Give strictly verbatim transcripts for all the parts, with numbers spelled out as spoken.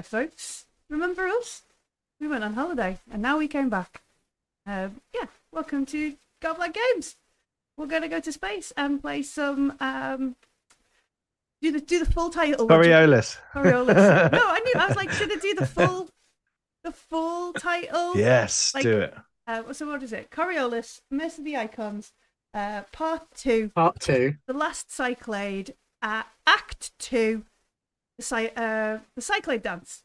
holiday, folks. Remember us? We went on holiday, and now we came back. Um, yeah, welcome to Goblet Games. We're going to go to space and play some... Um, do the do the full title. Coriolis. Coriolis. No, I knew. I was like, should I do the full the full title? Yes, like, do it. Uh, so what is it? Coriolis, Mercy of the Icons, uh, Part Two. Part Two. The Last Cyclade, uh, Act Two. The cy- uh, the Cyclade Dance.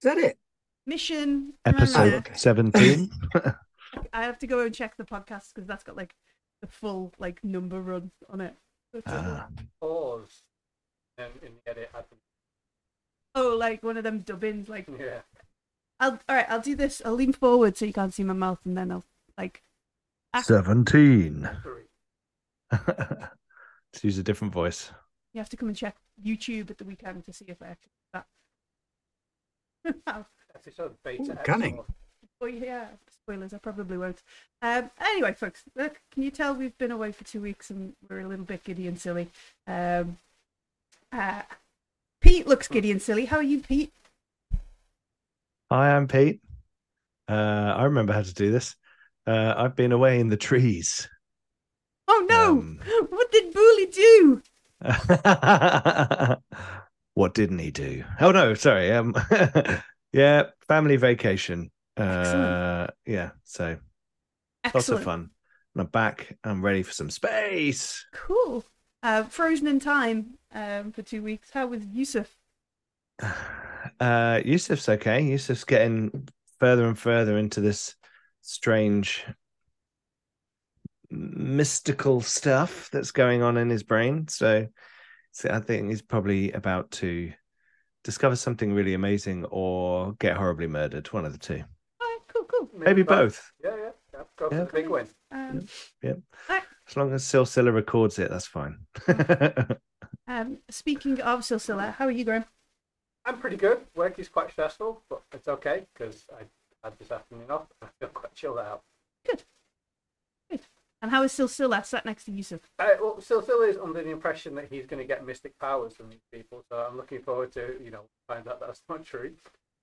Is that it? Mission. Episode okay. seventeen. I have to go and check the podcast because that's got like the full like number run on it. Ah. Pause. And in the edit, I think. Oh, like one of them dubbins, like. Yeah. I'll all right. I'll do this. I'll lean forward so you can't see my mouth, and then I'll like. Act. Seventeen. Let's use a different voice. You have to come and check YouTube at the weekend to see if I actually do that. Wow. That's a sort of beta. Ooh, gunning. Oh yeah, spoilers. I probably won't. Um, anyway, folks, look, can you tell we've been away for two weeks and we're a little bit giddy and silly. Um, uh, Pete looks giddy and silly. How are you, Pete? I am Pete. Uh, I remember how to do this. Uh, I've been away in the trees. Oh no! Um, what did Booley do? What didn't he do? Oh no! Sorry. Um, yeah, family vacation. Uh, yeah, so Excellent. Lots of fun. I'm back. I'm ready for some space. Cool. Uh, frozen in time um, for two weeks. How was Yusuf? Uh, Yusuf's okay. Yusuf's getting further and further into this strange mystical stuff that's going on in his brain. So, so I think he's probably about to discover something really amazing or get horribly murdered. One of the two. Maybe, Maybe both. both. Yeah, yeah. yeah. Go for yeah. the big win. Um, yeah. yeah. As long as Silsila records it, that's fine. um, speaking of Silsila, how are you, Graham? I'm pretty good. Work is quite stressful, but it's okay because I had this afternoon off. I feel quite chilled out. Good. Good. And how is Silsila sat next to Yusuf? Uh, well, Silsila is under the impression that he's going to get mystic powers from these people, so I'm looking forward to, you know, find out that's not true.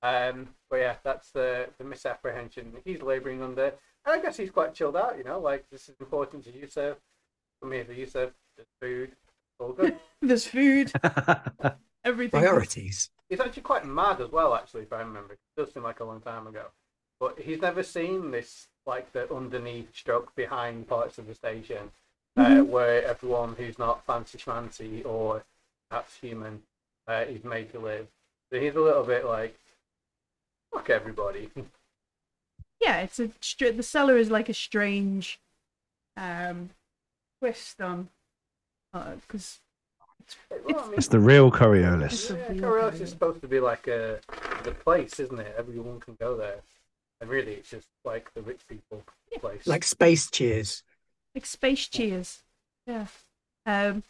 Um, but yeah, that's the, the misapprehension that he's labouring under, and I guess he's quite chilled out, you know, like this is important to Yusuf. For me, for Yusuf, there's food, all good. There's food, everything. Priorities. He's actually quite mad as well, actually, if I remember. It does seem like a long time ago, but he's never seen this, like the underneath stroke behind parts of the station, mm-hmm. uh, where everyone who's not fancy schmancy or perhaps human uh, is made to live. So he's a little bit like, fuck everybody. Yeah, it's a the cellar is like a strange um, twist on because uh, it's, well, I mean, it's the real Coriolis. Yeah, Coriolis is supposed to be like a the place, isn't it? Everyone can go there, and really, it's just like the rich people yeah. place, like space cheers, like space cheers. Yeah. Um,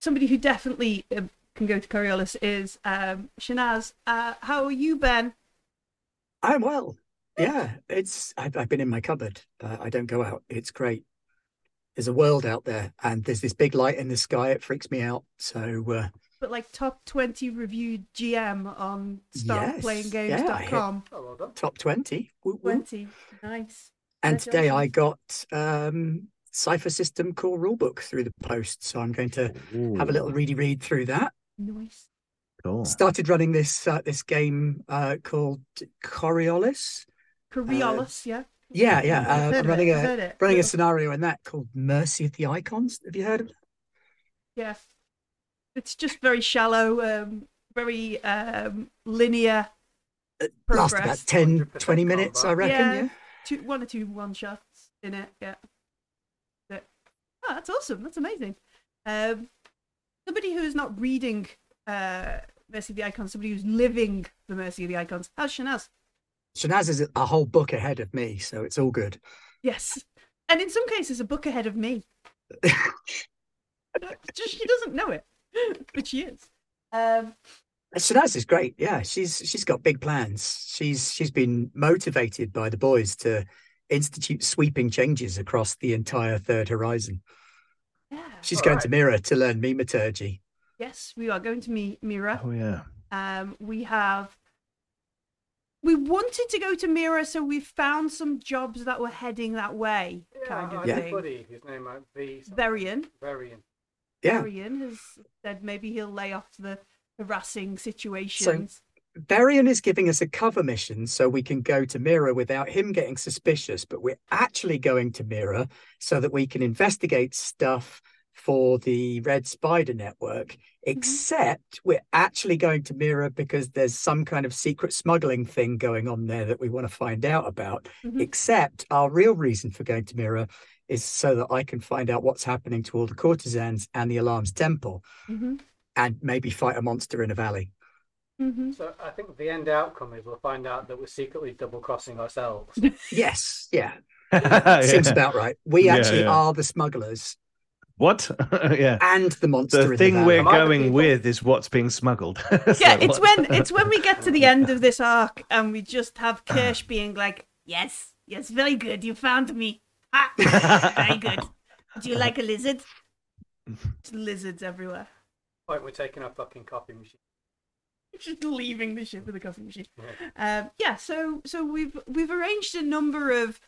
somebody who definitely uh, can go to Coriolis is um, Shanaz. Uh, how are you, Ben? I'm well. Yeah, it's. I've, I've been in my cupboard. Uh, I don't go out. It's great. There's a world out there, and there's this big light in the sky. It freaks me out. So, uh, but like top twenty reviewed G M on start playing games dot com. Yeah, top twenty. Woo-woo. Twenty. Nice. And That's today awesome. I got um, Cipher System Core Rulebook through the post, so I'm going to Ooh. have a little ready read through that. Nice. Cool. Started running this uh, this game uh, called Coriolis. Coriolis, uh, yeah. Yeah, yeah. Uh, I'm running it, a it. running a scenario in that called Mercy of the Icons. Have you heard of it? Yeah, it's just very shallow, um, very um, linear. It lasts about ten, twenty minutes, combat. I reckon. Yeah, yeah. Two, one or two one shots in it. Yeah. But, oh, that's awesome. That's amazing. Um, somebody who is not reading. Uh, Mercy of the Icons, somebody who's living the Mercy of the Icons. How's Shanaz? Shanaz is a whole book ahead of me, so it's all good. Yes. And in some cases, a book ahead of me. Just, she doesn't know it, but she is. Um, Shanaz is great. Yeah, she's she's got big plans. She's She's been motivated by the boys to institute sweeping changes across the entire Third Horizon. Yeah. She's all going right. to Mira to learn Mematurgy. Yes, we are going to meet Mira. Oh, yeah. Um, we have... We wanted to go to Mira, so we found some jobs that were heading that way, yeah, kind of thing. Buddy, his name might be Veryan. Veryan. Yeah. Veryan has said maybe he'll lay off the harassing situations. So Veryan is giving us a cover mission so we can go to Mira without him getting suspicious, but we're actually going to Mira so that we can investigate stuff for the Red Spider Network, except mm-hmm. we're actually going to Mira because there's some kind of secret smuggling thing going on there that we want to find out about, mm-hmm. except our real reason for going to Mira is so that I can find out what's happening to all the courtesans and the Alarms Temple, mm-hmm. and maybe fight a monster in a valley. Mm-hmm. So I think the end outcome is we'll find out that we're secretly double-crossing ourselves. Yes, yeah. Seems yeah. about right. We actually yeah, yeah. are the smugglers. What? Yeah, and the monster. The thing we're going with is what's being smuggled. So yeah, it's what? when it's when we get to the end of this arc and we just have Kirsch being like, "Yes, yes, very good. You found me. Ah, very good. Do you like a lizard? It's lizards everywhere." Like we're taking our fucking coffee machine. Just leaving the ship with a coffee machine. Yeah. Um, yeah. So, so we've we've arranged a number of.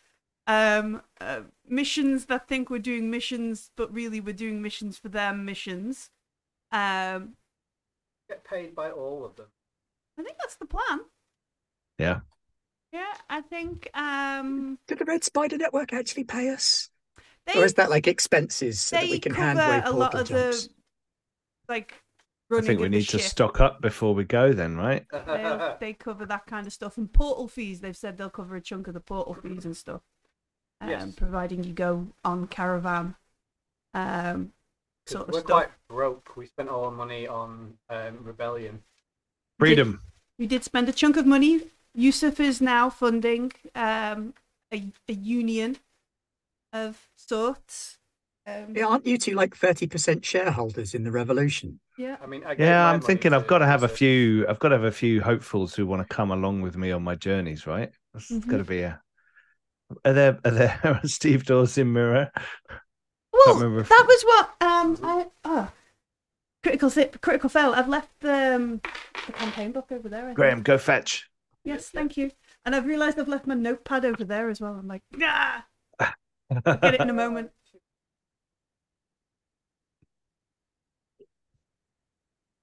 Um, uh, missions that think we're doing missions, but really we're doing missions for their missions. Um, Get paid by all of them. I think that's the plan. Yeah. Yeah, I think. Um, Did the Red Spider Network actually pay us, they, or is that like expenses so that we can hand wave a lot of jobs? The like. I think we need to stock up before we go, then, right? They, they cover that kind of stuff and portal fees. They've said they'll cover a chunk of the portal fees and stuff. Um, yes. Providing you go on caravan um, sort of we're stuff. We're quite broke. We spent all our money on um, rebellion. Freedom. We did, we did spend a chunk of money. Yusuf is now funding um, a, a union of sorts. Um, yeah, aren't you two like thirty percent shareholders in the revolution? Yeah, I mean, I yeah. I'm thinking I've got to have a few. I've got to have a few hopefuls who want to come along with me on my journeys, right? It's mm-hmm. got to be a. Are there are there Steve Dawes in Mirror? Well, if... that was what um I oh critical critical fail. I've left the, um, the campaign book over there. I Graham, think. Go fetch. Yes, thank you. And I've realised I've left my notepad over there as well. I'm like, nah. I'll get it in a moment.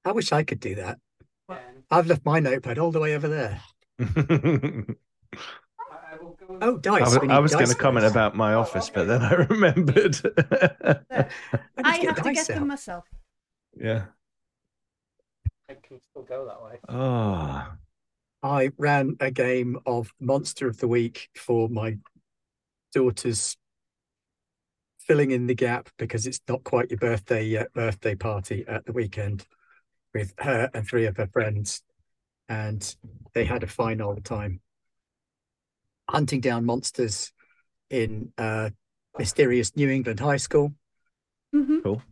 I wish I could do that. What? I've left my notepad all the way over there. Oh, dice. I was, I was dice going to comment about my office, oh, okay. but then I remembered. I, I have to get out. Them myself. Yeah. I can still go that way. Oh. I ran a game of Monster of the Week for my daughter's filling in the gap because it's not quite your birthday yet, birthday party at the weekend. With her and three of her friends, and they had a fine old time hunting down monsters in uh, mysterious New England high school. Mm-hmm. Cool.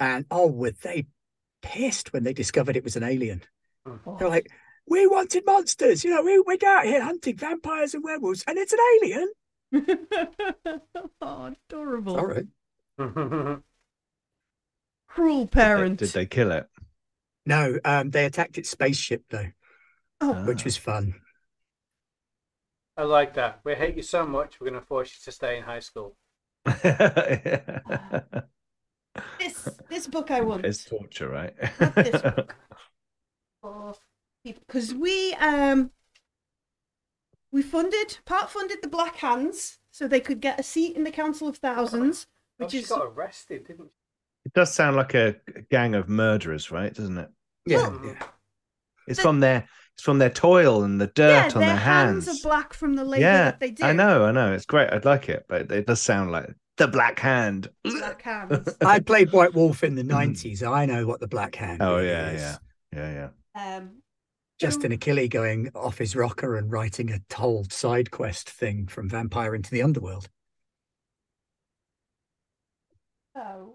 And oh, were they pissed when they discovered it was an alien? Oh. They're like, "We wanted monsters, you know. We went out here hunting vampires and werewolves, and it's an alien." Oh, adorable! Sorry. Cruel parents. Did they, did they kill it? No, um, they attacked its spaceship, though, oh. which was fun. I like that. We hate you so much, we're going to force you to stay in high school. Yeah. uh, this this book I want. It's torture, right? Not this book. Because we, um, we funded, part-funded the Black Hands so they could get a seat in the Council of Thousands. Oh, which she is... got arrested, didn't she? It does sound like a gang of murderers, right? Doesn't it? Yeah. Well, it's the, from their it's from their toil and the dirt yeah, on their, their hands. Their hands are black from the labor yeah, that they do. I know, I know. It's great. I'd like it, but it does sound like the Black Hand. Black Hand. I played White Wolf in the nineties. I know what the Black Hand oh, really yeah, is. Oh yeah, yeah, yeah, yeah. Um, Justin um, Achille going off his rocker and writing a whole side quest thing from Vampire into the Underworld. Oh.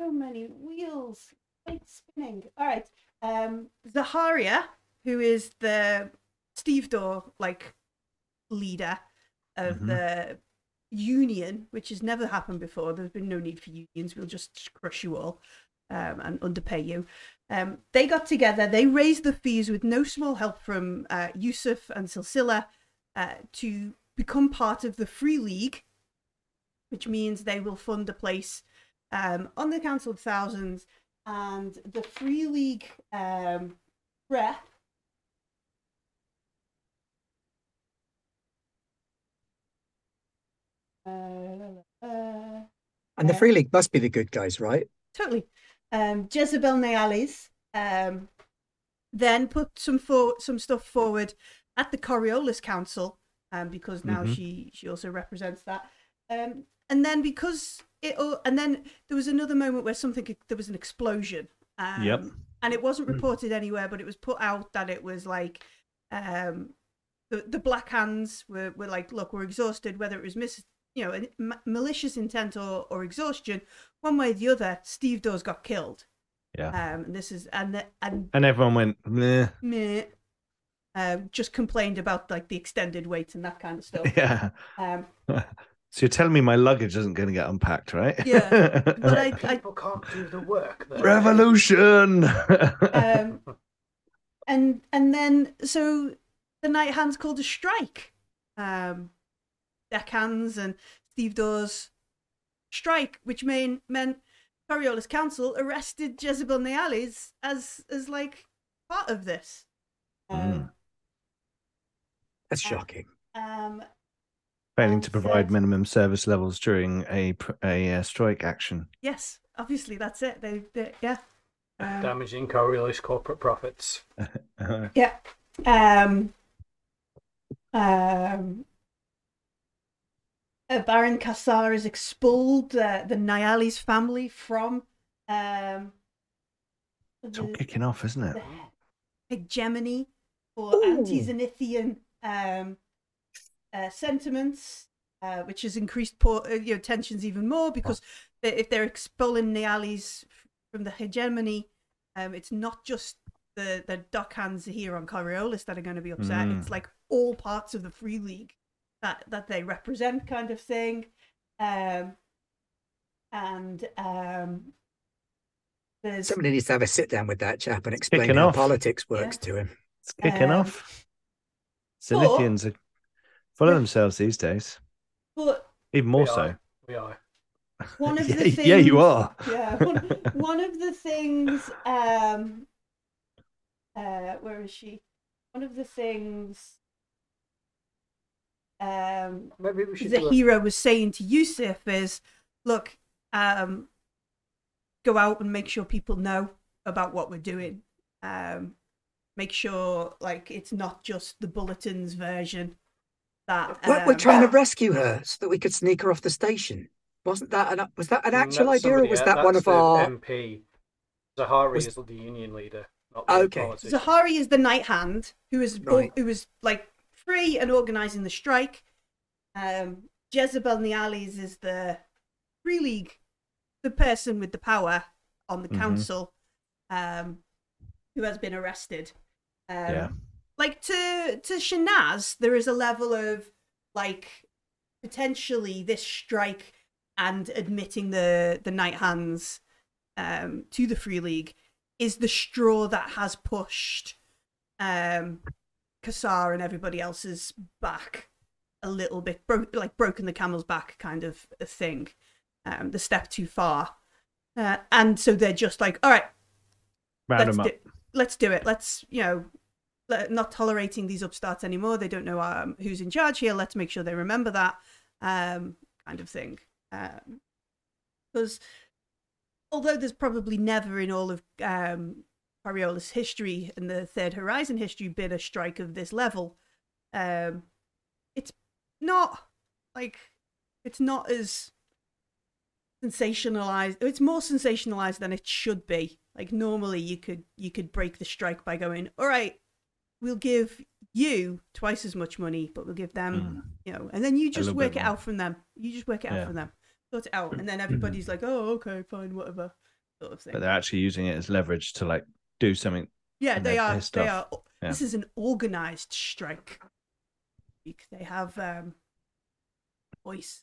So many wheels, it's spinning. All right, um, Zaharia, who is the Steve Dore like leader, of mm-hmm. the union, which has never happened before. There's been no need for unions. We'll just crush you all um, and underpay you. Um, they got together. They raised the fees with no small help from uh, Yusuf and Silsila uh, to become part of the Free League, which means they will fund a place um, on the Council of Thousands. And the Free League um, rep Uh, uh, and the Free League must be the good guys, right? Totally. Um, Jezebel Nialis um, then put some for- some stuff forward at the Coriolis Council, um, because now mm-hmm. she she also represents that. Um, and then because it all, and then there was another moment where something there was an explosion. Um, yep. And it wasn't reported mm. anywhere, but it was put out that it was like. Um, the the Black Hands were were like, look, we're exhausted, whether it was mis. you know, ma- malicious intent or, or exhaustion, one way or the other, Steve Dawes got killed. Yeah. Um, and this is, and, the, and, and everyone went, meh, meh, um, just complained about like the extended wait and that kind of stuff. Yeah. Um, so you're telling me my luggage isn't going to get unpacked, right? Yeah. But I, people I, can't do the work. Though. Revolution. um, and, and then, so the Night Hands called a strike. Um, Deckhands and Steve Dawes strike, which main, meant Coriolis Council arrested Jezebel Nialis as as like part of this. Um, mm. That's shocking. Um, Failing to provide so, minimum service levels during a a uh, strike action. Yes, obviously that's it. They, they yeah. Um, damaging Coriolis corporate profits. yeah. Um. Um. Uh, Baron Kassar has expelled uh, the Nialis family from. Um, it's all the, kicking off, isn't it? Hegemony or anti-Zenithian um, uh, sentiments, uh, which has increased poor, uh, you know, tensions even more because oh. if they're expelling Nialis from the hegemony, um, it's not just the, the dock hands here on Coriolis that are going to be upset. Mm. It's like all parts of the Free League. That, that they represent, kind of thing, um, and um, there's somebody needs to have a sit down with that chap and explain how off. politics works yeah. to him. It's kicking um, off. Zenithians are full of themselves these days, but even more we so. Are. We are. One of yeah, the things, yeah, you are. yeah, one, one of the things. Um, uh, where is she? One of the things. Um, Maybe we should the hero a... was saying to Yusuf is, look, um, go out and make sure people know about what we're doing. Um, make sure like it's not just the bulletin's version. That um, we're trying to rescue her so that we could sneak her off the station. Wasn't that an was that an actual idea, or was that one of our M P? Zaharia was... is the union leader. Not the okay, politician. Zaharia is the night hand who is right. who was like. Free and organising the strike. Um, Jezebel Nialis is the Free League, the person with the power on the mm-hmm. council, um, who has been arrested. Um, yeah. Like to to Shanaz, there is a level of like potentially this strike and admitting the the Night Hands um, to the Free League is the straw that has pushed. Um, Kassar and everybody else's back a little bit, bro- like broken the camel's back kind of a thing, um, the step too far. Uh, and so they're just like, all right, round them up. Let's do it. Let's, you know, let, not tolerating these upstarts anymore. They don't know um, who's in charge here. Let's make sure they remember that um, kind of thing. Um, because although there's probably never in all of... Um, Coriolis history and the Third Horizon history been a strike of this level. Um, it's not like it's not as sensationalized. It's more sensationalized than it should be. Like normally, you could you could break the strike by going, all right, we'll give you twice as much money, but we'll give them, mm. you know, and then you just work it more. out from them. You just work it yeah. out from them, sort it out, and then everybody's like, oh, okay, fine, whatever, sort of thing. But they're actually using it as leverage to like. Do something. Yeah, they are. They are. Yeah. This is an organized strike. They have um, voice.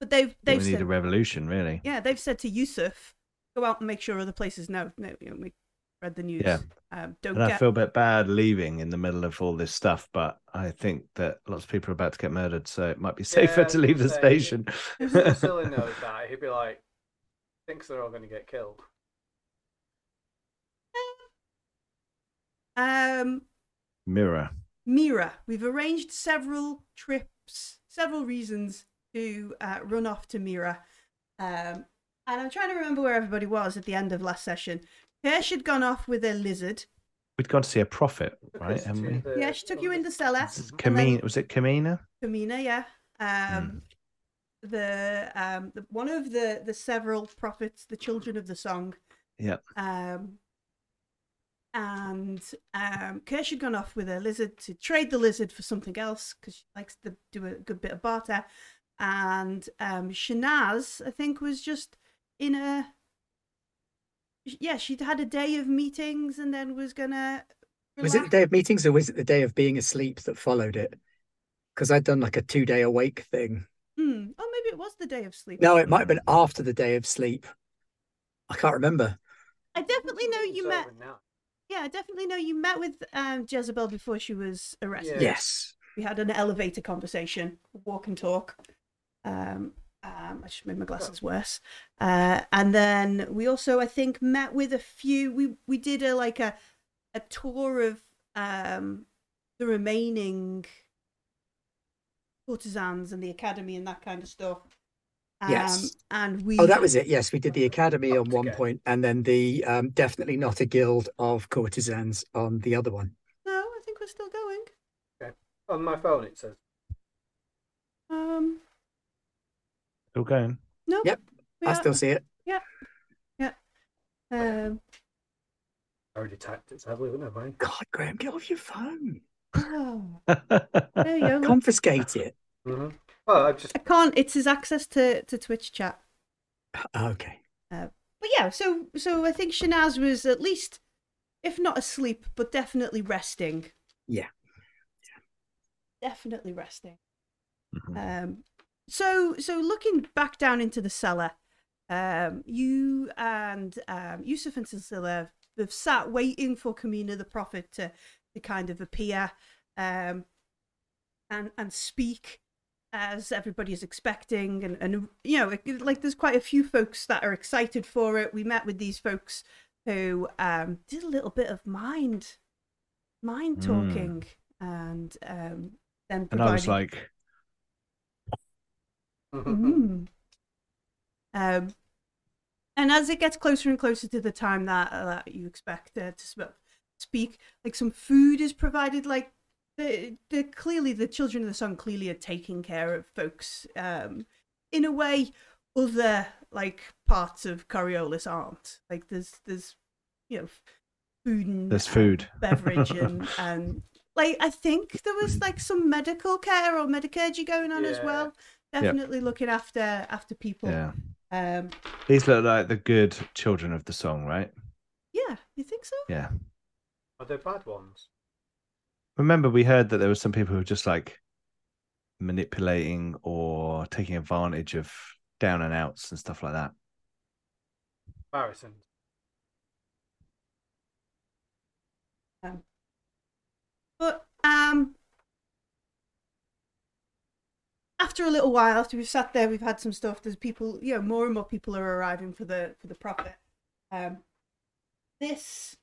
But they've they've we need said, a revolution, really. Yeah, they've said to Yusuf, go out and make sure other places know. No, you know, we read the news. Yeah. Um, don't. And get... I feel a bit bad leaving in the middle of all this stuff, but I think that lots of people are about to get murdered, so it might be safer yeah, to leave the say, station. If Silsila knows that, he'd be like, thinks they're all going to get killed. Um. Mira. Mira. We've arranged several trips, several reasons to uh, run off to Mira. Um, and I'm trying to remember where everybody was at the end of last session. Kirsch had gone off with a lizard. We'd gone to see a prophet, right? We? The... Yeah, she took you in the cellar. Kamina, then... Was it Kamina? Kamina, yeah. Um, mm. the, um, the one of the, the several prophets, the children of the song. Yeah. Um, and um, Kirsch had gone off with a lizard to trade the lizard for something else because she likes to do a good bit of barter. And um, Shanaz, I think, was just in a... Yeah, she'd had a day of meetings and then was going to... Was it the day of meetings or was it the day of being asleep that followed it? Because I'd done like a two-day awake thing. Mm. Oh, maybe it was the day of sleep. No, it might have been after the day of sleep. I can't remember. I definitely know you so met... Yeah, I definitely know you met with um, Jezebel before she was arrested. Yeah. Yes. We had an elevator conversation, walk and talk. Um, um, I just made my glasses worse. Uh, and then we also, I think, met with a few. We we did a like a a tour of um, the remaining courtesans and the academy and that kind of stuff. Um, yes. And we. Oh, that was it. Yes, we did the academy on one point, and then the um, definitely not a guild of courtesans on the other one. No, I think we're still going. On my phone, it says. Um. Still going. No. Yep. I still see it. Yeah. Yeah. Um. I already typed it sadly, wouldn't I? God, Graham, get off your phone. Oh. There you go. Confiscate it. Mm-hmm. Well, I just. I can't. It's his access to, to Twitch chat. Okay. Uh, but yeah, so so I think Shanaz was at least, if not asleep, but definitely resting. Yeah. Definitely resting. Mm-hmm. Um, so, so looking back down into the cellar, um, you and um, Yusuf and Silsila have sat waiting for Kamina the prophet to, to kind of appear um, and and speak as everybody is expecting, and, and you know, like there's quite a few folks that are excited for it. We met with these folks who um, did a little bit of mind mind talking, mm. and. Um, Then providing... And I was like, mm-hmm. um, and as it gets closer and closer to the time that uh, you expect uh, to speak, like some food is provided. Like the the clearly the children of the sun clearly are taking care of folks um, in a way other like parts of Coriolis aren't. Like there's there's you know food and there's food, beverage and. and Like, I think there was like some medical care or medicurgy going on yeah. as well. Definitely yep. looking after after people. Yeah. Um, These look like the good children of the song, right? Yeah, you think so? Yeah. Are they bad ones? Remember, we heard that there were some people who were just like manipulating or taking advantage of down and outs and stuff like that. Embarrassing. Um. But um, after a little while, after we've sat there, we've had some stuff. There's people, you know, more and more people are arriving for the for the prophet. Um, this,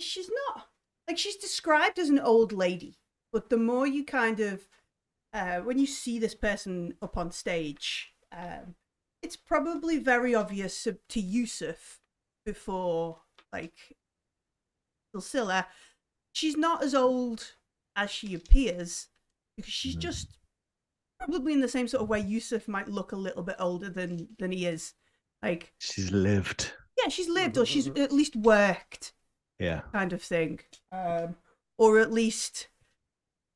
she's not like she's described as an old lady, but the more you kind of uh, when you see this person up on stage, um, it's probably very obvious to Yusuf before like Silsila. She's not as old as she appears because she's just probably in the same sort of way Yusuf might look a little bit older than, than he is. Like she's lived. Yeah, she's lived or she's at least worked. Yeah. Kind of thing. Um, or at least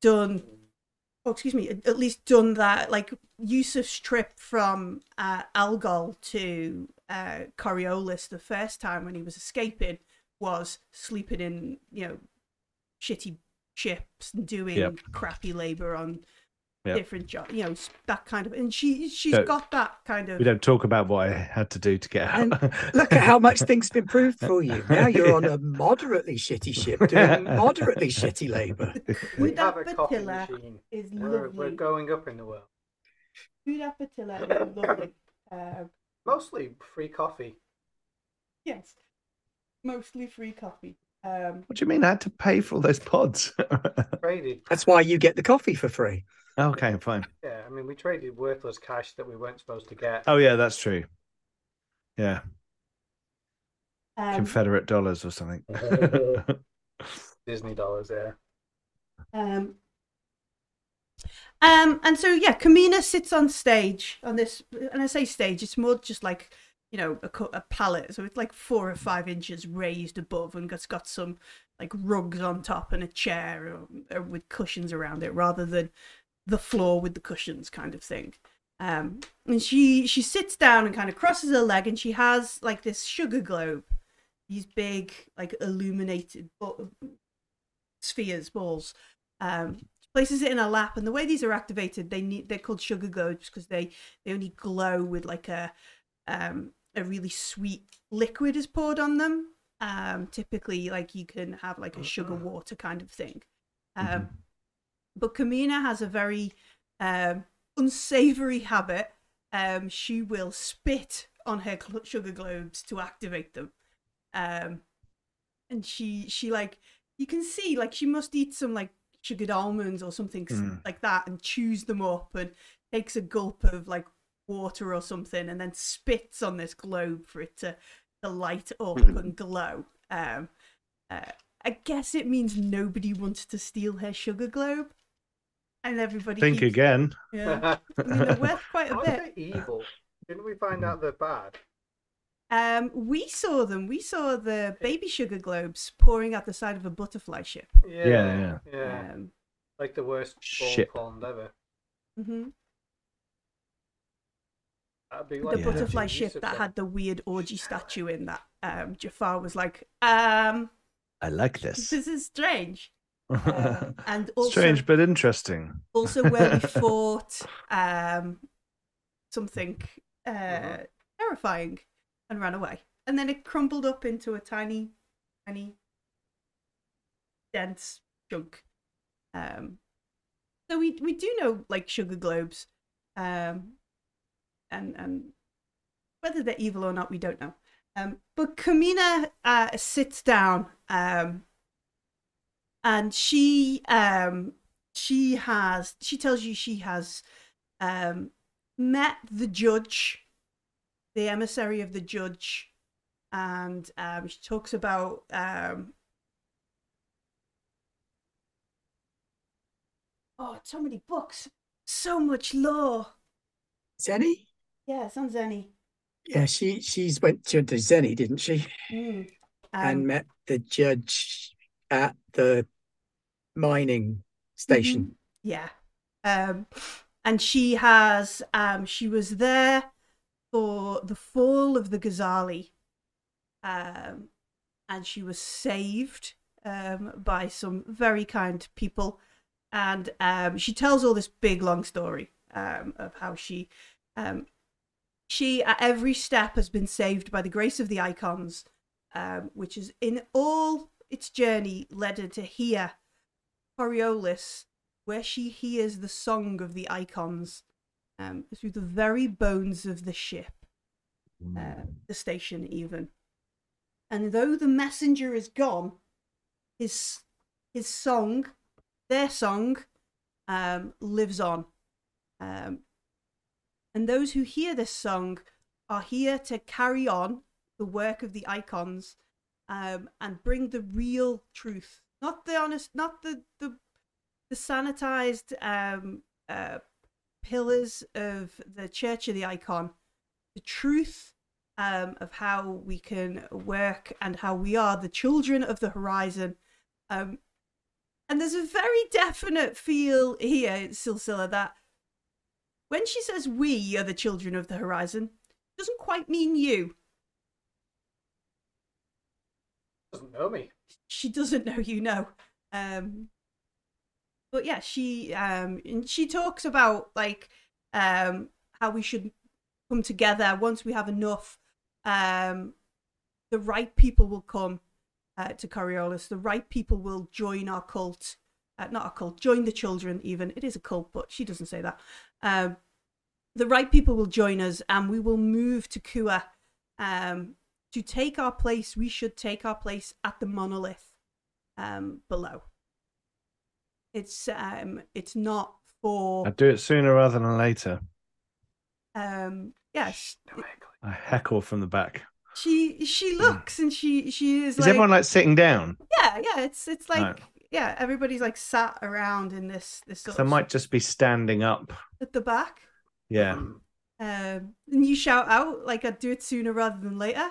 done, oh, excuse me, at least done that, like Yusuf's trip from uh, Algol to uh, Coriolis the first time when he was escaping was sleeping in, you know, shitty ships and doing yep. crappy labor on yep. different jobs, you know, that kind of, and she she's so, got that kind of. We don't talk about what I had to do to get out. And look at how much things have improved for you. Now you're yeah. on a moderately shitty ship doing moderately shitty labor. Kudah Batila is we're, lovely. We're going up in the world. Kudah Batila is lovely. Uh, mostly free coffee. Yes, mostly free coffee. Um, what do you mean I had to pay for all those pods? Traded. That's why you get the coffee for free. Okay, fine. Yeah, I mean, we traded worthless cash that we weren't supposed to get. Oh, yeah, that's true. Yeah. Um, Confederate dollars or something. Disney dollars, yeah. Um, um, and so, yeah, Kamina sits on stage on this, and I say stage, it's more just like, you know, a, a pallet, so it's like four or five inches raised above, and it's got some like rugs on top and a chair or, or with cushions around it, rather than the floor with the cushions kind of thing. Um, and she she sits down and kind of crosses her leg, and she has like this sugar globe, these big like illuminated bo- spheres, balls. Um, she places it in her lap, and the way these are activated, they need they're called sugar globes because they they only glow with like a um a really sweet liquid is poured on them. Um, typically, like you can have like a sugar water kind of thing. Um, mm-hmm. But Kamina has a very um, unsavory habit. Um, she will spit on her sugar globes to activate them. Um, and she, she like, you can see like she must eat some like sugared almonds or something mm. like that, and chews them up and takes a gulp of like water or something, and then spits on this globe for it to, to light up and glow. Um, uh, I guess it means nobody wants to steal her sugar globe, and everybody think eats again. It. Yeah, I mean, they're worth quite a bit. Evil? Didn't we find out they're bad? Um, we saw them. We saw the baby sugar globes pouring out the side of a butterfly ship. Yeah, yeah, yeah. Um, like the worst ship pond ever. Mm-hmm. Like the yeah. butterfly ship that had the weird orgy statue in that. Um, Jafar was like, um, I like this. This is strange. Um, and also, strange, but interesting. Also where we fought um, something uh, yeah. terrifying and ran away. And then it crumbled up into a tiny, tiny, dense chunk. Um, so we, we do know, like, sugar globes. Um, And, and whether they're evil or not, we don't know. Um, but Kamina uh, sits down, um, and she um, she has she tells you she has um, met the judge, the emissary of the judge, and um, she talks about um, oh, so many books, so much lore. Zenny. Yeah, it's on Zenny. Yeah, she she's went to Zenny, didn't she? Mm. Um, and met the judge at the mining station. Mm-hmm. Yeah. Um, and she has, um, she was there for the fall of the Ghazali. Um, and she was saved um, by some very kind people. And um, she tells all this big, long story um, of how she... Um, She, at every step, has been saved by the grace of the Icons, um, which is in all its journey led her to hear Coriolis, where she hears the song of the Icons um, through the very bones of the ship, uh, the station even. And though the messenger is gone, his, his song, their song, um, lives on. Um, And those who hear this song are here to carry on the work of the Icons um, and bring the real truth, not the honest, not the the, the sanitized um, uh, pillars of the Church of the Icon, the truth um, of how we can work and how we are the children of the horizon. Um, and there's a very definite feel here, Silsila, that when she says we are the children of the horizon, it doesn't quite mean you. Doesn't know me. She doesn't know you, no. Um, But yeah, she um and she talks about like um how we should come together once we have enough. Um, the right people will come uh, to Coriolis. The right people will join our cult. Uh, not our cult. Join the children. Even it is a cult, but she doesn't say that. Um, the right people will join us, and we will move to Kua. Um, to take our place, we should take our place at the monolith um, below. It's um, it's not for. I'd do it sooner rather than later. Um. Yes. Yeah, a heckle from the back. She she looks mm. and she she is. Is like, everyone like sitting down? Yeah, yeah. It's it's like no. yeah. Everybody's like sat around in this this. Sort of I might just be standing up at the back. Yeah. Um. And you shout out like, "I'd do it sooner rather than later."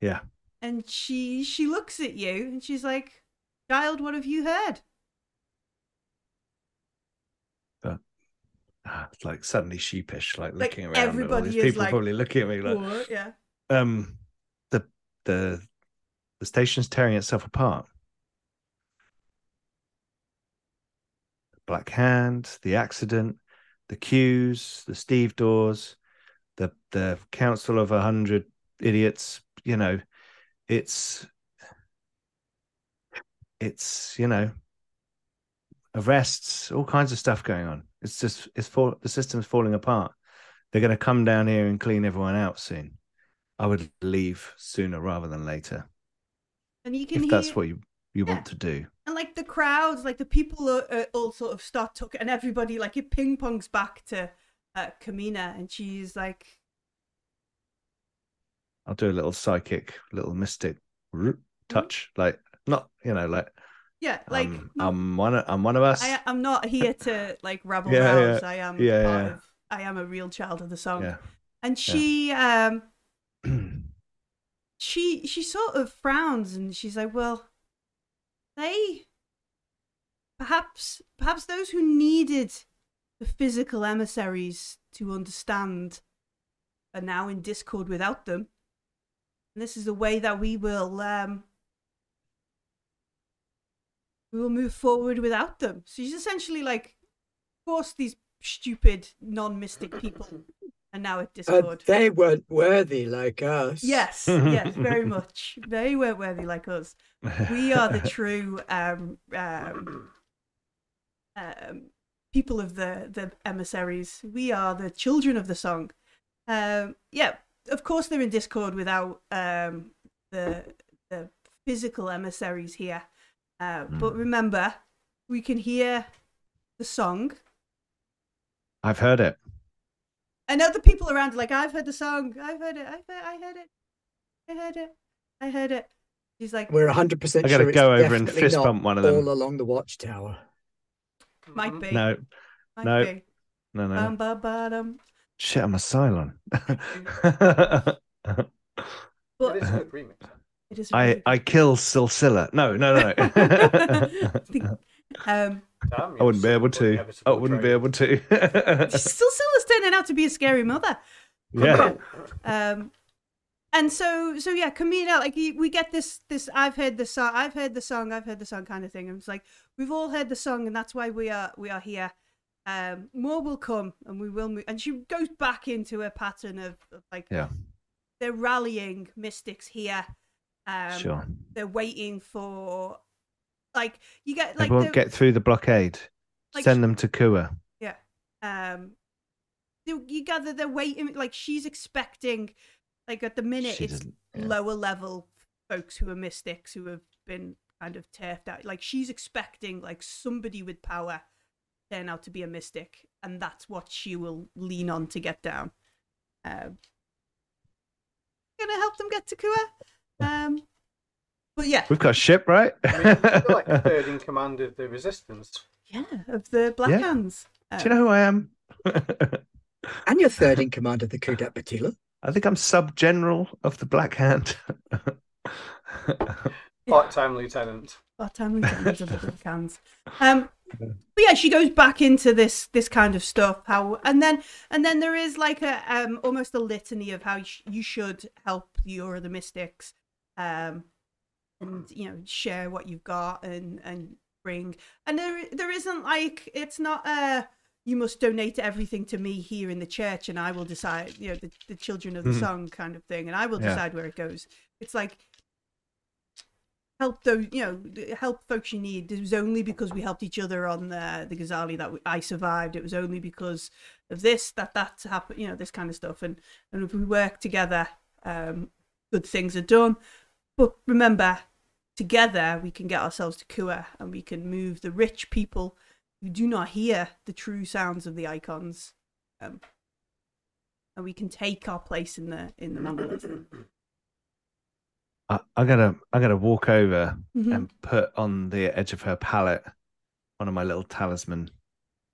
Yeah. And she she looks at you and she's like, "Child, what have you heard?" It's like suddenly sheepish, like, like looking around. Everybody is people like, probably looking at me like, what? Yeah. Um, the the the station's tearing itself apart. The Black Hand, the accident, the queues, the stevedores, the the council of a hundred idiots. You know, it's it's you know. Arrests, all kinds of stuff going on. It's just, it's for the system's falling apart. They're going to come down here and clean everyone out soon. I would leave sooner rather than later. And you can if hear, that's what you, you yeah. want to do. And like the crowds, like the people are, are all sort of start talking, and everybody like it ping pongs back to uh, Kamina, and she's like, "I'll do a little psychic, little mystic touch, mm-hmm. like not you know like." Yeah, like um, no, I'm one. Of, I'm one of us. I, I'm not here to like rabble yeah, rouse. Yeah, I am yeah, part yeah. of. I am a real child of the song. Yeah, and she, yeah. um, she, she sort of frowns and she's like, "Well, they, perhaps, perhaps those who needed the physical emissaries to understand are now in discord without them, and this is the way that we will." Um, We will move forward without them. So she's essentially like, forced these stupid non-mystic people and now at discord. Uh, they weren't worthy like us. Yes, yes, very much. They weren't worthy like us. We are the true um, um, um, people of the, the emissaries. We are the children of the song. Um, yeah, of course they're in discord without um, the the physical emissaries here. Uh, but remember, we can hear the song. I've heard it. And other people around are like, I've heard the song. I've heard it. I've heard, I heard it. I heard it. I heard it. He's like, we're one hundred percent I gotta sure go over and fist bump one of them. All along the watchtower. Might be. No. Might no. Be. No, no. Bum, bum, bum, bum. Shit, I'm a Cylon. But it is an agreement. Really I, I kill Silsila. No, no, no. um, I wouldn't be able to. I wouldn't be able to. Silsila's turning out to be a scary mother. Yeah. Um, and so, so yeah, Kamina, like we get this, this. I've heard the song. I've heard the song. I've heard the song, kind of thing. And it's like we've all heard the song, and that's why we are, we are here. Um, more will come, and we will move. And she goes back into her pattern of, of like, yeah, they're rallying mystics here. Um, sure. They're waiting for, like, you get like they won't get through the blockade. Like, send them to Kua. Yeah. Um. They, you gather. They're waiting. Like she's expecting. Like at the minute, she it's yeah. lower level folks who are mystics who have been kind of turfed out. Like she's expecting like somebody with power turn out to be a mystic, and that's what she will lean on to get down. Um. Gonna help them get to Kua. Um, but yeah, we've got a ship, right? I mean, you're like third in command of the resistance. Yeah, of the Black yeah. Hands. Um, Do you know who I am? And you're third in command of the Kudah Batila. I think I'm sub general of the Black Hand. Part-time lieutenant. Part-time lieutenant of the Black Hands. Um, but yeah, she goes back into this this kind of stuff. How and then and then there is like a um almost a litany of how you, sh- you should help the Aura of the Mystics. Um, and you know, share what you've got and and bring. And there there isn't like, it's not a, you must donate everything to me here in the church and I will decide, you know, the, the children of the mm. song kind of thing, and I will decide yeah. where it goes. It's like, help those, you know, help folks you need. It was only because we helped each other on the, the Ghazali that we, I survived. It was only because of this that that happened, you know, this kind of stuff. And, and if we work together, um, good things are done. But remember, together we can get ourselves to Kua and we can move the rich people who do not hear the true sounds of the icons. Um, and we can take our place in the in the monolith. I'm gonna, I'm gonna walk over mm-hmm. and put on the edge of her palette one of my little talisman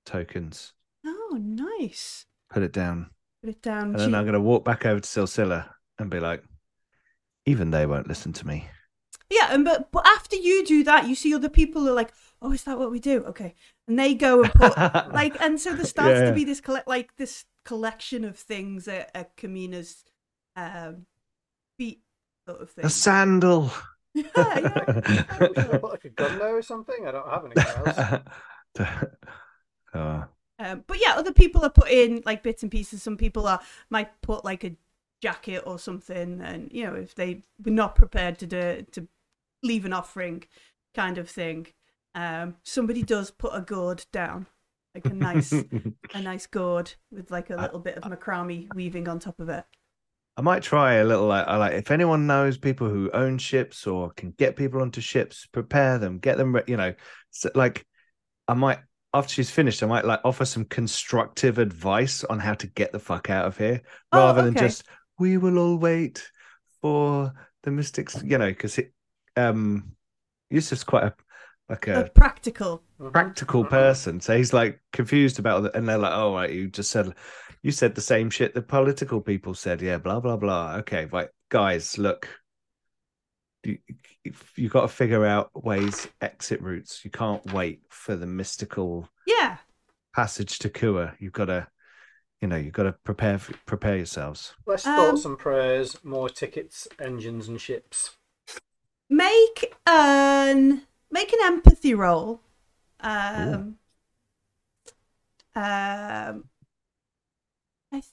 tokens. Oh, nice! Put it down. Put it down. And she... then I'm gonna walk back over to Silsila and be like, "Even they won't listen to me." Yeah, and but but after you do that, you see other people are like, "Oh, is that what we do?" Okay, and they go and put like, and so there starts yeah. to be this collect like this collection of things at, at Kamina's um, feet. Sort of thing. A sandal. Yeah, yeah. A sandal. What, like a gunlow or something? I don't have anything else. uh. um, but yeah, other people are putting like bits and pieces. Some people are might put like a jacket or something, and you know, if they were not prepared to do, to leave an offering, kind of thing. Um, somebody does put a gourd down, like a nice a nice gourd with like a little I, bit of macrame I, weaving on top of it. I might try a little like, I like, if anyone knows people who own ships or can get people onto ships, prepare them, get them, you know, so like I might, after she's finished, I might like offer some constructive advice on how to get the fuck out of here oh, rather okay. than just, we will all wait for the mystics, you know, because it, um, Yusuf's quite a, like a, a practical, practical person. So he's like confused about it. And they're like, oh, right, you just said, you said the same shit the political people said. Yeah, blah, blah, blah. Okay, right, guys, look, you, you've got to figure out ways, exit routes. You can't wait for the mystical yeah. passage to Kua. You've got to, you know, you've got to prepare, prepare yourselves. Less um, thoughts and prayers, more tickets, engines and ships. Make an... Make an empathy roll. Um, um, I th-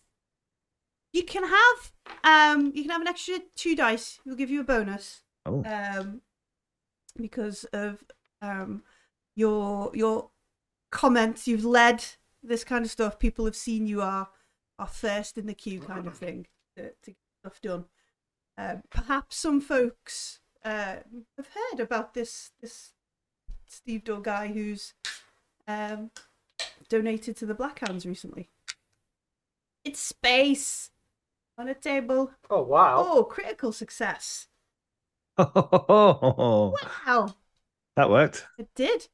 you can have um, you can have an extra two dice. We'll give you a bonus. Oh. Um, because of um, your your comments, you've led this kind of stuff. People have seen you are are first in the queue, kind of thing, to, to get stuff done. Uh, perhaps some folks. Uh, I've heard about this this Steve Dore guy who's um, donated to the Blackhounds recently. It's space on a table. Oh wow! Oh, critical success! Oh, wow! That worked. It did.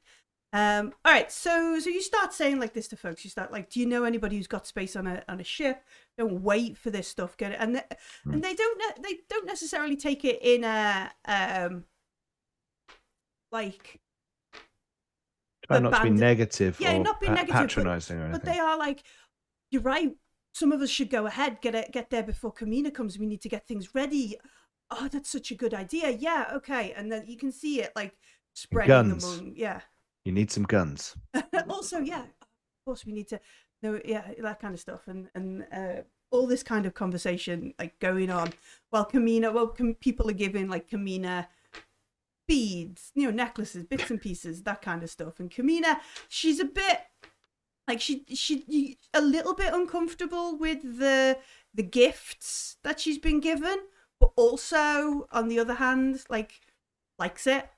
Um, all right, so so you start saying like this to folks. You start like, do you know anybody who's got space on a on a ship? Don't wait for this stuff. Get it, and they, mm. and they don't they don't necessarily take it in a um like try abandon- not to be negative. Yeah, or not be pa- negative, patronizing but, or anything. But they are like, you're right. Some of us should go ahead, get it, get there before Kamina comes. We need to get things ready. Oh, that's such a good idea. Yeah, okay, and then you can see it like spreading among yeah. You need some guns. Also, yeah, of course we need to know, yeah, that kind of stuff. And and uh, all this kind of conversation like going on while Kamina, well, com- people are giving like Kamina beads, you know, necklaces, bits and pieces, that kind of stuff. And Kamina, she's a bit like she she a little bit uncomfortable with the the gifts that she's been given, but also on the other hand, like likes it.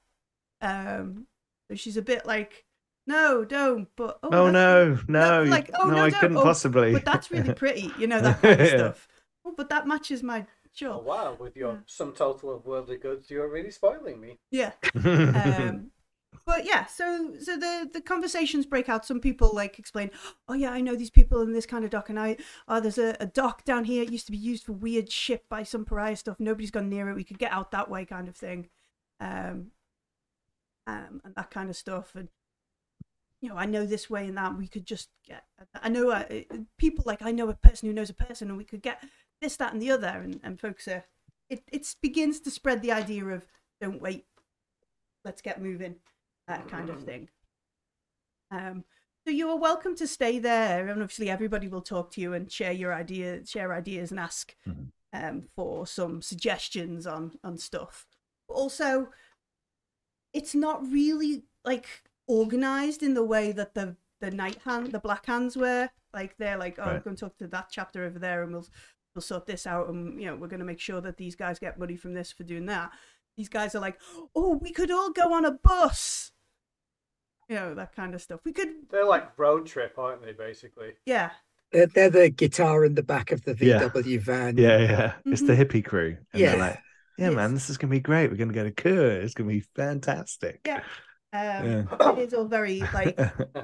Um. She's a bit like, no, don't. But oh, oh no, no, like, oh, no, no, I no, couldn't oh, possibly. But that's really pretty, you know, that kind of yeah. stuff. Oh, but that matches my job. Oh, wow, with your yeah. sum total of worldly goods, you're really spoiling me. Yeah. um, but yeah, so so the the conversations break out. Some people like explain, oh yeah, I know these people in this kind of dock, and I oh there's a, a dock down here. It used to be used for weird ship by some pariah stuff. Nobody's gone near it. We could get out that way, kind of thing. Um. Um, and that kind of stuff, and you know, I know this way and that. We could just get. I know uh, people like I know a person who knows a person, and we could get this, that, and the other. And, and folks are. It it begins to spread the idea of don't wait, let's get moving. that kind of thing. Um, so you are welcome to stay there, and obviously everybody will talk to you and share your ideas, share ideas and ask mm-hmm. um, for some suggestions on, on stuff. But also, it's not really like organized in the way that the, the night hand, the black hands were. Like they're like, oh, right. we're going to talk to that chapter over there, and we'll we'll sort this out, and you know we're going to make sure that these guys get money from this for doing that. These guys are like, oh, we could all go on a bus, you know, that kind of stuff. We could. They're like road trip, aren't they? Basically, yeah. They're, they're the guitar in the back of the V W yeah. van. Yeah, yeah. Mm-hmm. It's the hippie crew. And yeah, like, yeah, it's... man, this is gonna be great. We're gonna go to Kua. It's gonna be fantastic. Yeah. Um, yeah. It's all very like.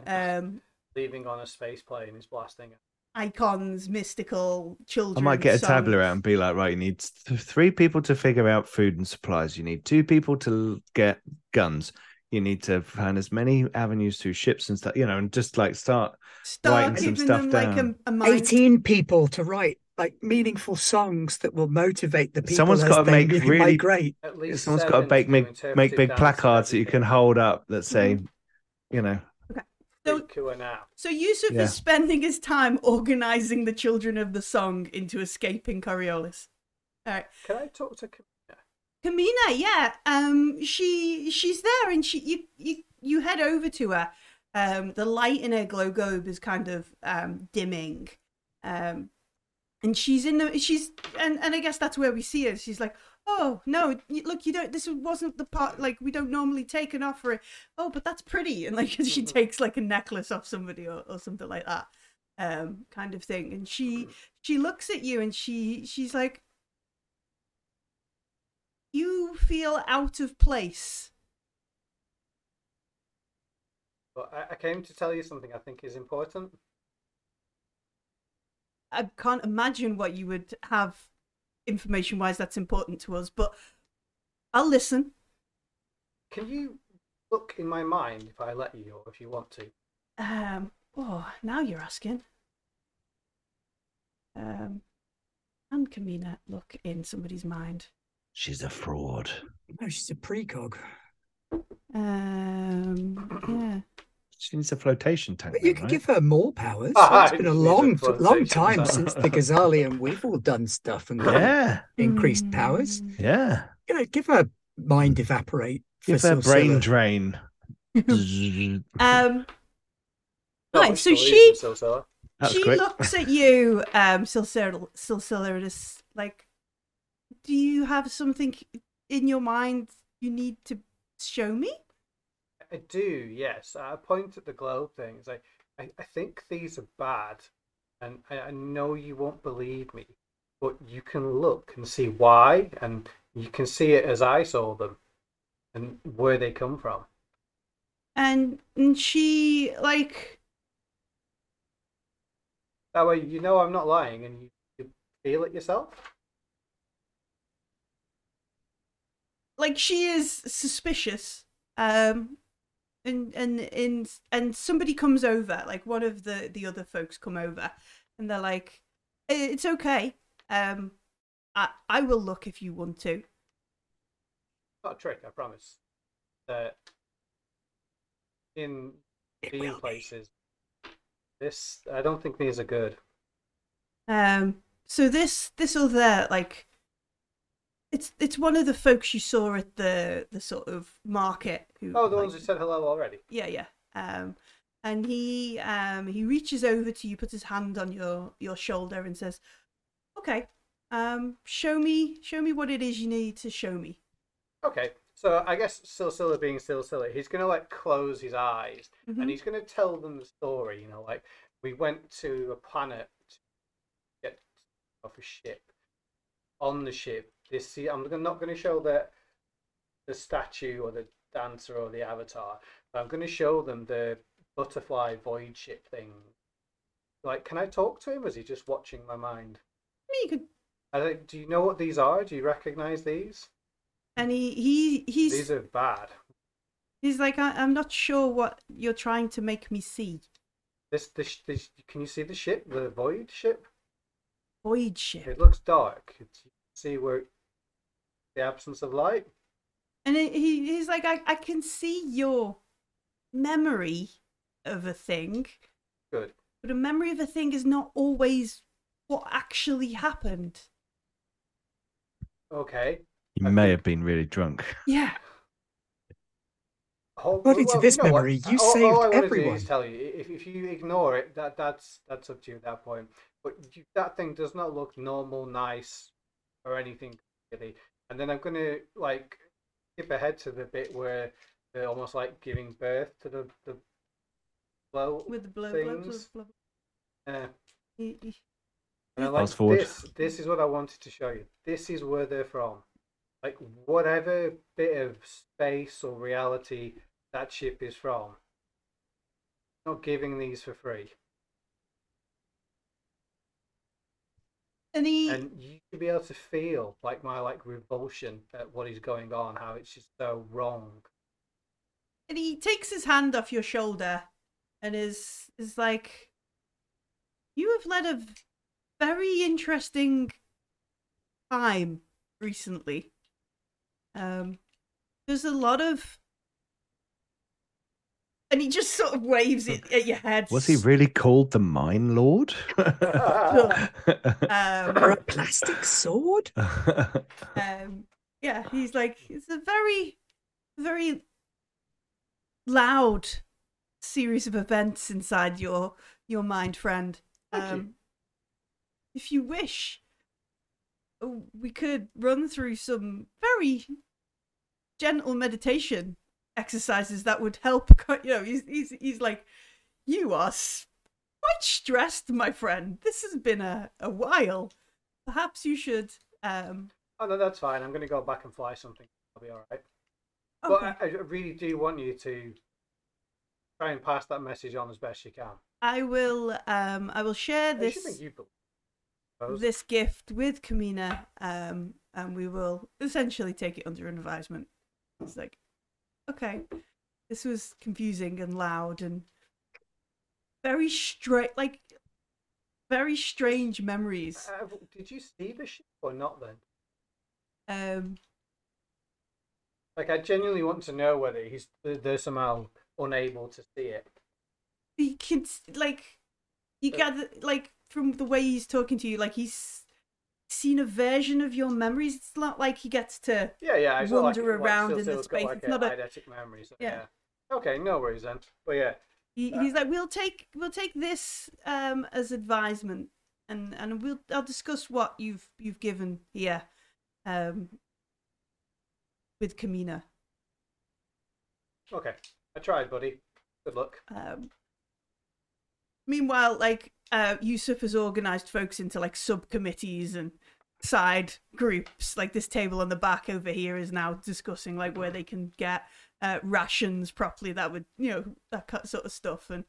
um Leaving on a space plane is blasting it. Icons, mystical, children. I might get songs. A tabula out and be like, right, you need th- three people to figure out food and supplies. You need two people to get guns. You need to find as many avenues through ships and stuff, you know, and just like start, start writing some stuff down. Like a, a eighteen people to write like meaningful songs that will motivate the people. Someone's got to make really great. At least someone's got to make make, make big placards that you can hold up that say, mm-hmm. you know. So, so Yusuf yeah. is spending his time organising the children of the song into escaping Coriolis. All right. Can I talk to Kamina? Kamina, yeah. Um, she she's there, and she you you, you head over to her. Um, the light in her glow globe is kind of um, dimming, um, and she's in the she's and, and I guess that's where we see her. She's like, oh no, look, you don't, this wasn't the part, like we don't normally take an offer it. Oh, but that's pretty. And like she takes like a necklace off somebody or, or something like that, um, kind of thing. And she she looks at you and she she's like, you feel out of place. Well, I, I came to tell you something I think is important. I can't imagine what you would have information wise that's important to us, but I'll listen. Can you look in my mind if I let you, or if you want to? Um oh, now you're asking. Um can Kamina look in somebody's mind? She's a fraud. No, she's a precog. Um yeah. She needs a flotation tank. But you then, could right? give her more powers. Oh, it's been a long, a long time since the Ghazali and we've all done stuff and yeah. increased mm. powers. Yeah, you know, give her mind evaporate. Give her brain drain. um. Right, so she she quick. looks at you, um, Silsila, Silsila, is like, do you have something in your mind you need to show me? I do, yes. I point at the globe things. I, I, I think these are bad, and I, I know you won't believe me, but you can look and see why, and you can see it as I saw them, and where they come from. And, and she, like... That way you know I'm not lying, and you, you feel it yourself? Like, she is suspicious. Um... And and and and somebody comes over, like one of the, the other folks come over, and they're like, "It's okay, um, I I will look if you want to." Not a trick, I promise. That uh, in it these places, be. this I don't think these are good. Um. So this this other like, it's it's one of the folks you saw at the, the sort of market. Who, oh, the like, ones who said hello already. Yeah, yeah. Um, and he um, he reaches over to you, puts his hand on your, your shoulder, and says, "Okay, um, show me show me what it is you need to show me." Okay, so I guess Silsila being Silsila, he's gonna like close his eyes mm-hmm. and he's gonna tell them the story. You know, like we went to a planet to get off a ship. On the ship. This, I'm not going to show the, the statue or the dancer or the avatar. I'm going to show them the butterfly void ship thing. Like, can I talk to him? Or is he just watching my mind? You could. I don't, do you know what these are? Do you recognize these? And he, he he's. These are bad. He's like, I, I'm not sure what you're trying to make me see. This, this, this. Can you see the ship? The void ship. Void ship. It looks dark. It's, you see where. The absence of light, and he, he's like, I, I can see your memory of a thing. Good. But a memory of a thing is not always what actually happened. Okay. You I may think... have been really drunk. Yeah. According well, well, to this you know memory, what? you all, saved all I everyone. Is tell you, if, if you ignore it, that that's that's up to you at that point. But you, that thing does not look normal, nice, or anything really. And then I'm gonna like skip ahead to the bit where they're almost like giving birth to the the blow with the blow things. Blow, blow, blow. Uh, and I like this. This is what I wanted to show you. This is where they're from. Like whatever bit of space or reality that ship is from. Not giving these for free. Any... And you should be able to feel like my like revulsion at what is going on, how it's just so wrong. And he takes his hand off your shoulder and is is like, you have led a very interesting time recently. Um, there's a lot of, and he just sort of waves it at your head. Was he really called the Mine Lord? um, or a plastic sword? um, yeah, he's like, it's a very, very loud series of events inside your your mind, friend. Um, you. If you wish, we could run through some very gentle meditation exercises that would help. You know, he's he's, he's like, you are quite stressed, my friend. This has been a, a while. Perhaps you should. Um... Oh, no, that's fine. I'm going to go back and fly something. I'll be all right. Okay. But I, I really do want you to try and pass that message on as best you can. I will. Um, I will share this. I should make you believe. This gift with Kamina, um, and we will essentially take it under advisement. It's like, okay, this was confusing and loud and very straight, like very strange memories. Uh, did you see the ship or not then? Um, like I genuinely want to know whether he's they're somehow unable to see it. You can like you so- gather like. From the way he's talking to you, like he's seen a version of your memories. It's not like he gets to yeah, yeah, wander like, around like, in the space. Like it's not a eidetic memory. So, yeah. yeah. Okay, no worries then. But yeah, he, uh, he's like, we'll take we'll take this um, as advisement, and, and we'll I'll discuss what you've you've given here um, with Kamina. Okay, I tried, buddy. Good luck. Um, meanwhile, like. Uh, Yusuf has organised folks into like subcommittees and side groups. Like this table on the back over here is now discussing like where they can get uh, rations properly. That would, you know, that sort of stuff and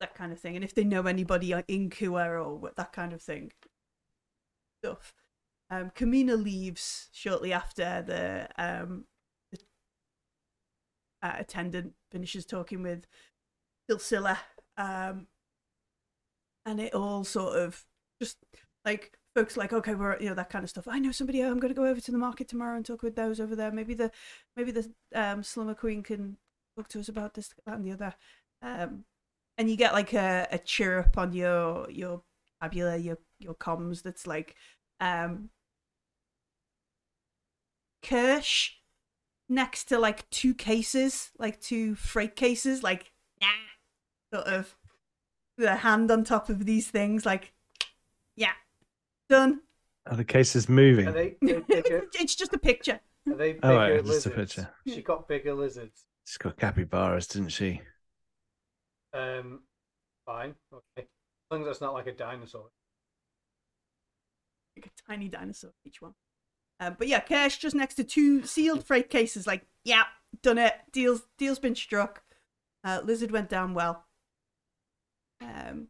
that kind of thing. And if they know anybody in Kua or that kind of thing. Stuff. Um, Kamina leaves shortly after the, um, the uh, attendant finishes talking with Silsila. Um And it all sort of just like folks like, okay, we're, you know, that kind of stuff. I know somebody, I'm going to go over to the market tomorrow and talk with those over there. Maybe the maybe the um, Slumber Queen can talk to us about this, that and the other. Um, and you get like a, a chirrup on your your tabula, your, your comms that's like, um, Kirsch next to like two cases, like two freight cases, like, nah, sort of. The hand on top of these things, like, yeah, done. Are the cases moving? Are they, they it's just a picture. Are they bigger oh, right, lizards? Just a picture. She got bigger lizards. She's got capybaras, didn't she? Um, fine. Okay. As long as that's not like a dinosaur. Like a tiny dinosaur, each one. Um, but yeah, Kirsch just next to two sealed freight cases, like, yeah, done it. Deal's, deal's been struck. Uh, lizard went down well. Um,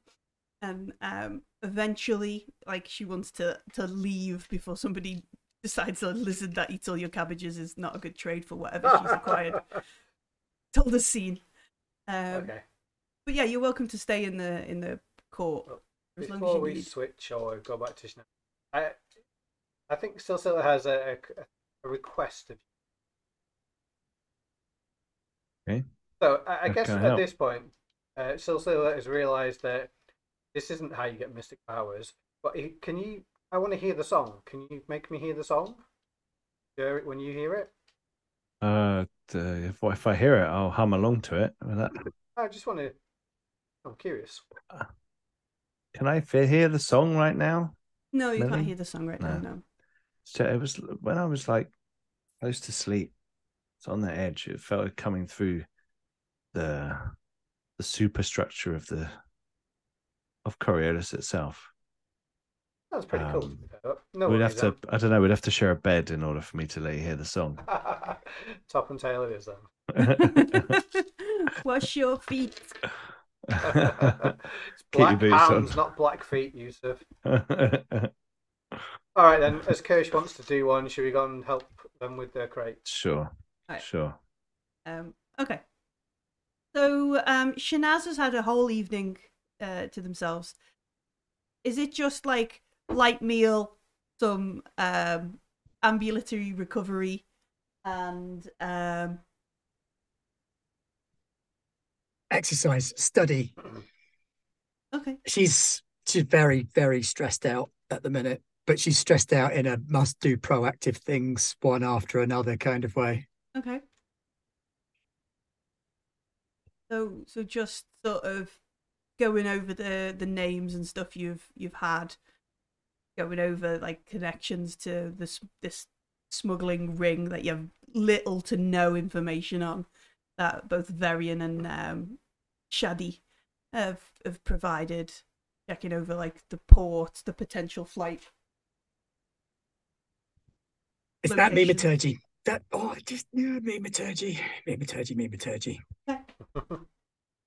and um, eventually, like she wants to, to leave before somebody decides a lizard that eats all your cabbages is not a good trade for whatever she's acquired. Till the scene. Um, okay. But yeah, you're welcome to stay in the in the court well, as long as you we need. Switch or go back to Shanaz, I I think Silsila has a, a, a request of you. Okay. So I, I guess at help. this point, uh, Silsila has realised that this isn't how you get mystic powers. But can you? I want to hear the song. Can you make me hear the song? Hear it when you hear it. Uh, if if I hear it, I'll hum along to it. That... I just want to. I'm curious. Uh, can I hear the song right now? No, you Maybe? can't hear the song right no. now. No. So it was when I was like close to sleep. It's on the edge. It felt coming through the the superstructure of the of Coriolis itself. That's pretty um, cool. No we'd have to. That. I don't know. We'd have to share a bed in order for me to let you hear the song. Top and tail it is then. Wash your feet. It's black hands, not black feet, Yusuf. All right then. As Kirsch wants to do one, should we go and help them with their crate? Sure. Right. Sure. Um, okay. So um, Shanaz has had a whole evening uh, to themselves. Is it just like? Light meal, some um, ambulatory recovery, and um... exercise, study. Okay. She's she's very, very stressed out at the minute, but she's stressed out in a must-do proactive things one after another kind of way. Okay. So, so just sort of going over the, the names and stuff you've you've had. Going over like connections to this this smuggling ring that you have little to no information on that both Veryan and um, Shadi have have provided. Checking over like the port, the potential flight. Is that Mematurgy? That oh, just yeah, Mematurgy, Mematurgy, Mematurgy. Yeah.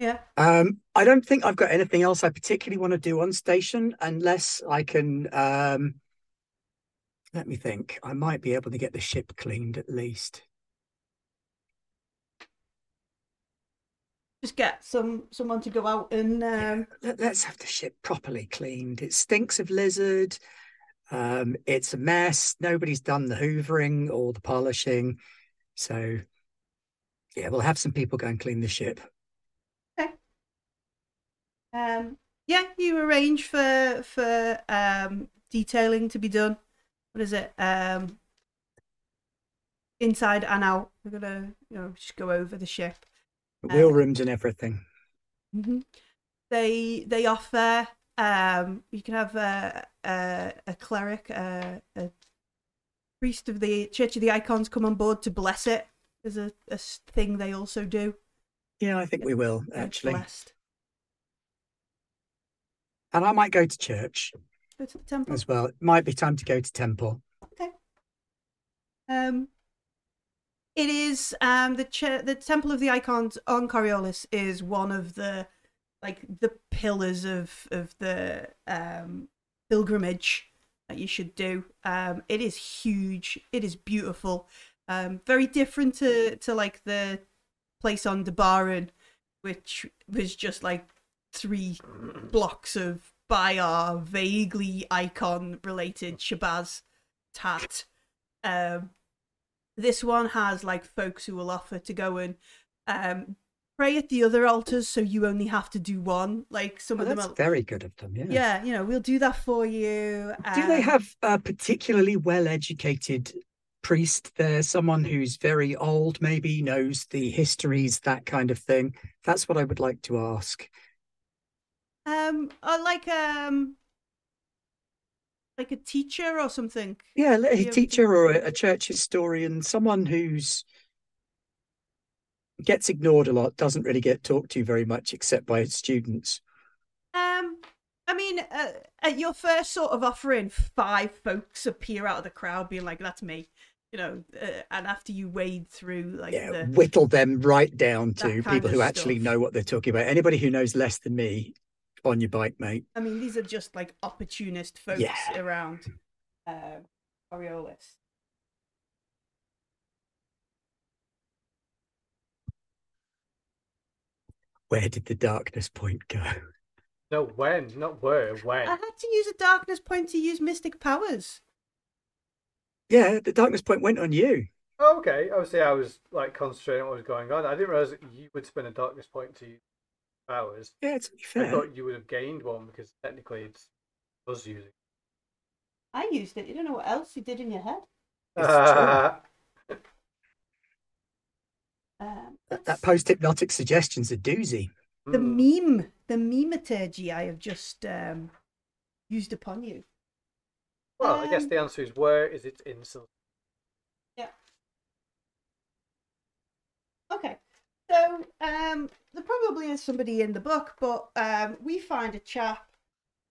Yeah. Um, I don't think I've got anything else I particularly want to do on station unless I can. Um, let me think. I might be able to get the ship cleaned at least. Just get some someone to go out and. Um... Yeah, let, let's have the ship properly cleaned. It stinks of lizard. Um, it's a mess. Nobody's done the hoovering or the polishing. So, yeah, we'll have some people go and clean the ship. Um, yeah, you arrange for for um, detailing to be done. What is it? Um, inside and out. We're gonna, you know, just go over the ship. Um, wheel rooms and everything. Mm-hmm. They they offer. Um, you can have a a, a cleric, a, a priest of the Church of the Icons, come on board to bless it. There's a, a thing they also do. Yeah, I think we will actually. Blessed. And I might go to church. Go to the temple as well. It might be time to go to temple. Okay. Um, it is um the ch- the Temple of the Icons on Coriolis is one of the like the pillars of of the um pilgrimage that you should do. Um, it is huge. It is beautiful. Um, very different to to like the place on Dabaran, which was just like. Three blocks of bayar, vaguely icon-related shabazz tat. Um, this one has like folks who will offer to go and um, pray at the other altars, so you only have to do one. Like some oh, of them, that's are very good of them. Yeah, yeah. You know, we'll do that for you. Um, do they have a particularly well-educated priest there? Someone who's very old, maybe knows the histories, that kind of thing. That's what I would like to ask. Um, or like um, like a teacher or something. Yeah, a teacher or a, a church historian, someone who's gets ignored a lot, doesn't really get talked to very much, except by its students. Um, I mean, uh, at your first sort of offering, five folks appear out of the crowd, being like, "That's me," you know. Uh, and after you wade through, like, yeah, the, whittle them right down to people who actually know what they're talking about. Anybody who knows less than me. On your bike, mate. I mean, these are just like opportunist folks yeah. around uh, Coriolis. Where did the darkness point go? No, when, not where, when. I had to use a darkness point to use mystic powers. Yeah, the darkness point went on you. Oh, okay. Obviously, I was like concentrating on what was going on. I didn't realize that you would spend a darkness point to hours. Yeah, to be fair, I thought you would have gained one because technically it's us using it. I used it. You don't know what else you did in your head. Uh, um, that, that post-hypnotic suggestion's a doozy. The mm. meme, the mematurgy I have just um, used upon you. Well, um, I guess the answer is where is its insult? Yeah. Okay. So um, there probably is somebody in the book, but um, we find a chap.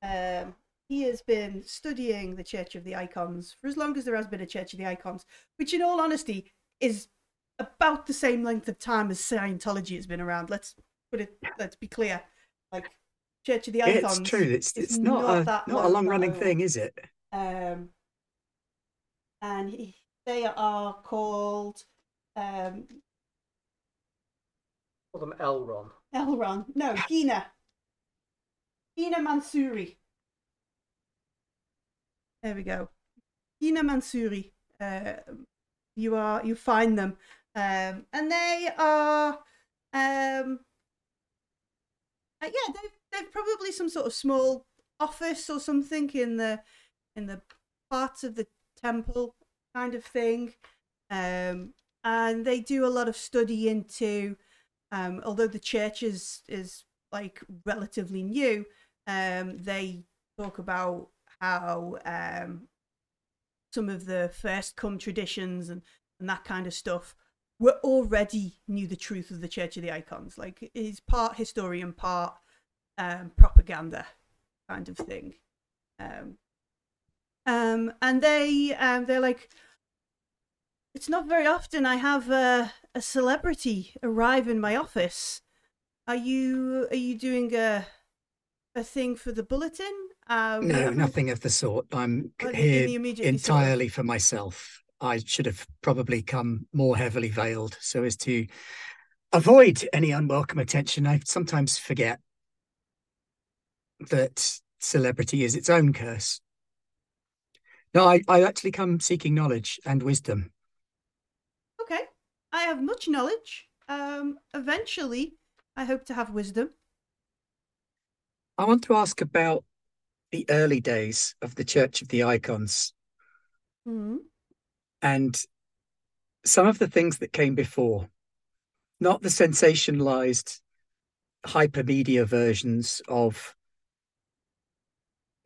Um, He has been studying the Church of the Icons for as long as there has been a Church of the Icons, which in all honesty is about the same length of time as Scientology has been around. Let's put it, let's be clear. Like Church of the Icons. It's true. It's, it's not, not, a, that not a long running thing, is it? Um, and he, they are called... Um, call them Elron. Elron. No, Gina. Gina Mansouri. There we go. Gina Mansouri. Uh, you are you find them. Um, and they are um uh, yeah, they've they've probably some sort of small office or something in the in the parts of the temple kind of thing. Um and they do a lot of study into um although the church is is like relatively new, um they talk about how um, some of the first come traditions and, and that kind of stuff were already knew the truth of the Church of the Icons. Like it's part historian, part um, propaganda kind of thing. Um, um, and they, um, they're like, it's not very often I have a, a celebrity arrive in my office. Are you, are you doing a, a thing for the bulletin? Um, no, nothing of the sort. I'm here entirely for myself. I should have probably come more heavily veiled so as to avoid any unwelcome attention. I sometimes forget that celebrity is its own curse. No, I, I actually come seeking knowledge and wisdom. Okay. I have much knowledge. Um, eventually, I hope to have wisdom. I want to ask about the early days of the Church of the Icons. Mm-hmm. And some of the things that came before, not the sensationalized hypermedia versions of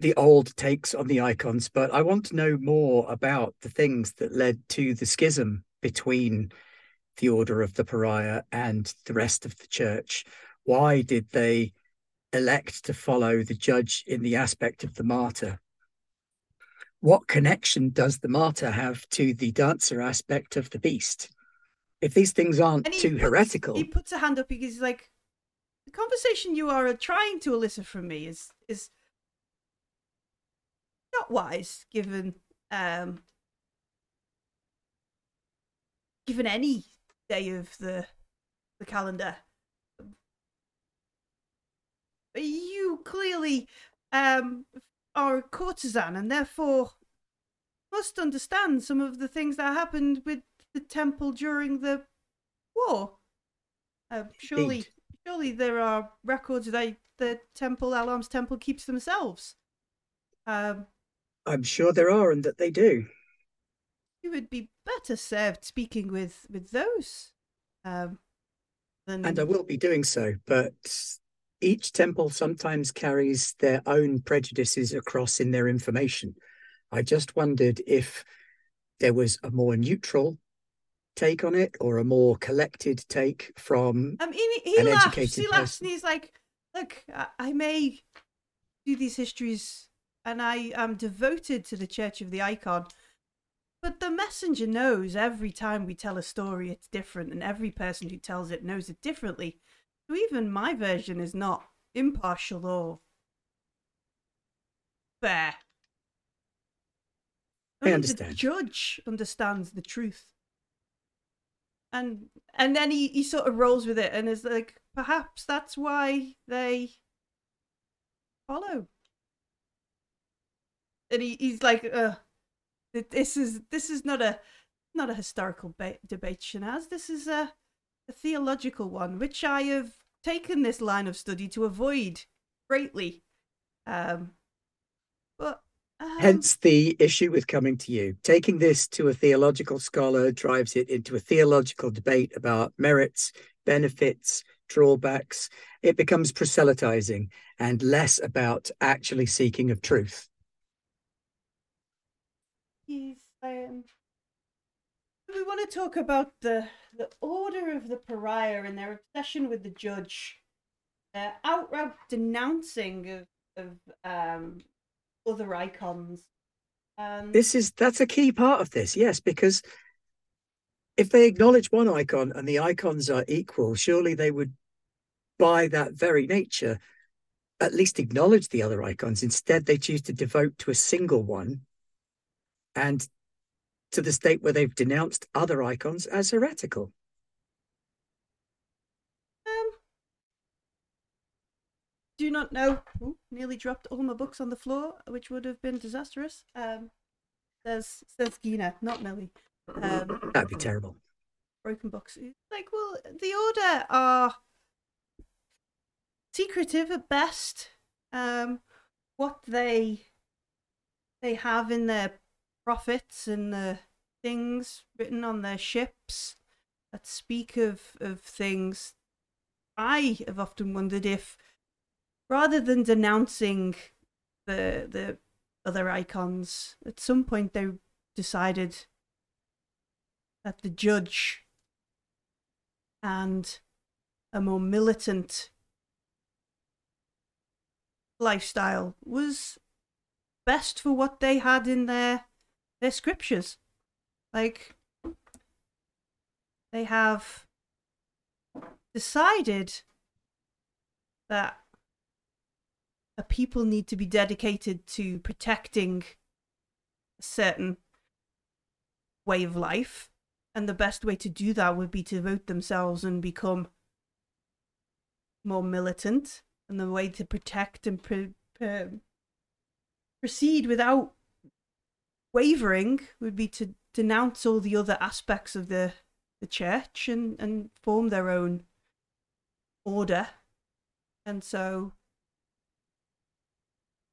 the old takes on the Icons, but I want to know more about the things that led to the schism between the Order of the Pariah and the rest of the church. Why did they elect to follow the judge in the aspect of the martyr? What connection does the martyr have to the dancer aspect of the beast? If these things aren't too puts, heretical... He puts a hand up because he's like, the conversation you are trying to elicit from me is is not wise, given um, given any day of the the calendar. You clearly um, are a courtesan and therefore must understand some of the things that happened with the temple during the war. Uh, surely, surely there are records that the temple, Alarms Temple, keeps themselves. Um, I'm sure there are, and that they do. You would be better served speaking with with those. Um, than... And I will be doing so, but... Each temple sometimes carries their own prejudices across in their information. I just wondered if there was a more neutral take on it or a more collected take from um, he, he an laughs, educated he person. Laughs and he's like, look, I, I may do these histories and I am devoted to the Church of the Icon, but the messenger knows every time we tell a story it's different and every person who tells it knows it differently. So even my version is not impartial or fair. I understand. The judge understands the truth. And and then he, he sort of rolls with it and is like, perhaps that's why they follow. And he, he's like, uh, this is this is not a not a historical ba- debate, Shanaz. This is a, a theological one, which I have taken this line of study to avoid greatly. Um, but um... Hence the issue with coming to you. Taking this to a theological scholar drives it into a theological debate about merits, benefits, drawbacks. It becomes proselytizing and less about actually seeking of truth. Yes, I am. We want to talk about the the Order of the Pariah and their obsession with the judge, uh, outright denouncing of, of um, other icons. Um, this is that's a key part of this, yes, because if they acknowledge one icon and the icons are equal, surely they would, by that very nature, at least acknowledge the other icons. Instead, they choose to devote to a single one and to the state where they've denounced other icons as heretical. Um, do not know. Ooh, nearly dropped all my books on the floor, which would have been disastrous. Um, there's, there's Gina, not Millie. Um, That'd be terrible. Broken books. Like, well, the Order are secretive at best. Um, what they they have in their prophets and the things written on their ships that speak of of things. I have often wondered if, rather than denouncing the the other icons, at some point they decided that the judge and a more militant lifestyle was best for what they had in their their scriptures. Like, they have decided that a people need to be dedicated to protecting a certain way of life. And the best way to do that would be to devote themselves and become more militant. And the way to protect and pre- pre- proceed without wavering would be to denounce all the other aspects of the, the church and, and form their own order. And so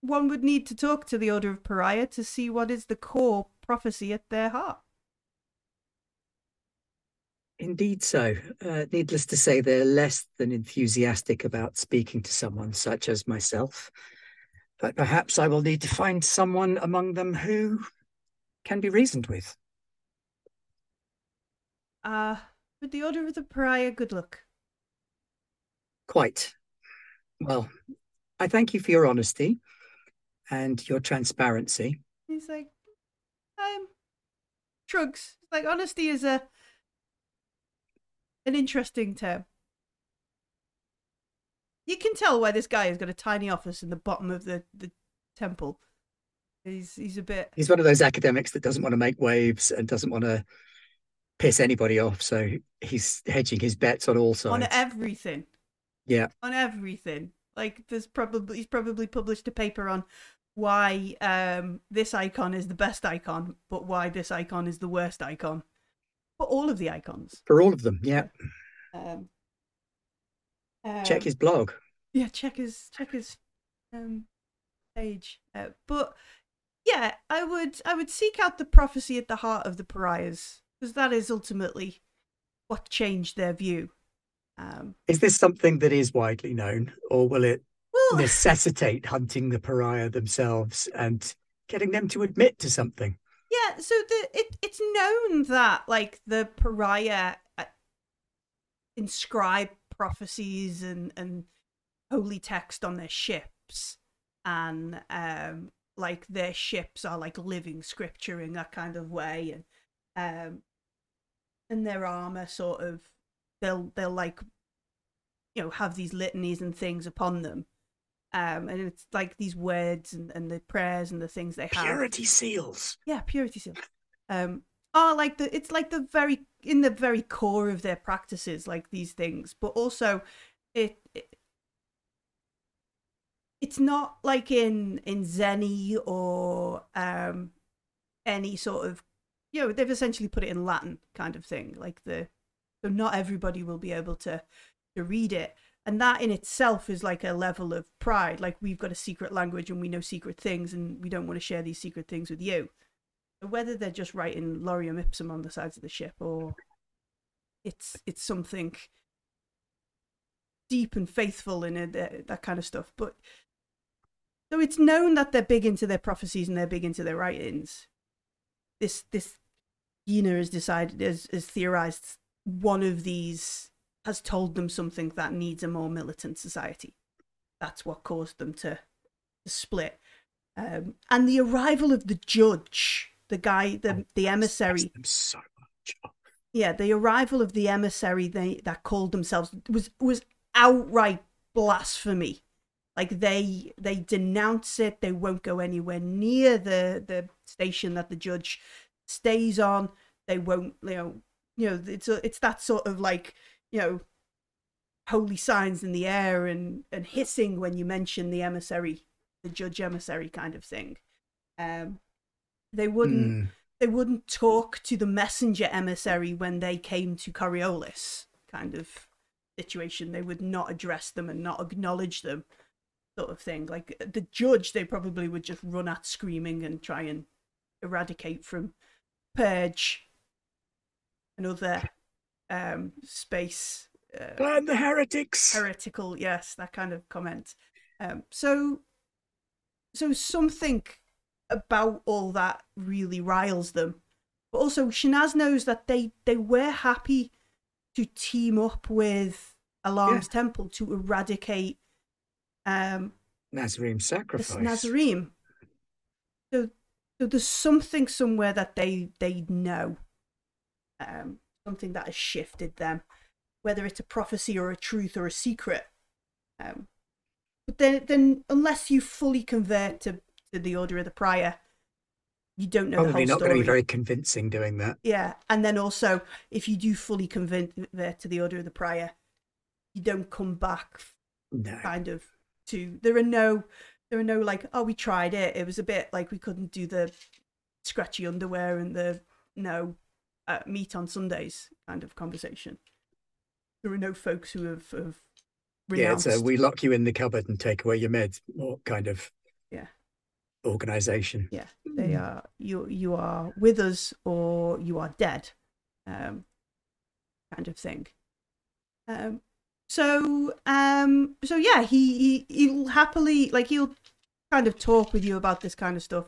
one would need to talk to the Order of Pariah to see what is the core prophecy at their heart. Indeed so. Uh, needless to say, they're less than enthusiastic about speaking to someone such as myself. But perhaps I will need to find someone among them who can be reasoned with. Uh, with the Order of the Pariah, good luck. Quite. Well, I thank you for your honesty and your transparency. He's like, um, shrugs. Like, honesty is a An interesting term. You can tell why this guy has got a tiny office in the bottom of the, the temple. He's he's a bit... He's one of those academics that doesn't want to make waves and doesn't want to piss anybody off, so he's hedging his bets on all sides. On everything. Yeah. On everything. Like, there's probably he's probably published a paper on why um, this icon is the best icon, but why this icon is the worst icon. For all of the icons. For all of them, yeah. Um, um, check his blog. Yeah, check his check his um, page. Uh, but yeah, I would I would seek out the prophecy at the heart of the pariahs, because that is ultimately what changed their view. Um, is this something that is widely known, or will it well, necessitate hunting the pariah themselves and getting them to admit to something? Yeah, so the it it's known that, like, the pariah inscribe prophecies and, and holy text on their ships, and um like their ships are like living scripture in that kind of way, and um and their armor sort of they'll they'll like you know have these litanies and things upon them, um and it's like these words and, and the prayers and the things they have. Purity seals. Yeah, purity seals. Um, are like the it's like the very in the very core of their practices, like these things. But also, it, it it's not like in in Zenny or um any sort of you know, they've essentially put it in Latin kind of thing, like the so not everybody will be able to to read it. And that in itself is like a level of pride. Like, we've got a secret language and we know secret things and we don't want to share these secret things with you. Whether they're just writing Laureum Ipsum on the sides of the ship or it's it's something deep and faithful in it, that kind of stuff. But so it's known that they're big into their prophecies and they're big into their writings. This this Gina has decided, has, has theorized one of these has told them something that needs a more militant society. That's what caused them to, to split. Um, and the arrival of the judge, the guy, the, the emissary. I'm so much. Yeah, the arrival of the emissary they, that called themselves was was outright blasphemy. Like, they they denounce it. They won't go anywhere near the, the station that the judge stays on. They won't, you know, you know it's a, it's that sort of like, you know, holy signs in the air and, and hissing when you mention the emissary, the judge emissary kind of thing. Um, they wouldn't mm. they wouldn't talk to the messenger emissary when they came to Coriolis kind of situation. They would not address them and not acknowledge them sort of thing. Like, the judge, they probably would just run at screaming and try and eradicate from Purge and other... Um, space. Uh, Burn the heretics. Heretical, yes, that kind of comment. Um, so, so something about all that really riles them. But also, Shanaz knows that they they were happy to team up with Alarms yeah. Temple to eradicate um, Nazarene sacrifice. Nazarene. So, so there's something somewhere that they they know. Um. Something that has shifted them, whether it's a prophecy or a truth or a secret. Um, but then, then unless you fully convert to, to the Order of the Pariah, you don't know Probably the whole story. Probably not going to be very convincing doing that. Yeah, and then also, if you do fully convert to the Order of the Pariah, you don't come back no. kind of to... There are no, there are no like, oh, we tried it. It was a bit like we couldn't do the scratchy underwear and the... No. Uh, meet on Sundays kind of conversation. There are no folks who have, have renounced. Yeah, it's a, we lock you in the cupboard and take away your meds, or kind of yeah organization. Yeah, they are you you are with us or you are dead, um, kind of thing. Um, so um, so yeah, he, he he'll happily like he'll kind of talk with you about this kind of stuff.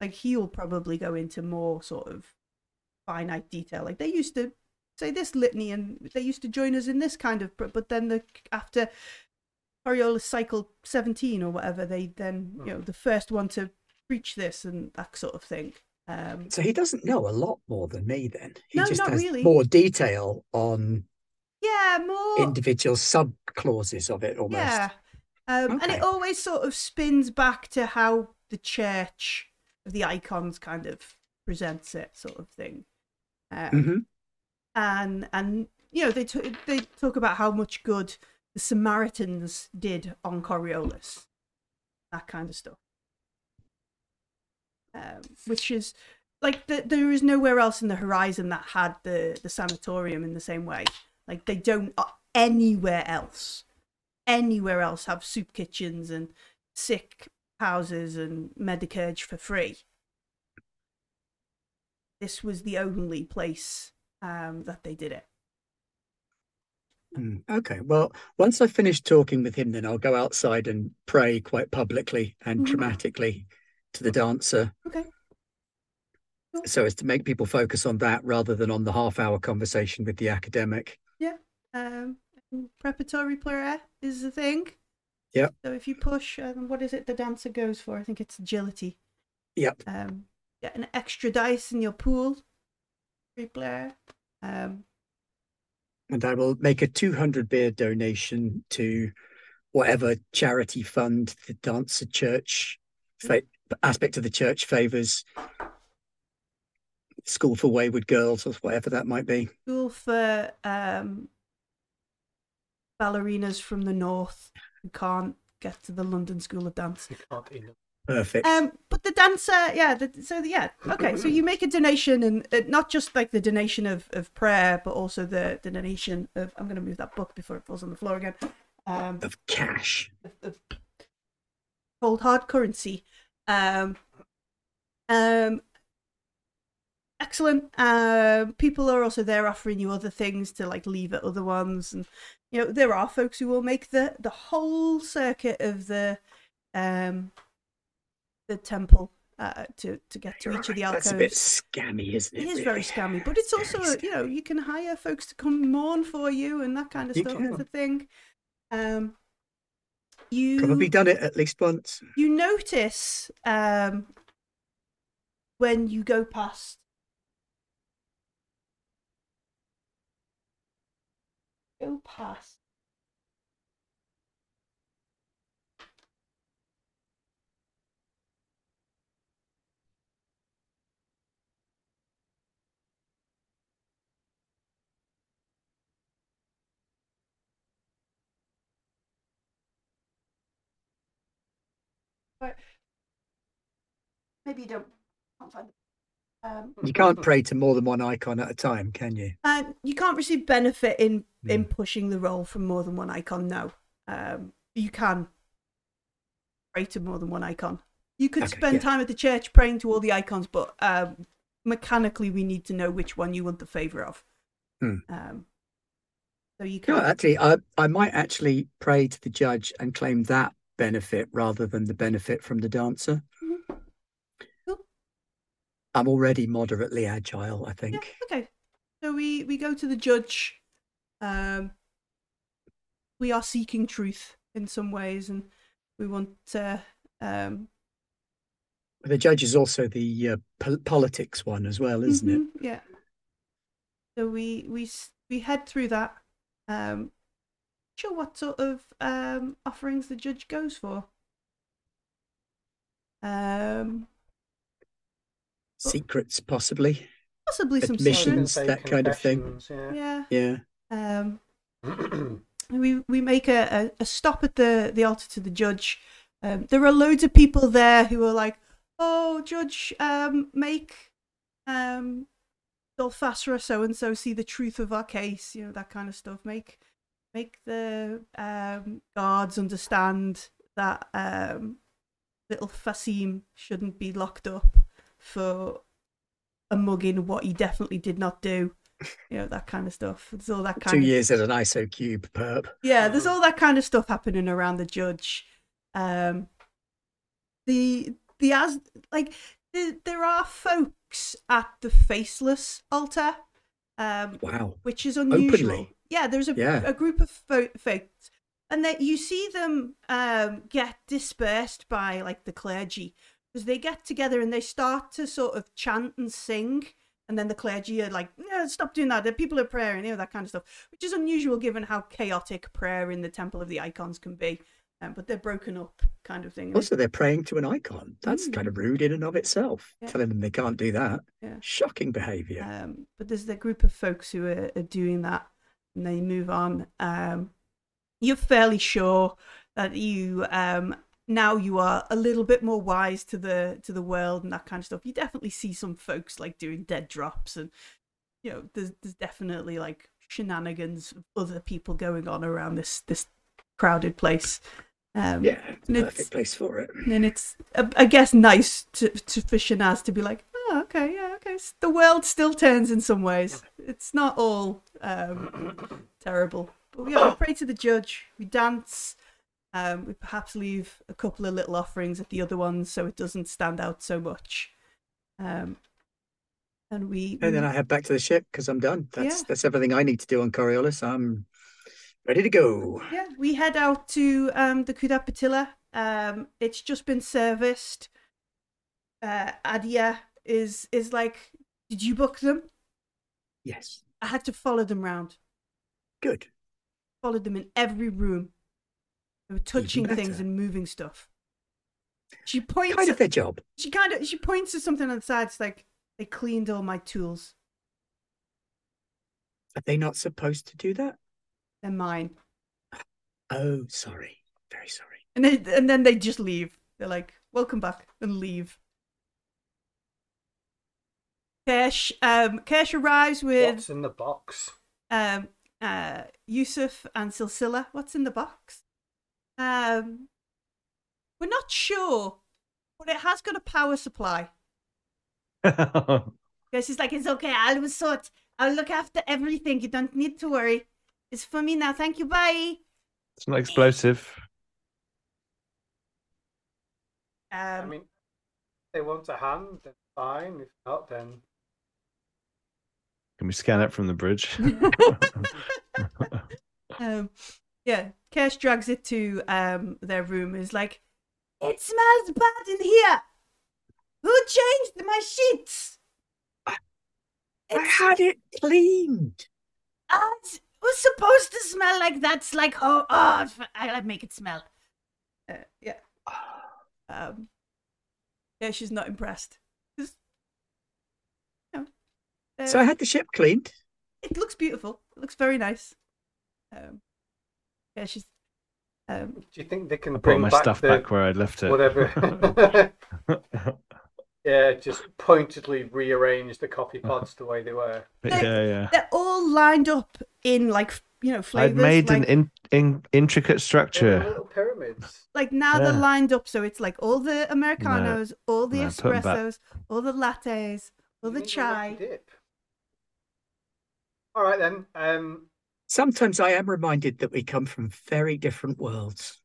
Like, he'll probably go into more sort of finite detail, like they used to say this litany and they used to join us in this kind of, but then the after Coriolis cycle seventeen or whatever, they then you know the first one to preach this and that sort of thing. Um so he doesn't know a lot more than me then. He no, just not has really. More detail on yeah more individual sub clauses of it almost. Yeah um okay. And it always sort of spins back to how the Church of the Icons kind of presents it, sort of thing. Um, mm-hmm. And and you know they t- they talk about how much good the Samaritans did on Coriolis, that kind of stuff. Um, which is like the, there is nowhere else in the horizon that had the the sanatorium in the same way. Like, they don't uh, anywhere else, anywhere else have soup kitchens and sick houses and Medicurge for free. This was the only place um, that they did it. Mm, okay. Well, once I finish talking with him, then I'll go outside and pray quite publicly and mm-hmm. dramatically to the dancer. Okay. Cool. So as to make people focus on that rather than on the half-hour conversation with the academic. Yeah. Um, preparatory prayer is the thing. Yeah. So if you push, um, what is it the dancer goes for? I think it's agility. Yep. Um, Get an extra dice in your pool, free player. Um, and I will make a two hundred beer donation to whatever charity fund the dancer church fa- aspect of the church favors. School for Wayward Girls, or whatever that might be. School for um, ballerinas from the north who can't get to the London School of Dance. Perfect. Um, but the dancer, yeah. The, so the, yeah, okay. So you make a donation, and uh, not just like the donation of, of prayer, but also the, the donation of. I'm going to move that book before it falls on the floor again. Um, of cash, of, of cold hard currency. Um, um, excellent. Uh, people are also there offering you other things to like leave at other ones, and you know there are folks who will make the the whole circuit of the. Um, the temple uh, to to get to You're each right. of the alcoves. That's a bit scammy, isn't it? It is really? very scammy, but it's, it's also you know you can hire folks to come mourn for you and that kind of you stuff. That's a thing. Um, you probably done it at least once. You notice um, when you go past. Go past. Maybe you don't. Can't find um, you can't pray to more than one icon at a time, can you? Um, you can't receive benefit in mm. in pushing the role from more than one icon. No, um, you can pray to more than one icon. You could okay, spend yeah. time at the church praying to all the icons, but um, mechanically, we need to know which one you want the favor of. Mm. Um, so you can no, actually. I I might actually pray to the judge and claim that benefit rather than the benefit from the dancer. Mm-hmm. Cool. I'm already moderately agile, I think. Yeah, okay. So we, we go to the judge. Um, we are seeking truth in some ways, and we want to... Uh, um... The judge is also the uh, po- politics one as well, isn't mm-hmm. it? Yeah. So we we we head through that. Um Sure, what sort of um, offerings the judge goes for? Um, Secrets, possibly. Possibly some admissions, that kind of thing. Yeah, yeah. yeah. Um, we we make a, a, a stop at the, the altar to the judge. Um, there are loads of people there who are like, "Oh, judge, um, make um, Dolphasra so and so see the truth of our case." You know, that kind of stuff. Make. Make the um, guards understand that um, little Fasim shouldn't be locked up for a mugging, what he definitely did not do. You know, that kind of stuff. There's all that kind Two of... years at an I S O cube perp. Yeah, there's all that kind of stuff happening around the judge. Um, the the as like the, there are folks at the faceless altar. Um, wow, which is unusual. Openly. Yeah, there's a, yeah. a group of folks, and that you see them um, get dispersed by like the clergy, because they get together and they start to sort of chant and sing, and then the clergy are like, "No, stop doing that. The people are praying," you know, that kind of stuff, which is unusual given how chaotic prayer in the Temple of the Icons can be. Um, but they're broken up, kind of thing. Also, they're praying to an icon. That's mm. kind of rude in and of itself. Yeah. Telling them they can't do that. Yeah. Shocking behaviour. Um, but there's the group of folks who are, are doing that. And they move on. Um, you're fairly sure that you um, now you are a little bit more wise to the to the world and that kind of stuff. You definitely see some folks like doing dead drops, and you know there's there's definitely like shenanigans of other people going on around this this crowded place. Um, yeah, it's the perfect place for it. And it's I guess nice to, to for Shanaz to be like, "Oh, okay, yeah, okay." The world still turns in some ways. It's not all um, terrible. But yeah, we pray to the judge. We dance. Um, we perhaps leave a couple of little offerings at the other ones so it doesn't stand out so much. Um, and we, we and then I head back to the ship because I'm done. That's yeah. that's everything I need to do on Coriolis. I'm ready to go. Yeah, we head out to um, the Kudah Batila. Um, it's just been serviced. Uh, Adia. Is is like, "Did you book them?" "Yes." "I had to follow them round." "Good." "Followed them in every room. They were touching things and moving stuff." She points kind of at their job. She kind of she points to something on the side. It's like, "They cleaned all my tools." "Are they not supposed to do that?" "They're mine." "Oh, sorry. Very sorry." And they, and then they just leave. They're like, "Welcome back," and leave. Kirsch, um, Kirsch arrives with... What's in the box? Um, uh, Yusuf and Silsila. What's in the box? Um, we're not sure, but it has got a power supply. Kirsch is like, it's okay, I will sort. I'll look after everything. You don't need to worry. It's for me now. Thank you. Bye. It's not explosive. Um, I mean, if they want a hand, then fine. If not, then... Can we scan it from the bridge? um, yeah, Kirsch drags it to um, their room. Is like, it smells bad in here. Who changed my sheets? I, I had it cleaned. As was supposed to smell like that's like oh oh I make it smell. Uh, yeah. Um. Yeah, she's not impressed. Um, so I had the ship cleaned. It looks beautiful. It looks very nice. Um, yeah, she's. Um, Do you think they can I bring my back stuff the, back where I left it? Whatever. Yeah, just pointedly rearrange the coffee pods the way they were. They're, yeah, yeah. They're all lined up in like you know flavors. I'd made like, an in, in, intricate structure. They're little pyramids. Like now yeah. They're lined up, so it's like all the Americanos, no, all the no, espressos, all the lattes, all you the chai. All right, then. Um, Sometimes I am reminded that we come from very different worlds.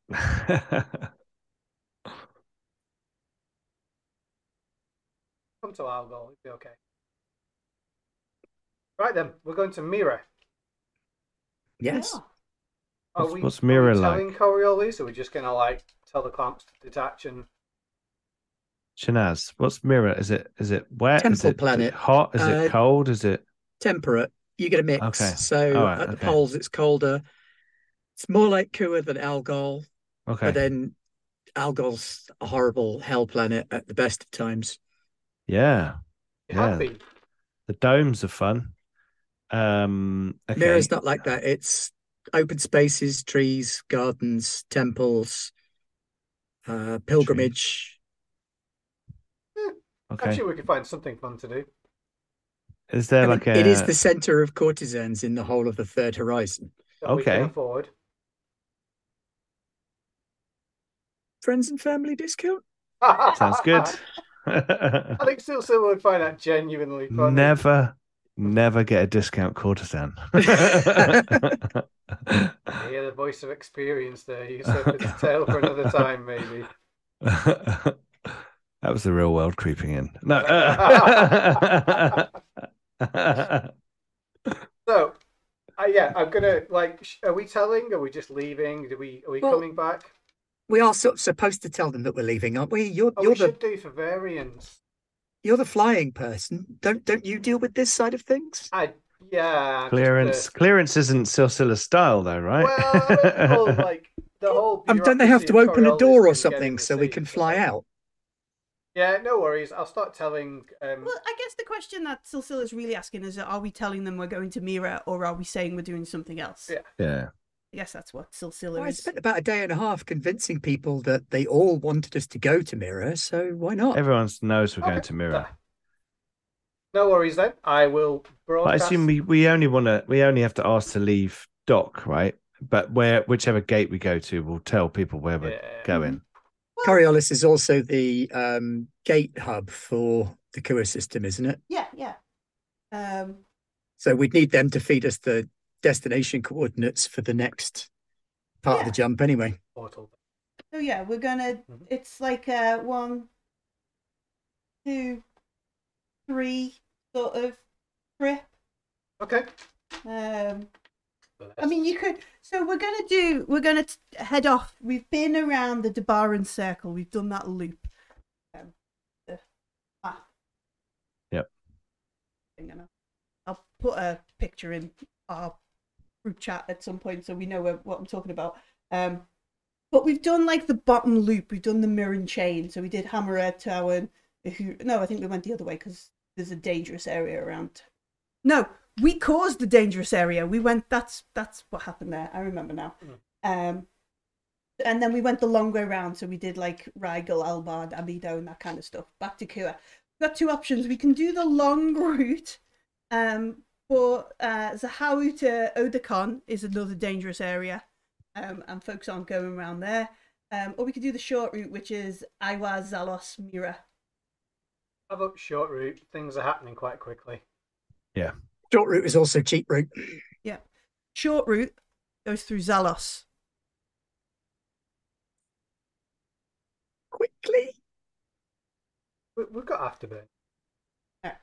Come to Algol, it'll be okay. Right, then. We're going to Mira. Yes. Yeah. Are what's, we, what's Mira are we like? Telling Coriolis, or are we just going to, like, tell the clamps to detach and... Shanaz, what's Mira? Is it is it wet? Temple is it, planet. Is it hot? Is uh, it cold? Is it... Temperate. You get a mix. Okay. So right, at the okay. poles, it's colder. It's more like Kua than Algol. Okay. But then Algol's a horrible hell planet at the best of times. Yeah. yeah. Happy. The domes are fun. Um, okay. Mira's not like that. It's open spaces, trees, gardens, temples, uh, pilgrimage. Hmm. Okay. Actually, we could find something fun to do. Is there I like mean, a... It is the center of courtesans in the whole of the Third Horizon. That okay. We can afford. Friends and family discount? Sounds good. I think still someone would find that genuinely funny. Never, never get a discount courtesan. You hear the voice of experience there. You said it's a tale for another time, maybe. That was the real world creeping in. No. Uh... So, uh, yeah, I'm gonna like. Sh- are we telling? Are we just leaving? Do we? Are we well, coming back? We are sort of supposed to tell them that we're leaving, aren't we? You're, oh, you're we the, should do for variants. You're the flying person. Don't don't you deal with this side of things? I yeah. Clearance the... clearance isn't Silsila's style, though, right? Well, all, like the whole. Um, don't they have to open a door or something so we can fly out? Yeah, no worries. I'll start telling... Um... Well, I guess the question that Silsila's really asking is, are we telling them we're going to Mira, or are we saying we're doing something else? Yeah. yeah. I guess that's what Silsila well, is. I spent about a day and a half convincing people that they all wanted us to go to Mira, so why not? Everyone knows we're okay. going to Mira. No worries, then. I will broadcast... But I assume we, we only want to... We only have to ask to leave dock, right? But where whichever gate we go to, we'll tell people where we're yeah. going. Coriolis is also the um, gate hub for the Kua system, isn't it? Yeah, yeah. Um, so we'd need them to feed us the destination coordinates for the next part yeah. of the jump anyway. Portal. So yeah, we're going to... Mm-hmm. It's like uh, one, two, three sort of trip. Okay. Um, I mean, you could... So we're going to do, we're going to head off. We've been around the Dabaran circle. We've done that loop. Um, the, ah. Yep. I'll put a picture in our group chat at some point so we know where, what I'm talking about. Um, but we've done like the bottom loop. We've done the Mirren chain. So we did Hammerhead Tower. And if you, no, I think we went the other way because there's a dangerous area around. No. We caused the dangerous area. We went, that's that's what happened there. I remember now. Mm. Um, and then we went the long way round. So we did like Rigel, Albard, Amido and that kind of stuff. Back to Kua. got two options. We can do the long route, um, but uh, Zaharu to Odakan is another dangerous area, um, and folks aren't going around there. Um, or we could do the short route, which is Iwas, Zalos, Mira. How about short route? Things are happening quite quickly. Yeah. Short route is also cheap route. Yeah. Short route goes through Zalos. Quickly. We've got afterburn.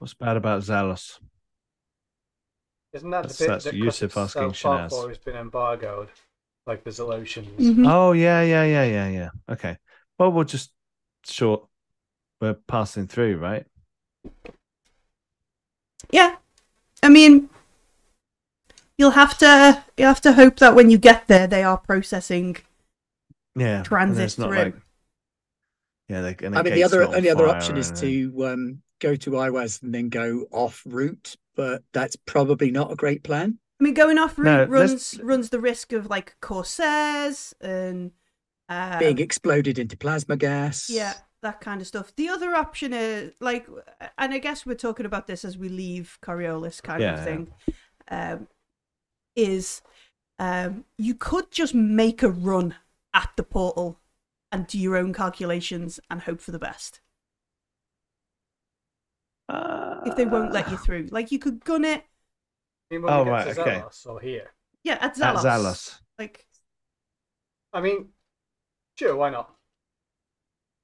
What's bad about Zalos? Isn't that that's, the bit that's that Yusuf asking Shanaz? So far has been embargoed, like the Zalotians. Mm-hmm. Oh yeah, yeah, yeah, yeah, yeah. Okay. Well, we'll just short. We're passing through, right? Yeah. I mean, you'll have to you have to hope that when you get there, they are processing. Yeah. Transit through. Like, yeah, they, and I mean, the other only other option is to um, go to Iwas and then go off route, but that's probably not a great plan. I mean, going off route no, runs let's... runs the risk of like corsairs and um, being exploded into plasma gas. Yeah, that kind of stuff. The other option is like, and I guess we're talking about this as we leave Coriolis, kind yeah, of thing. Yeah. Um, is um, you could just make a run at the portal and do your own calculations and hope for the best. Uh, if they won't let you through, like you could gun it. Oh right, okay. Or here. Yeah, at Zalos. At Zalos. Like, I mean, sure, why not?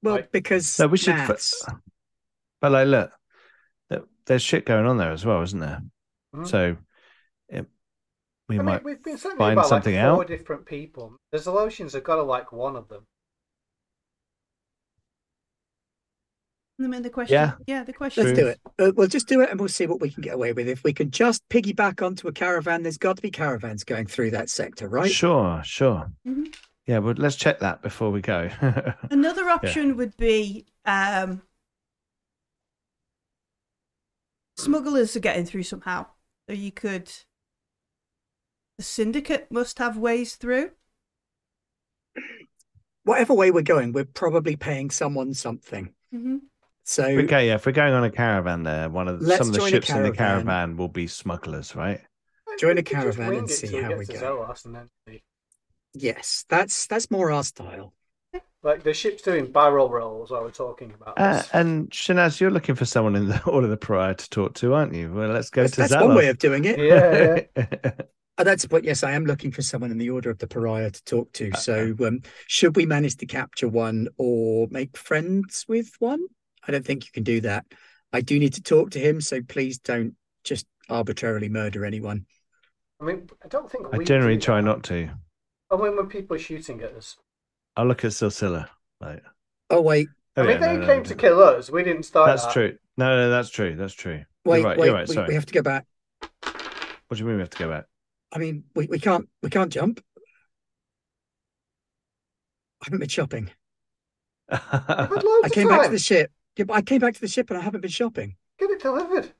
Well, like, because so we should. Maths. But like, look, there's shit going on there as well, isn't there? Mm-hmm. So, it, we I might mean, we've been find about, something like, out. Four different people. The Zalotians have got to like one of them. The question, yeah, yeah the question. Let's do it. Uh, we'll just do it, and we'll see what we can get away with. If we can just piggyback onto a caravan, there's got to be caravans going through that sector, right? Sure, sure. Mm-hmm. Yeah, but let's check that before we go. Another option yeah. would be um, smugglers are getting through somehow. So you could. The syndicate must have ways through. Whatever way we're going, we're probably paying someone something. Mm-hmm. So if we go, yeah, if we're going on a caravan there, one of the, some of the ships in the caravan will be smugglers, right? Join a caravan and see how we go. Yes, that's that's more our style. Like the ship's doing barrel rolls while we're talking about this. Uh, and Shanaz, you're looking for someone in the Order of the Pariah to talk to, aren't you? Well, let's go that's, to Zalos. That's one way of doing it. Yeah. yeah. Oh, that's what. Yes, I am looking for someone in the Order of the Pariah to talk to. Okay. So, um, should we manage to capture one or make friends with one? I don't think you can do that. I do need to talk to him, so please don't just arbitrarily murder anyone. I mean, I don't think we I generally do try that. Not to. I mean, when people are shooting at us, I'll look at Silsila. Like, oh wait, I mean, oh, yeah, they no, no, came no, to no. kill us. We didn't start. That's that. true. No, no, that's true. That's true. Wait, you're right, wait, you're right. We, Sorry. we have to go back. What do you mean we have to go back? I mean, we, we can't we can't jump. I haven't been shopping. I came back to the ship. Yeah, but I came back to the ship and I haven't been shopping. Get it delivered.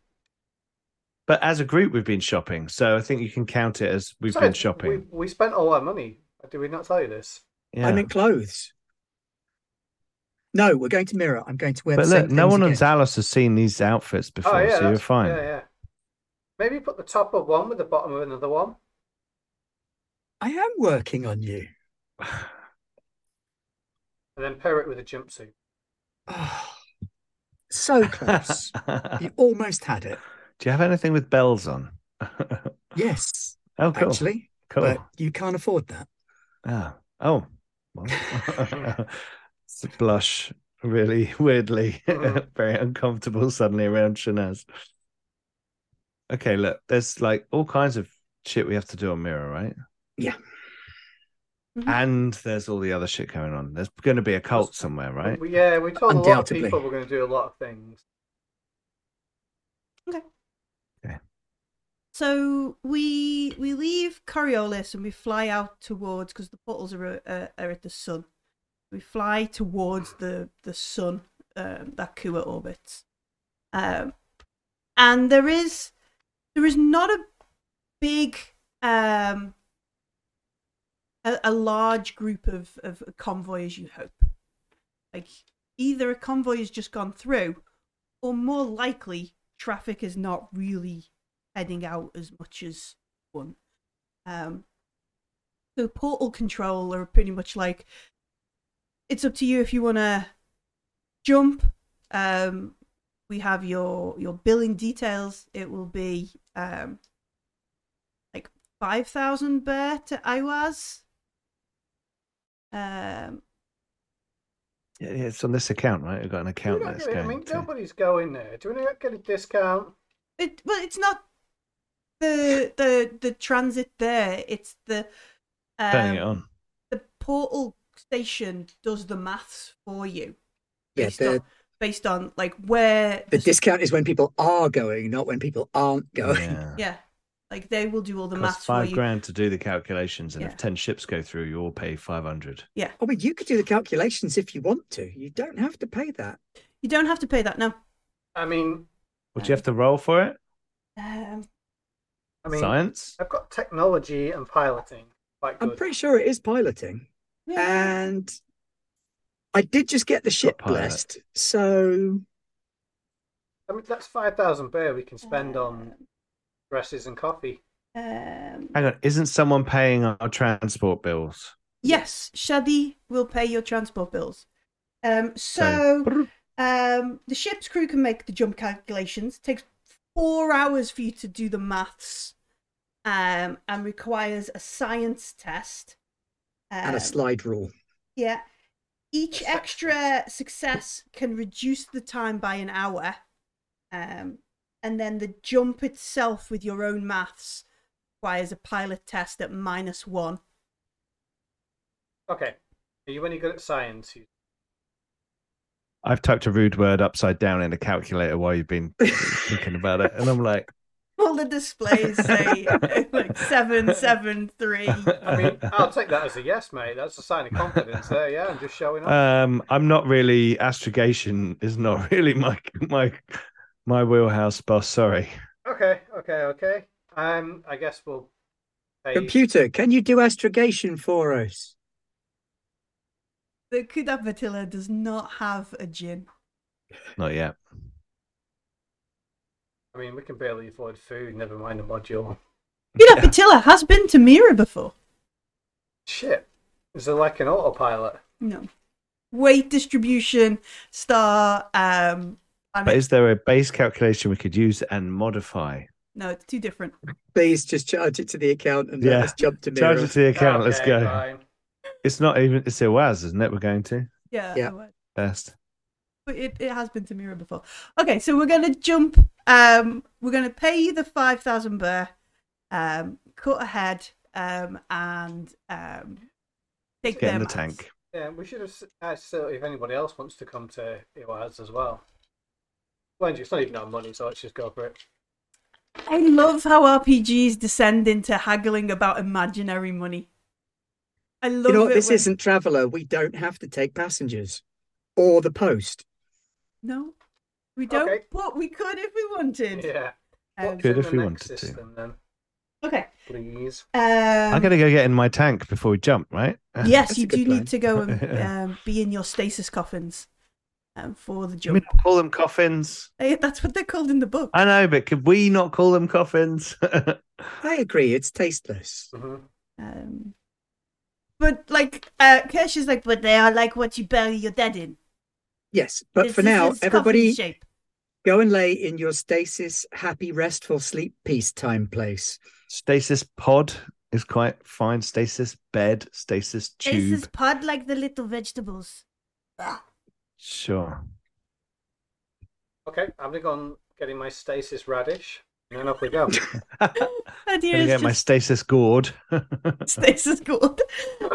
But as a group, we've been shopping, so I think you can count it as we've so been shopping. We, we spent all our money. Did we not tell you this? Yeah. I meant clothes. No, we're going to Mira. I'm going to wear. But the look, same no one again. on Zalos has seen these outfits before, oh, yeah, so you're fine. Yeah, yeah. Maybe put the top of one with the bottom of another one. I am working on you. And then pair it with a jumpsuit. Oh, so close. You almost had it. Do you have anything with bells on? Yes. Oh, cool. Actually, cool. But you can't afford that. Ah. Oh. Well. It's a blush, really weirdly, mm. very uncomfortable suddenly around Shanaz. Okay, look, there's like all kinds of shit we have to do on Mira, right? Yeah. Mm-hmm. And there's all the other shit going on. There's going to be a cult somewhere, right? Yeah, we told a lot of people we're going to do a lot of things. Okay. Okay. So we we leave Coriolis and we fly out towards, because the portals are, uh, are at the sun. We fly towards the, the sun um, that Kua orbits. Um, and there is... There is not a big, um, a, a large group of, of convoy as you hope. Like, either a convoy has just gone through or more likely, traffic is not really heading out as much as one. Um, so portal control are pretty much like, it's up to you if you want to jump. Um, we have your your billing details. It will be um, like five thousand bear to Iwas. Um, yeah, it's on this account, right? We've got an account that's going. I mean, to... nobody's going there. Do we not get a discount? It well, it's not the the the transit there. It's the um, turning it on. The portal station does the maths for you. Yeah, based, the, on, based on like where the, the discount is when people are going, not when people aren't going. Yeah. yeah. Like they will do all the maths for you. Costs five grand to do the calculations, and yeah. if ten ships go through, you'll pay five hundred. Yeah. I mean, you could do the calculations if you want to. You don't have to pay that. You don't have to pay that, no. I mean, would um, you have to roll for it? Um, I mean, science. I've got technology and piloting. Quite good. I'm pretty sure it is piloting, yeah. and I did just get the ship blessed, so. I mean, that's five thousand bear we can spend um, on. Dresses and coffee. Um, Hang on, isn't someone paying our transport bills? Yes, Shadi will pay your transport bills. Um, so um, the ship's crew can make the jump calculations. It takes four hours for you to do the maths um, and requires a science test. Um, and a slide rule. Yeah. Each extra success can reduce the time by an hour. Um And then the jump itself with your own maths requires a pilot test at minus one. Okay. Are you any good at science? I've typed a rude word upside down in a calculator while you've been thinking about it. And I'm like... All the displays say like seven, seven, three. I mean, I'll take that as a yes, mate. That's a sign of confidence there. Yeah, I'm just showing up. Um, I'm not really... Astrogation is not really my... my... My wheelhouse, boss. Sorry. Okay, okay, okay. Um, I guess we'll. Pay... Computer, can you do astrogation for us? The Kudah Batila does not have a gin. Not yet. I mean, we can barely afford food. Never mind a module. Kudah Batila has been to Mira before. Shit! Is there like an autopilot? No. Weight distribution star. Um. But I mean, is there a base calculation we could use and modify? No, it's too different. Please just charge it to the account and yeah. let's jump to Mira. Charge it to the account, okay, let's go. Fine. It's not even, it's Iwas, isn't it? We're going to? Yeah. yeah. Best. But it, it has been to Mira before. Okay, so we're going to jump. Um, we're going to pay the five thousand birr, um, cut ahead, um, and um, take Get in the mass. tank. Yeah, we should have asked if anybody else wants to come to Iwas as well. It's not even our money, so let's just go for it. I love how R P Gs descend into haggling about imaginary money. I love it. You know what? This when... isn't Traveller. We don't have to take passengers or the post. No, we don't. Okay. But we could if we wanted. Yeah, um, could if we wanted system, to. Then? Okay, please. Um, I'm gonna go get in my tank before we jump, right? Yes, That's you do plan. need to go and yeah. um, be in your stasis coffins. Um, for the jump. Can we call them coffins? Hey, that's what they're called in the book. I know, but could we not call them coffins? I agree, it's tasteless. Mm-hmm. Um, but like, uh, Kirsch is like, but they are like what you bury your dead in. Yes, but it's, for now, everybody go and lay in your stasis, happy, restful sleep, peacetime place. Stasis pod is quite fine. Stasis bed, stasis tube. Stasis pod like the little vegetables. Ah. Sure. Okay, I'm going to go on getting my stasis radish, and then off we go. I'm going to get my stasis gourd. Stasis gourd.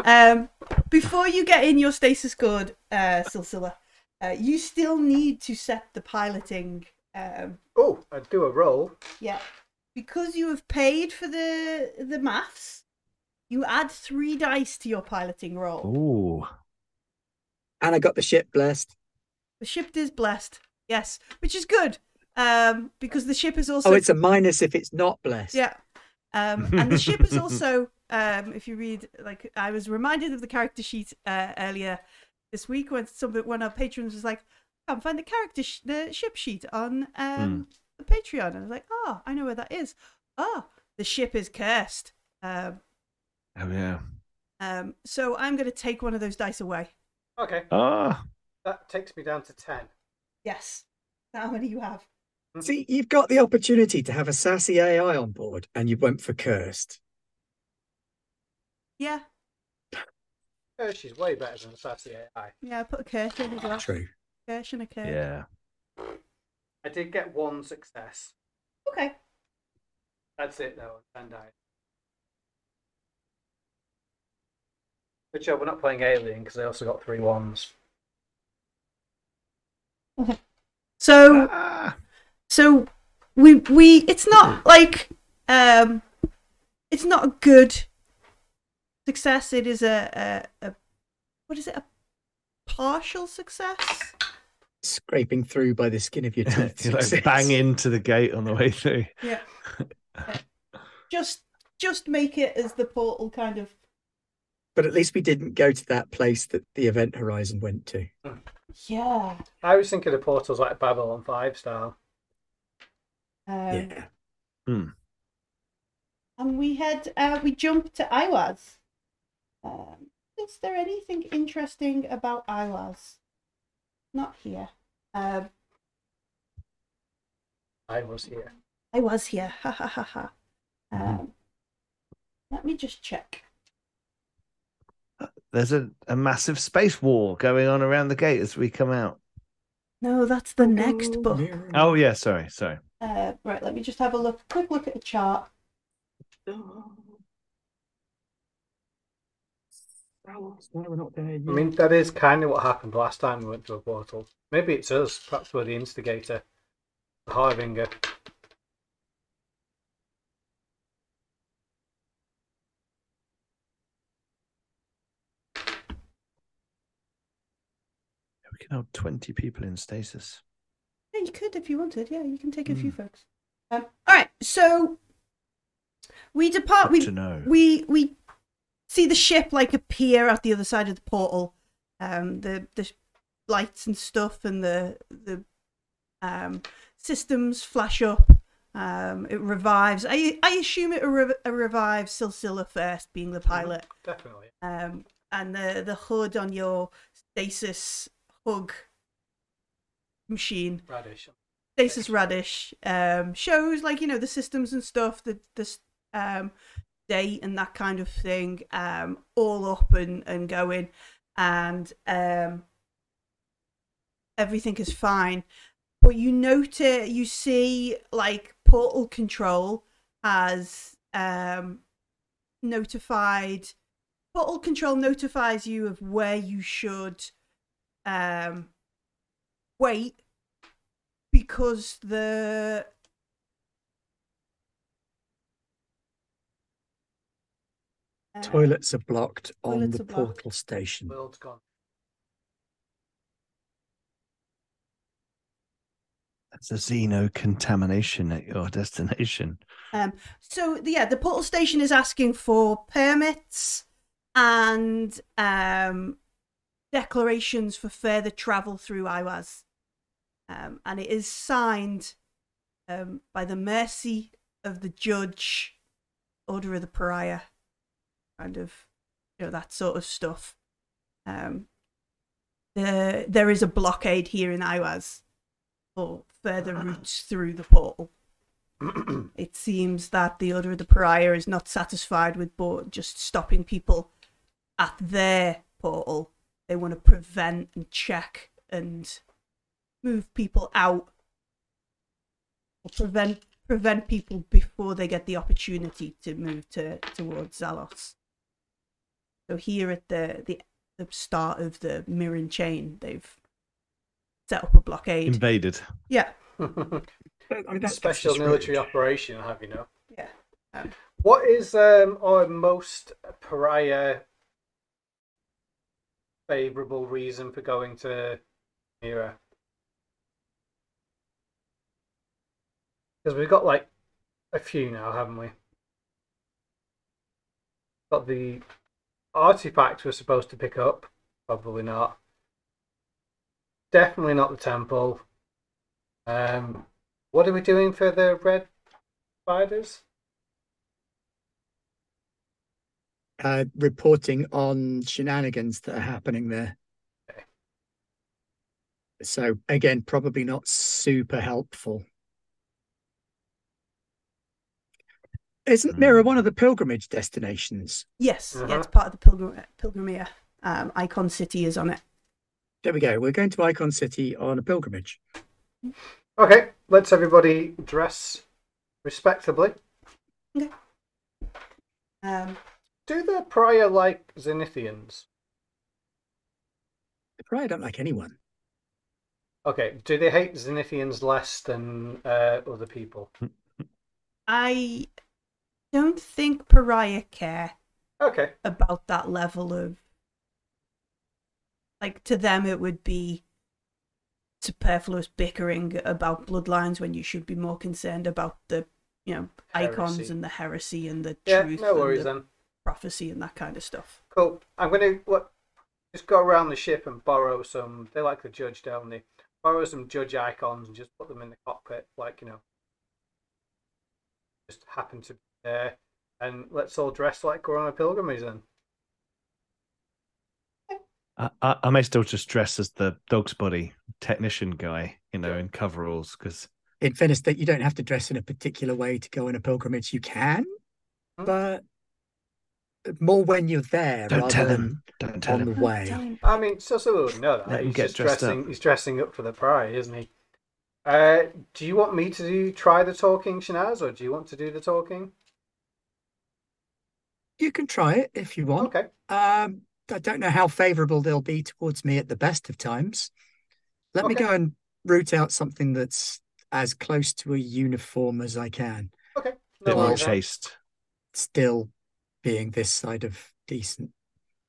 Um, before you get in your stasis gourd, uh, Silsila, uh, you still need to set the piloting. Um, oh, I do a roll. Yeah. Because you have paid for the, the maths, you add three dice to your piloting roll. Ooh. And I got the ship blessed. The ship is blessed, yes, which is good um, because the ship is also... Oh, it's a minus if it's not blessed. Yeah. Um, and the ship is also, um, if you read, like I was reminded of the character sheet uh, earlier this week when, some, when our patrons was like, can't find the character, sh- the ship sheet on um, mm. the Patreon. And I was like, oh, I know where that is. Oh, the ship is cursed. Um, oh, yeah. Um, so I'm going to take one of those dice away. Okay. Ah. That takes me down to ten. Yes. How many you have? See, you've got the opportunity to have a sassy A I on board, and you went for cursed. Yeah. Kirsch is way better than sassy A I. Yeah, I put a Kirsch in as well. True. Kirsch and a Kirsch. Yeah. I did get one success. Okay. That's it, though, and I. But yeah, we're not playing Alien because they also got three ones. Okay. So, ah. so we we it's not like um, it's not a good success. It is a, a, a what is it? A partial success. Scraping through by the skin of your teeth. You like bang into the gate on the way through. Yeah. Okay. Just just make it as the portal kind of. But at least we didn't go to that place that the event horizon went to. Yeah. I was thinking of portals like Babylon five style. Um, yeah. Mm. And we had, uh, we jumped to Iwas. Um, is there anything interesting about Iwas? Not here. Um, I was here. I was here. Ha ha ha ha. Um, mm-hmm. Let me just check. There's a, a massive space war going on around the gate as we come out. No, that's the next book. Oh, yeah, sorry, sorry. Uh, right, let me just have a look, quick look at the chart. Oh. Oh, we're not there yet. I mean, that is kind of what happened last time we went to a portal. Maybe it's us. Perhaps we're the instigator, the harbinger. Now twenty people in stasis. Yeah, you could if you wanted. Yeah, you can take a mm. few folks. Um, all right, so we depart. We, we we see the ship like appear out the other side of the portal. Um, the the lights and stuff and the the um, systems flash up. Um, it revives. I I assume it re- revives Silsila first, being the pilot. Mm, definitely. Um, and the the hood on your stasis. Bug machine radish stasis radish um shows like you know the systems and stuff the this um date and that kind of thing um all up and and going and um everything is fine, but you notice you see like portal control has um notified portal control notifies you of where you should Um, wait, because the uh, toilets are blocked on the portal blocked. Station. World's gone. That's a xeno contamination at your destination. Um. So yeah, the portal station is asking for permits and um. declarations for further travel through Iwas, um, and it is signed um, by the Mercy of the Judge, Order of the Pariah, kind of, you know, that sort of stuff. Um, the, there is a blockade here in Iwas for further routes through the portal. It seems that the Order of the Pariah is not satisfied with board, just stopping people at their portal. They want to prevent and check and move people out, or prevent prevent people before they get the opportunity to move to towards Zalos. So here at the, the the start of the Mirren chain, they've set up a blockade. Invaded. Yeah. I mean, special military operation, I'll have you know. Yeah. Um, what is um, our most pariah? Favorable reason for going to Mira, because we've got like a few now, haven't we? Got the artifact we're supposed to pick up, probably not. definitely not the temple. Um, what are we doing for the Red Spiders? Uh, reporting on shenanigans that are happening there. Okay. So again, probably not super helpful. Isn't Mira one of the pilgrimage destinations? Yes, uh-huh. Yeah, it's part of the pilgrim pilgrimia. Um, Icon City is on it. There we go. We're going to Icon City on a pilgrimage. Okay, let's everybody dress respectably. Okay. Um, Do the Pariah like Zenithians? The Pariah don't like anyone. Okay, do they hate Zenithians less than uh, other people? I don't think Pariah care okay. about that level of... Like, to them it would be superfluous bickering about bloodlines when you should be more concerned about the, you know, icons heresy. And the heresy and the yeah, truth no worries, and the then. prophecy and that kind of stuff. Cool. I'm going to what, just go around the ship and borrow some, they like the judge, don't they? Borrow some judge icons and just put them in the cockpit, like, you know, just happen to be there. And let's all dress like we're on a pilgrimage then. I, I may still just dress as the dog's body technician guy, you know, in coveralls. Because in fairness, that you don't have to dress in a particular way to go on a pilgrimage. You can, hmm. but more when you're there. Don't tell him. Don't tell him. Way. I mean, Sussel would know that. He's just dressing. Up. He's dressing up for the Pariah, isn't he? Uh, do you want me to do, try the talking, Shanaz, or do you want to do the talking? You can try it if you want. Okay. Um, I don't know how favourable they'll be towards me at the best of times. Let okay. me go and root out something that's as close to a uniform as I can. Okay. No while chaste. Still being this side of decent.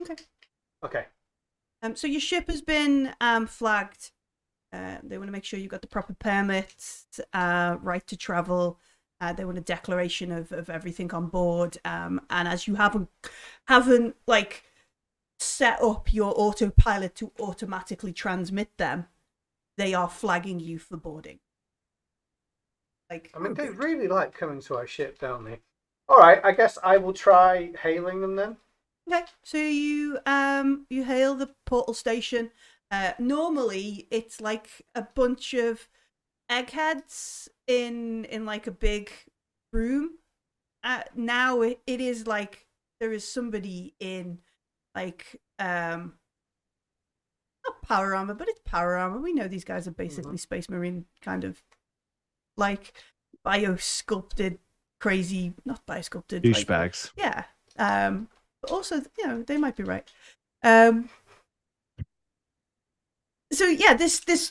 Okay. Okay. Um, so your ship has been um, flagged. Uh, they want to make sure you've got the proper permits, uh, right to travel. Uh, they want a declaration of, of everything on board. Um, and as you haven't, haven't like... set up your autopilot to automatically transmit them, they are flagging you for boarding. Like, I mean, they really like coming to our ship, don't they? All right, I guess I will try hailing them then. Okay, so you um you hail the portal station. Uh, normally, it's like a bunch of eggheads in in like a big room. Uh, now it, it is like there is somebody in. Like, um, not power armor, but it's power armor. We know these guys are basically mm-hmm. Space Marine kind of like biosculpted, crazy, not biosculpted. Douchebags. Like, yeah. Um, but also, you know, they might be right. Um, so yeah, this, this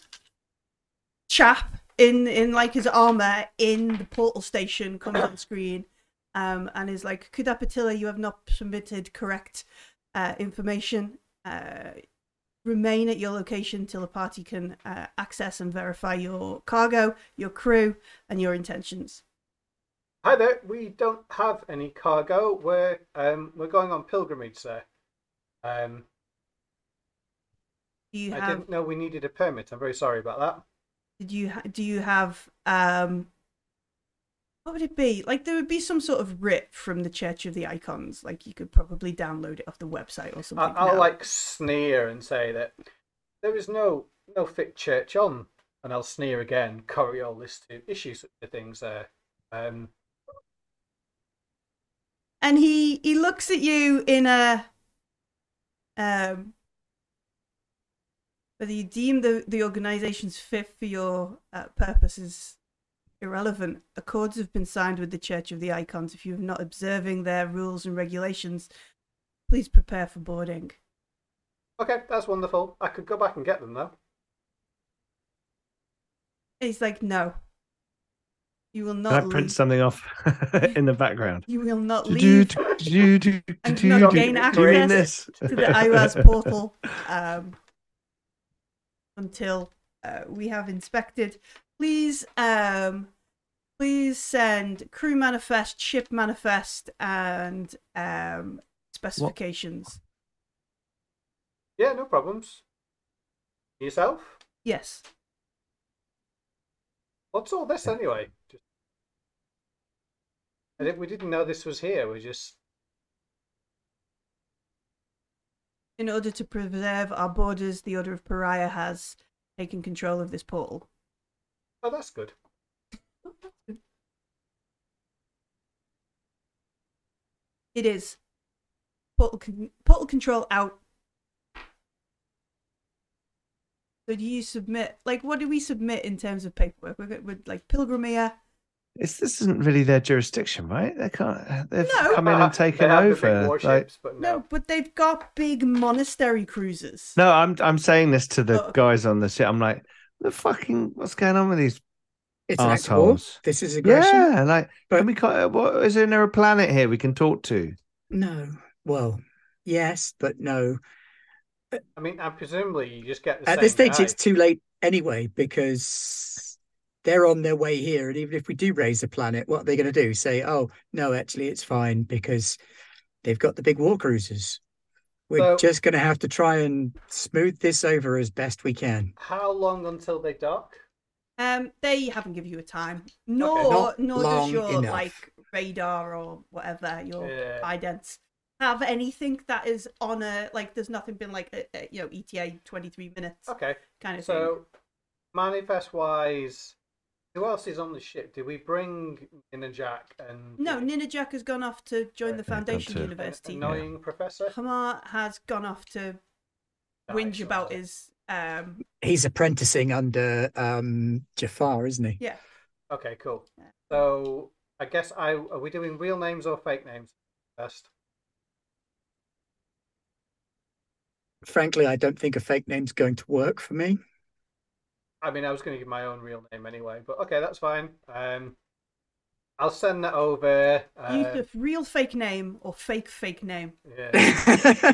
chap in, in like his armor in the portal station comes on screen, um, and is like, Kudah Batila, you have not submitted correct Uh, information. Uh, remain at your location till the party can uh, access and verify your cargo, your crew, and your intentions. Hi there. We don't have any cargo. We're um, we're going on pilgrimage, sir. Um, do you I have... didn't know we needed a permit. I'm very sorry about that. Did you ha- do you have um? What would it be? Like, there would be some sort of rip from the Church of the Icons. Like, you could probably download it off the website or something. I'll, I'll like sneer and say that there is no no fit church on, and I'll sneer again. Coriolis to issue such things there. Um, and he he looks at you in a um. Whether you deem the the organization's fit for your uh, purposes. Irrelevant. Accords have been signed with the Church of the Icons. If you're not observing their rules and regulations, please prepare for boarding. Okay, that's wonderful. I could go back and get them, though. He's like, no. You will not. Can I leave. Print something off in the background? You will not leave. And not gain access to the Iwas portal um, until uh, we have inspected. Please, um, please send crew manifest, ship manifest, and um, specifications. What? Yeah, no problems. Yourself? Yes. What's all this anyway? Just... I didn't, we didn't know this was here. We just... In order to preserve our borders, the Order of Pariah has taken control of this portal. Oh, that's good. It is. Portal, con- portal control out. So do you submit, like, what do we submit in terms of paperwork? We're, we're like Pilgrimere. It's, this isn't really their jurisdiction, right? They can't, they've no. come in and taken uh, over. Warships, like, but no. no, but they've got big monastery cruisers. No, I'm I'm saying this to the oh. guys on the ship. I'm like, the fucking, what's going on with these It's assholes? Like, this is aggression. Yeah, like, but can we, can't, what, is there a planet here we can talk to? No. Well, yes, but no. I mean, and presumably you just get the at same this stage guy. It's too late anyway, because they're on their way here, and even if we do raise the planet, what are they going to do? Say, oh no, actually it's fine because they've got the big war cruisers. We're so, just going to have to try and smooth this over as best we can. How long until they dock? Um, they haven't given you a time, nor okay, nor does your enough. like radar or whatever your yeah. idents. Have anything that is on a, like, there's nothing been like, a, a, you know, E T A twenty-three minutes. Okay. Kind of so, thing. So, manifest-wise, who else is on the ship? Did we bring Nina Jack and... No, Nina Jack has gone off to join uh, the Foundation to... University. An annoying yeah. professor? Hamar has gone off to that whinge about his... Um... He's apprenticing under um, Jafar, isn't he? Yeah. Okay, cool. Yeah. So, I guess I... Are we doing real names or fake names first? Frankly, I don't think a fake name's going to work for me. I mean, I was going to give my own real name anyway, but okay, that's fine. Um, I'll send that over. Uh... Yusuf, real fake name or fake fake name? Yeah.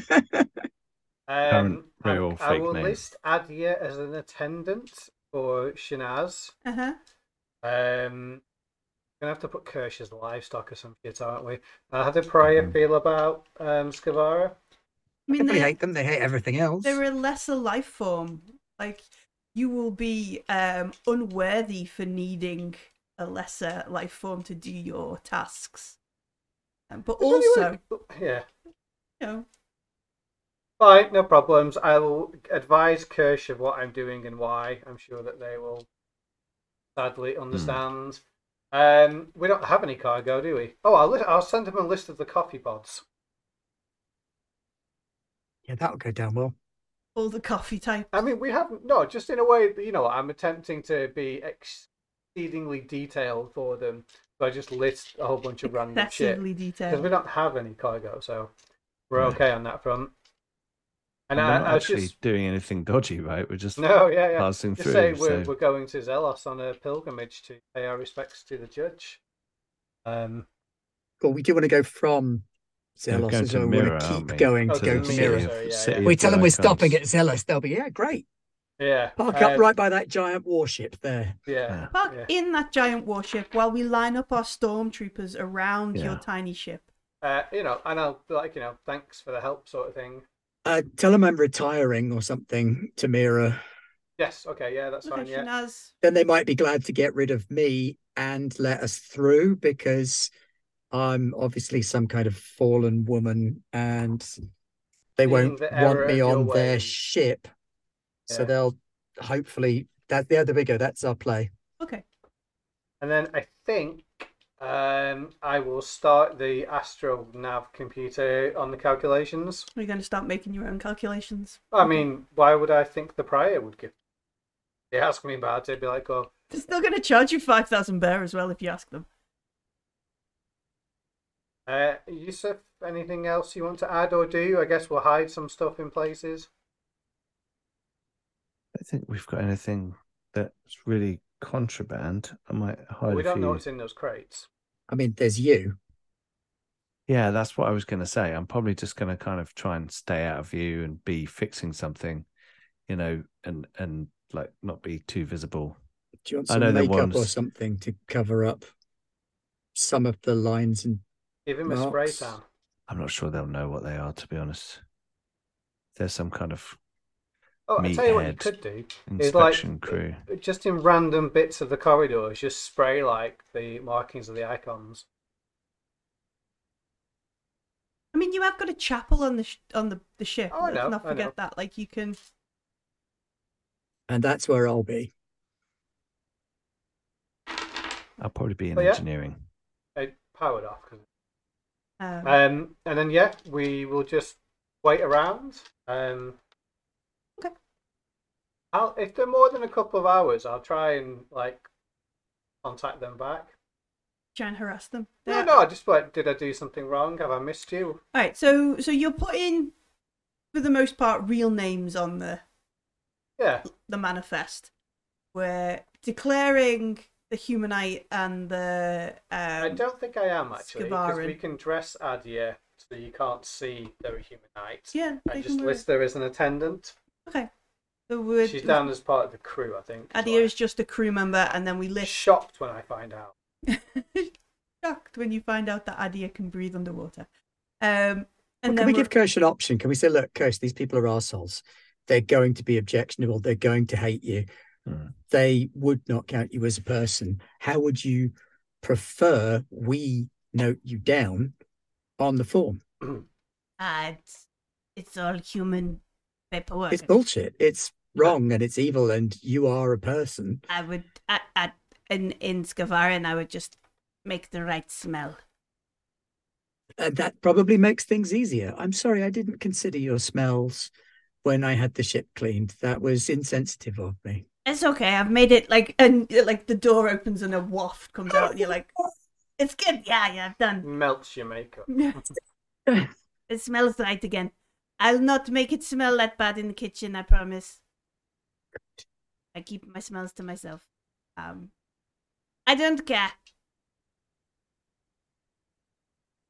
um, real I, fake I will name. List Adia as an attendant for Shanaz. Uh-huh. Um, we're going to have to put Kirsch as livestock or some shit, aren't we? Uh, how do Pariah mm-hmm. feel about um, Skavara? I mean, they hate them. They hate everything else. They're a lesser life form. Like, you will be um, unworthy for needing a lesser life form to do your tasks. Um, but Is also, anyone... yeah, you know, fine, no problems. I will advise Kirsch of what I'm doing and why. I'm sure that they will sadly understand. Mm. Um, we don't have any cargo, do we? Oh, I'll li- I'll send them a list of the coffee pods. Yeah, that'll go down well. All the coffee types. I mean, we haven't... No, just in a way, you know, I'm attempting to be exceedingly detailed for them. So I just list a whole bunch of random shit. Excessively detailed. Because we don't have any cargo, so we're okay on that front. And, and I, we're not I actually just... doing anything dodgy, right? We're just no, yeah, yeah. passing just through. Say we're, so... we're going to Zalos on a pilgrimage to pay our respects to the judge. Um, Well, we do want to go from... Zalos is where we want to keep we? going oh, to go to Mira. Sorry, yeah, yeah. We tell them we're stopping at Zalos. They'll be, yeah, great. Yeah. Park um, up right by that giant warship there. Yeah. Park yeah. in that giant warship while we line up our stormtroopers around yeah. your tiny ship. Uh, you know, and I'll, like, you know, thanks for the help sort of thing. Uh, tell them I'm retiring or something to Mira. Yes, okay, yeah, that's okay, fine, yeah. Has... Then they might be glad to get rid of me and let us through because... I'm obviously some kind of fallen woman, and they won't want me on their ship. Yeah. So they'll hopefully that yeah, there we go. That's our play. Okay. And then I think um, I will start the AstroNav computer on the calculations. Are you going to start making your own calculations? I mean, why would I think the Prior would give? They ask me about it. They'd be like, "Oh, they're still going to charge you five thousand bear as well if you ask them." Uh, Yusuf, anything else you want to add or do? I guess we'll hide some stuff in places. I think we've got anything that's really contraband. I might hide. We don't few... know what's in those crates. I mean, there's you. Yeah, that's what I was going to say. I'm probably just going to kind of try and stay out of view and be fixing something, you know, and and like not be too visible. Do you want some makeup ones... or something to cover up some of the lines and? Give him Marks. a spray tan. I'm not sure they'll know what they are, to be honest. There's some kind of Oh, I'll tell you what you could do. Is like crew. Just in random bits of the corridors, just spray like the markings of the icons. I mean, you have got a chapel on the sh- on the, the ship. Oh, I know, Let's not forget I know. that. Like you can, and that's where I'll be. I'll probably be in oh, yeah. engineering. I powered off. Um, um, and then yeah, we will just wait around. Um, okay. I'll, if they're more than a couple of hours, I'll try and like contact them back. Try and harass them. No, no, I just like, did I do something wrong? Have I missed you? All right, so so you're putting, for the most part, real names on the yeah the manifest. We're declaring the Humanite and the um, I don't think I am, actually, because we can dress Adia so you can't see they're a Humanite. Yeah. I just list her as an attendant. Okay. So we're, She's we're, down as part of the crew, I think. Adia is just a crew member, and then we list... Shocked when I find out. Shocked when you find out that Adia can breathe underwater. Um, and well, can then we we're... give Kirsch an option? Can we say, look, Kirsch, these people are arseholes. They're going to be objectionable. They're going to hate you. Mm. They would not count you as a person. How would you prefer we note you down on the form? Uh, it's, it's all human paperwork. It's bullshit. It's wrong uh, and it's evil, and you are a person. I would... I, I, in in Skavarin, I would just make the right smell. And that probably makes things easier. I'm sorry, I didn't consider your smells when I had the ship cleaned. That was insensitive of me. It's okay. I've made it like, and like the door opens and a waft comes out and you're like, it's good. Yeah, yeah, I've done. Melts your makeup. It smells right again. I'll not make it smell that bad in the kitchen, I promise. I keep my smells to myself. Um, I don't care.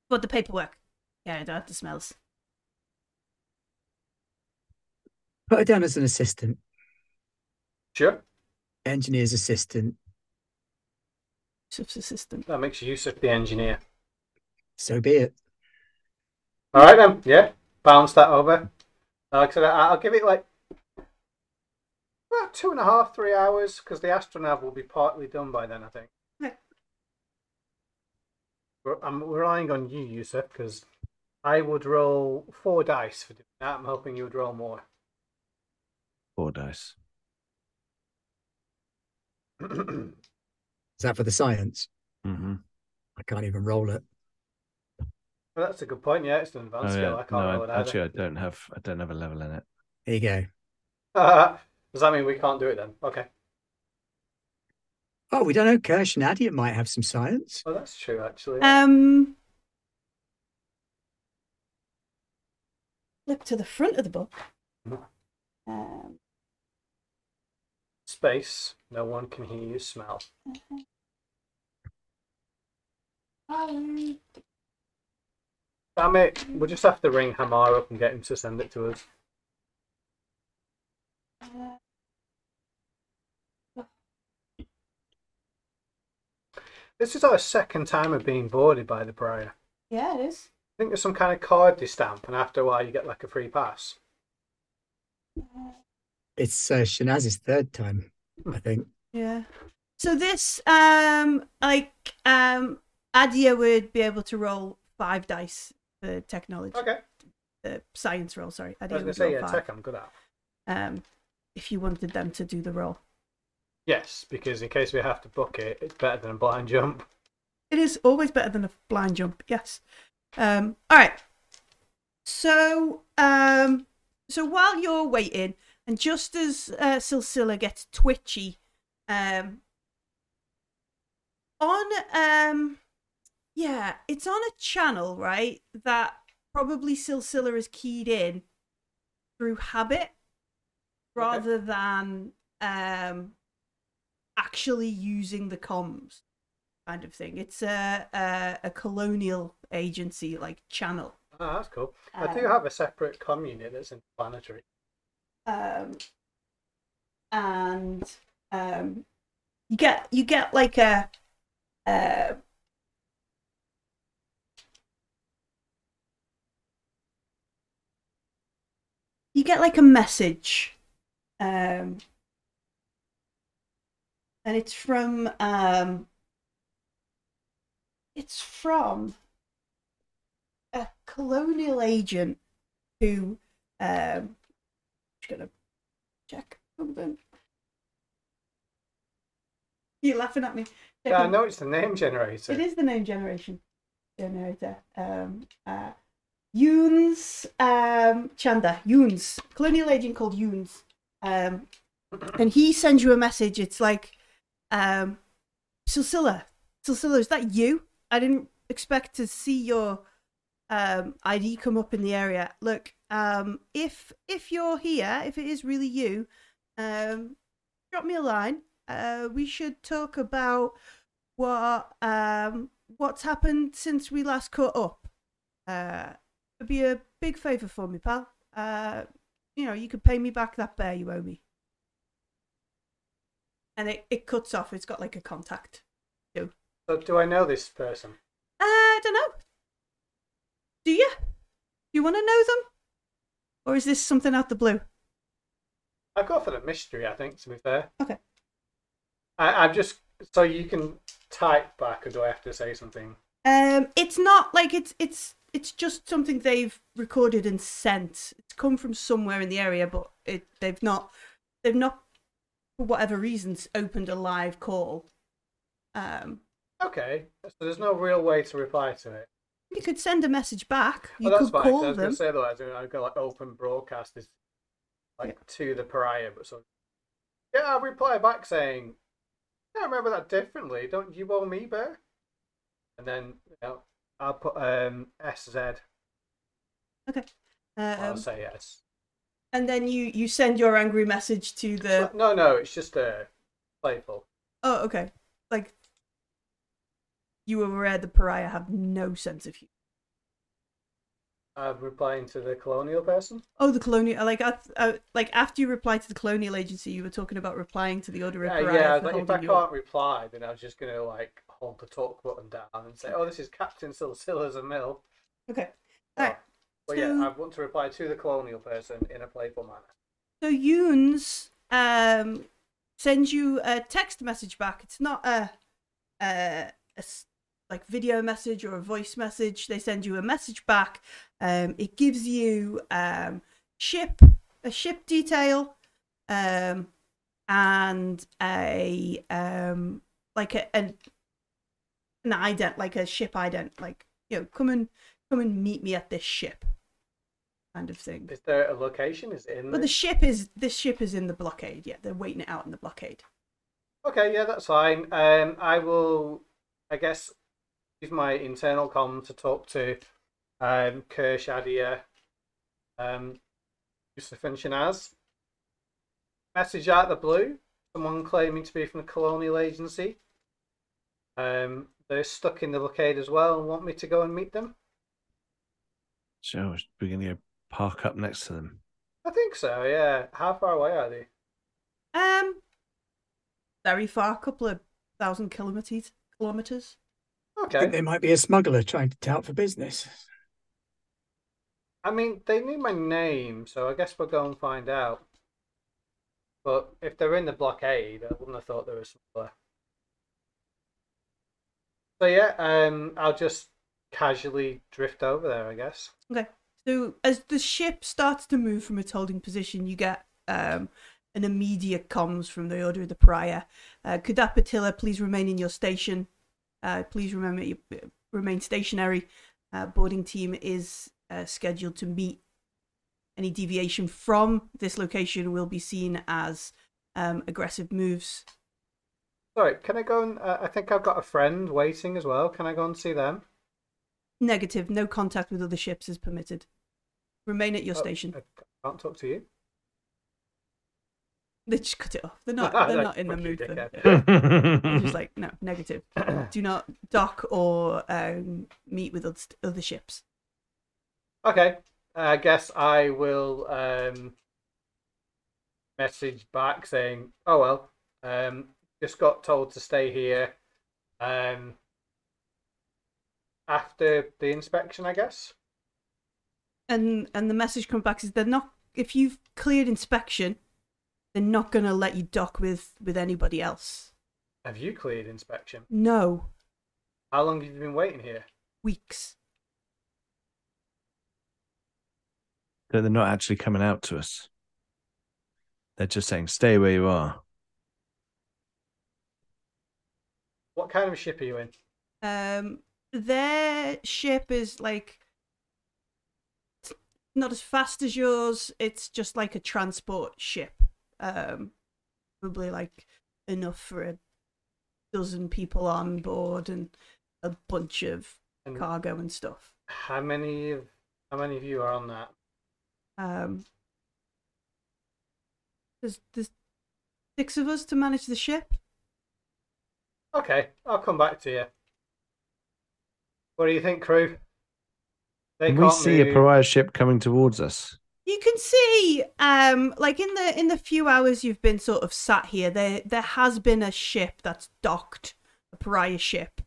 For the paperwork. Yeah, I don't have the smells. Put her down as an assistant. Sure. Engineer's assistant. Yusuf's assistant. That makes Yusuf the engineer. So be it. All right then. Yeah. Bounce that over. Like I said, I'll give it like about two and a half, three hours, because the astronav will be partly done by then, I think. I'm relying on you, Yusuf, because I would roll four dice for doing that. I'm hoping you would roll more. Four dice. Is that for the science? Mm-hmm. I can't even roll it. Well, that's a good point. Yeah, it's an advanced oh, yeah. skill. I can't no, roll it either. Actually, I don't have. I don't have a level in it. There you go. Uh, does that mean we can't do it then? Okay. Oh, we don't know. Kirsch and Adia might have some science. Oh, that's true, actually. Um, look to the front of the book. Um, Space. No one can hear you smell. Um, Damn it. We'll just have to ring Hamar up and get him to send it to us. Uh, This is our second time of being boarded by the Pariah. Yeah, it is. I think there's some kind of card they stamp, and after a while you get like a free pass. It's uh, Shanaz's third time, I think. Yeah. So this, um, like, um, Adia would be able to roll five dice for technology. Okay. The uh, science roll, sorry. Adia I was going to say, yeah, five. Tech I'm good at. Um, if you wanted them to do the roll. Yes, because in case we have to book it, it's better than a blind jump. It is always better than a blind jump, yes. Um, all right. So um, so while you're waiting, and just as uh, Silsila gets twitchy, um, on, um, yeah, it's on a channel, right, that probably Silsila is keyed in through habit rather okay. than... Um, actually using the comms kind of thing. It's a a, a colonial agency like channel. Oh, that's cool. Um, I do have a separate comm unit that's in planetary. Um, and um, you get you get like a uh, you get like a message Um, and it's from, um, it's from a colonial agent who, um, just gonna check something. You're laughing at me. Yeah, I know it's the name generator. It is the name generation generator. Um, uh, Yunes, um, Chanda, Yunes, colonial agent called Yunes. Um, and he sends you a message. It's like, um, Silsila, Silsila, is that you? I didn't expect to see your um, I D come up in the area. Look, um, if if you're here, if it is really you, um, drop me a line. Uh, we should talk about what um, what's happened since we last caught up. Uh, it'd be a big favour for me, pal. Uh, you know, you could pay me back that bear you owe me. And it, it cuts off. It's got like a contact too. So do I know this person? Uh, I don't know. Do you? Do you want to know them? Or is this something out the blue? I go for the mystery, I think, to be fair. Okay. I, I'm just, so you can type back, or do I have to say something? Um, it's not like it's it's it's just something they've recorded and sent. It's come from somewhere in the area, but it they've not they've not for whatever reasons opened a live call. Um. Okay, so there's no real way to reply to it. You could send a message back. You oh, could fine. call them. I was going to say though, I I've got like open broadcast is like yeah. to the pariah, but so yeah, I'll reply back saying, I remember that differently. Don't you owe me, bear? And then you know, I'll put um, S Z. Okay. Um, I'll say yes. And then you, you send your angry message to the... No, no, it's just uh, playful. Oh, okay. Like, you were aware the pariah have no sense of you. I'm replying to the colonial person? Oh, the colonial... Like, I, I, like after you replied to the colonial agency, you were talking about replying to the Order of the Pariah. Yeah, yeah like, if I your... can't reply, then I was just going to, like, hold the talk button down and say, oh, this is Captain Silsila's a mill. Okay. All right. But, so... yeah, I want to reply to the colonial person in a playful manner. So, Yunes um, sends you a text message back. It's not a, a, a... like video message or a voice message. They send you a message back. Um, it gives you um, ship, a ship detail, um, and a um, like a, an an ident, like a ship ident, like you know, come and come and meet me at this ship, kind of thing. Is there a location? Is it in? Well, the ship is this ship is in the blockade. Yeah, they're waiting it out in the blockade. Okay, yeah, that's fine. Um, I will, I guess, use my internal comm to talk to. Um, Kirsch, Adia, um, Yusuf and Shanaz. Message out the blue. Someone claiming to be from the colonial agency. Um, they're stuck in the blockade as well and want me to go and meet them. So we're going to park up next to them. I think so. Yeah. How far away are they? Um, very far. A couple of thousand kilometers. Kilometers. Okay. I think they might be a smuggler trying to tout for business. I mean, they knew my name, so I guess we'll go and find out. But if they're in the blockade, I wouldn't have thought they were somewhere. So yeah, um, I'll just casually drift over there, I guess. Okay. So as the ship starts to move from its holding position, you get um, an immediate comms from the Order of the Pariah. Uh, Kudah Batila, please remain in your station. Uh, please remember, you remain stationary. Uh, boarding team is uh, scheduled to meet. Any deviation from this location will be seen as um, aggressive moves. Sorry, can I go and... Uh, I think I've got a friend waiting as well. Can I go and see them? Negative. No contact with other ships is permitted. Remain at your oh, station. I can't talk to you. They just cut it off. They're not. They're not in the mood. They're just like no. Negative. Do not dock or um, meet with other, other ships. Okay. I guess I will um, message back saying, "Oh well, um, just got told to stay here um, after the inspection, I guess." And and the message comes back is they're not. If you've cleared inspection, They're not going to let you dock with, with anybody else. Have you cleared inspection? No. How long have you been waiting here? Weeks. So they're not actually coming out to us. They're just saying, stay where you are. What kind of ship are you in? Um, their ship is like... not as fast as yours. It's just like a transport ship. Um, probably like enough for a dozen people on board and a bunch of and cargo and stuff. How many of how many of you are on that? Um, there's there's six of us to manage the ship. Okay, I'll come back to you. What do you think, crew? They can we see move. A pariah ship coming towards us? You can see, um, like in the in the few hours you've been sort of sat here, there there has been a ship that's docked, a pariah ship,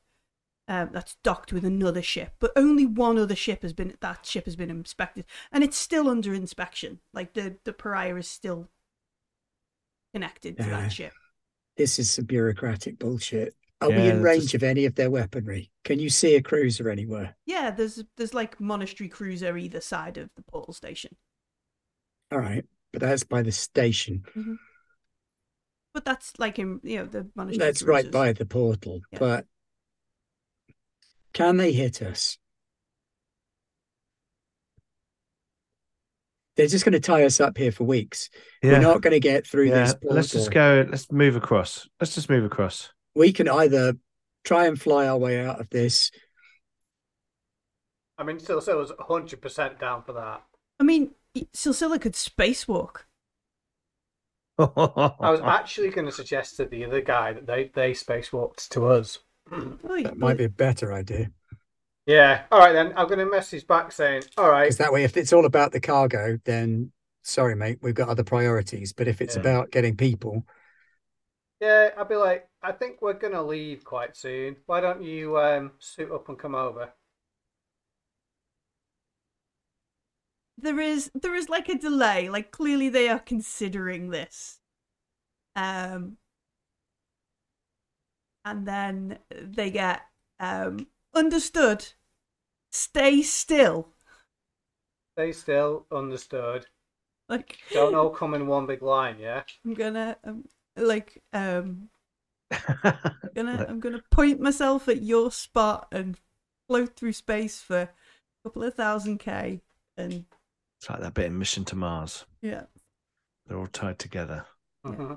um, that's docked with another ship, but only one other ship has been that ship has been inspected, and it's still under inspection. Like the the pariah is still connected to uh, that ship. This is some bureaucratic bullshit. Are yeah, we in range just... of any of their weaponry? Can you see a cruiser anywhere? Yeah, there's there's like monastery cruiser either side of the portal station. All right, but that's by the station. Mm-hmm. But that's like in, you know, the monastery that's cruisers. Right by the portal. Yeah. But can they hit us? They're just going to tie us up here for weeks. Yeah. We're not going to get through yeah. this portal. Let's just go. Let's move across. Let's just move across. We can either try and fly our way out of this. I mean, Silsila was one hundred percent down for that. I mean, Silsila could spacewalk. I was actually going to suggest to the other guy that they, they spacewalked to us. That might be a better idea. Yeah. All right, then. I'm going to message back saying, all right. Because that way, if it's all about the cargo, then sorry, mate, we've got other priorities. But if it's yeah. about getting people... Yeah, I'd be like, I think we're going to leave quite soon. Why don't you um, suit up and come over? There is there is like a delay. Like, clearly they are considering this. Um, and then they get, um, understood, stay still. Stay still, understood. Like, don't all come in one big line, yeah? I'm going to... Um... Like, um, I'm gonna, I'm gonna point myself at your spot and float through space for a couple of thousand K. And it's like that bit in Mission to Mars. Yeah, they're all tied together. Mm-hmm.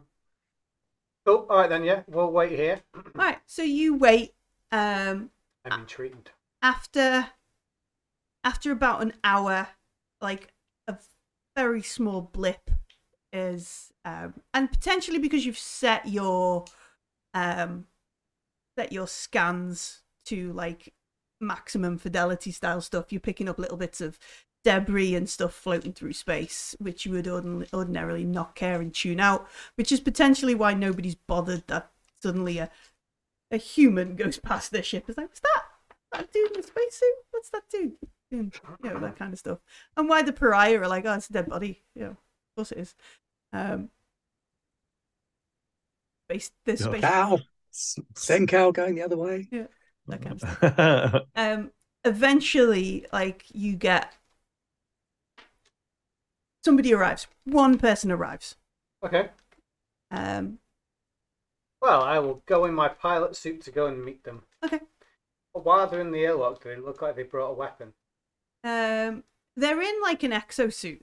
Cool. All right then. Yeah, we'll wait here. All right. So you wait. Um, I'm intrigued. After, after about an hour, like a very small blip is. Um, and potentially because you've set your um, set your scans to like maximum fidelity style stuff, you're picking up little bits of debris and stuff floating through space, which you would ordin- ordinarily not care and tune out, which is potentially why nobody's bothered that suddenly a a human goes past their ship. It's like, what's that? That dude in a spacesuit? What's that dude? And, you know, that kind of stuff. And why the pariah are like, oh, it's a dead body. You know, of course it is. Um, space, the space. Cow. Senkow going the other way. Yeah, that kind of stuff. Um, eventually, like you get somebody arrives. One person arrives. Okay. Um. Well, I will go in my pilot suit to go and meet them. Okay. But while they're in the airlock, do they look like they brought a weapon? Um, they're in like an exosuit.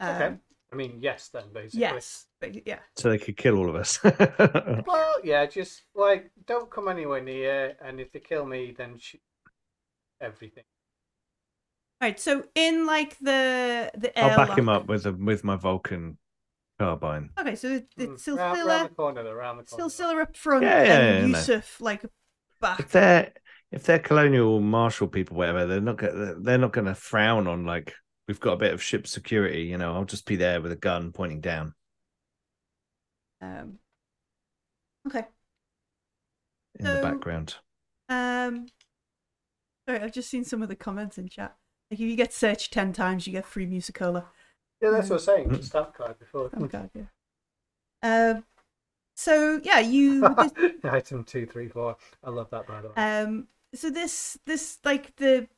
Um, okay. I mean, yes, then, basically. Yes, yeah. So they could kill all of us. Well, yeah, just, like, don't come anywhere near, and if they kill me, then shoot everything. All right, so in, like, the the airlock... I'll back him up with a, with my Vulcan carbine. Okay, so it's Silsila... Round, round the corner, around the corner. Silsila up front, yeah, yeah, and yeah, Yusuf, no. like, back. If they're, if they're colonial marshal people, whatever, they're not they're not going to frown on, like... We've got a bit of ship security, you know, I'll just be there with a gun pointing down. Um, okay. In so, the background. Um, sorry, I've just seen some of the comments in chat. Like, if you get searched ten times, you get free Musicola. Yeah, that's um, what I was saying. Stamp card before. Stamp card, yeah. Uh, so yeah, you this, item two, three, four. I love that, by the way. Um, so this this like the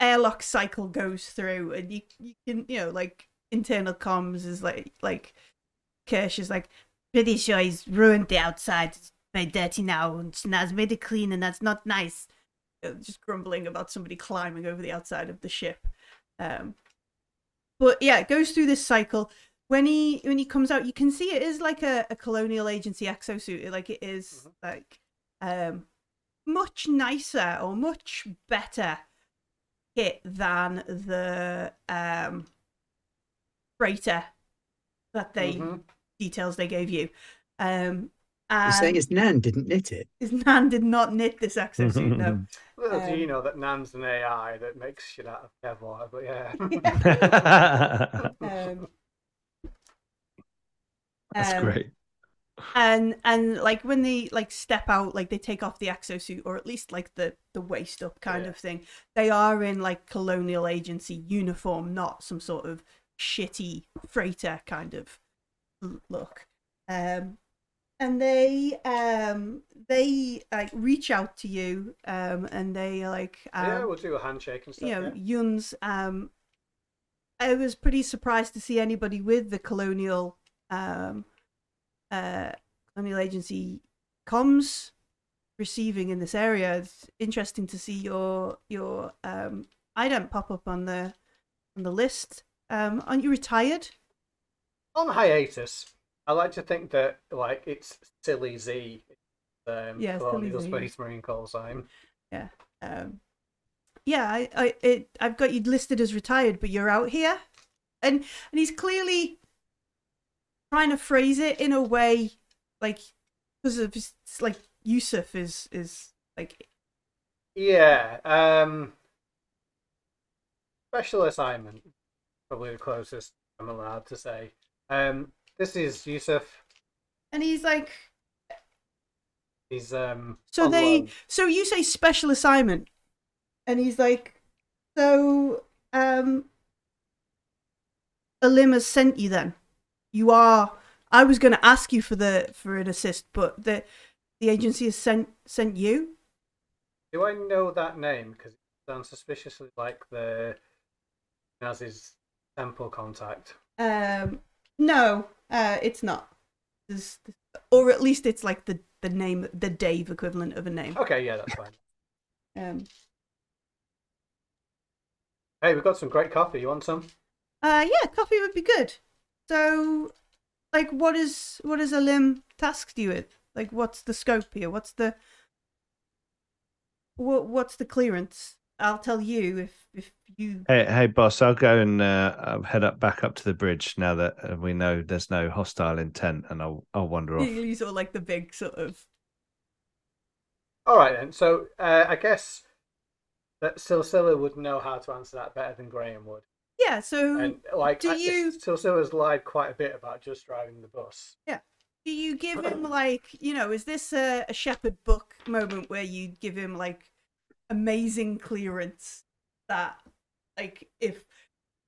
airlock cycle goes through, and you you can you know like internal comms is like like Kirsch is like pretty sure he's ruined the outside. It's very dirty now, and Shanaz made it clean, and that's not nice. Just grumbling about somebody climbing over the outside of the ship. Um, but yeah, it goes through this cycle. When he when he comes out, you can see it is like a, a colonial agency exosuit. Like it is mm-hmm. like um, much nicer or much better kit than the um, freighter that they mm-hmm. details they gave you. Um, You're saying his Nan didn't knit it? His Nan did not knit this exosuit, no. Little um, do you know that Nan's an A I that makes shit out of Kevlar, but yeah. yeah. um, That's um, great. And and like when they like step out, like they take off the exosuit, or at least like the, the waist up kind yeah. of thing, they are in like colonial agency uniform, not some sort of shitty freighter kind of look. Um And they um they like reach out to you um and they like um, yeah we'll do a handshake and stuff. You know, yeah. Yunes, um I was pretty surprised to see anybody with the colonial um uh colonial agency comms receiving in this area. It's interesting to see your your um item pop up on the on the list. Um, aren't you retired? On hiatus. I like to think that, like, it's Silly Z, um, yeah, Colonial Space Marine call sign. Yeah, um, yeah. I, I, it, I've got you listed as retired, but you're out here, and and he's clearly trying to phrase it in a way, like, because of his, like Yusuf is is like, yeah, um, special assignment, probably the closest I'm allowed to say. Um. This is Yusuf. And he's like... He's, um... So they... Loan. So you say special assignment. And he's like, so, um... Alim has sent you then. You are... I was going to ask you for the for an assist, but the the agency has sent, sent you? Do I know that name? Because it sounds suspiciously like the... Naz's temple contact. Um... No, uh, it's not. There's, or at least it's like the, the name, the Dave equivalent of a name. Okay, yeah, that's fine. um, hey, we've got some great coffee. You want some? Uh, yeah, coffee would be good. So, like, what is what is Alim tasked you with? Like, what's the scope here? What's the what what's the clearance? I'll tell you if, if you... Hey, hey, boss, I'll go and uh, head up back up to the bridge now that we know there's no hostile intent, and I'll, I'll wander off. You sort of like the big sort of... All right, then. So uh, I guess that Silsila would know how to answer that better than Graham would. Yeah, so and, like, do I, you... Silsila's lied quite a bit about just driving the bus. Yeah. Do you give him, like, you know, is this a, a Shepherd book moment where you give him, like, amazing clearance that, like, if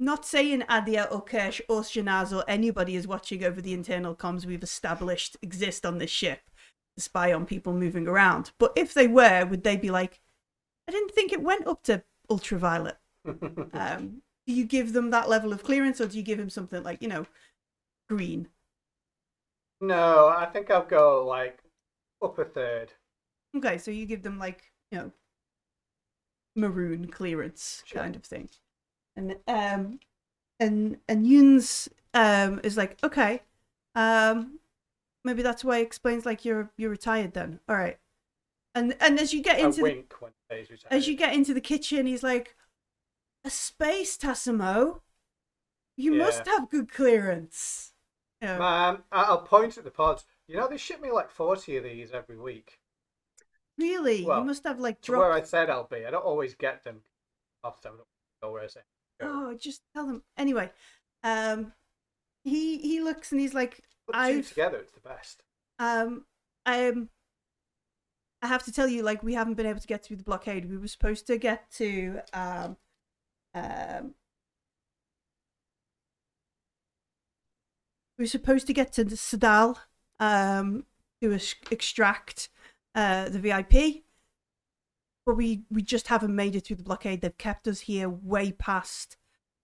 not saying Adia or Kirsch or Shanaz or anybody is watching over the internal comms we've established exist on this ship to spy on people moving around, but if they were, would they be like, I didn't think it went up to ultraviolet? um, do you give them that level of clearance, or do you give him something like, you know, green? No, I think I'll go like upper third. Okay, so you give them like, you know, maroon clearance, sure, kind of thing. And um and and Yunes um is like, okay, um maybe that's why it explains like you're you're retired then. All right. And and as you get into the, as you get into the kitchen, he's like, a space Tassimo, you yeah. must have good clearance. You know. Man, I'll point at the pods. You know, they ship me like forty of these every week. Really? Well, you must have like dropped... where I said I'll be. I don't always get them. Often I don't know where I say. Oh, just tell them. Anyway, um, he he looks and he's like, I two together, it's the best. Um, I um, I have to tell you, like, we haven't been able to get through the blockade. We were supposed to get to um, um, We were supposed to get to the Sadal um, to extract uh, the V I P, but we, we just haven't made it through the blockade. They've kept us here way past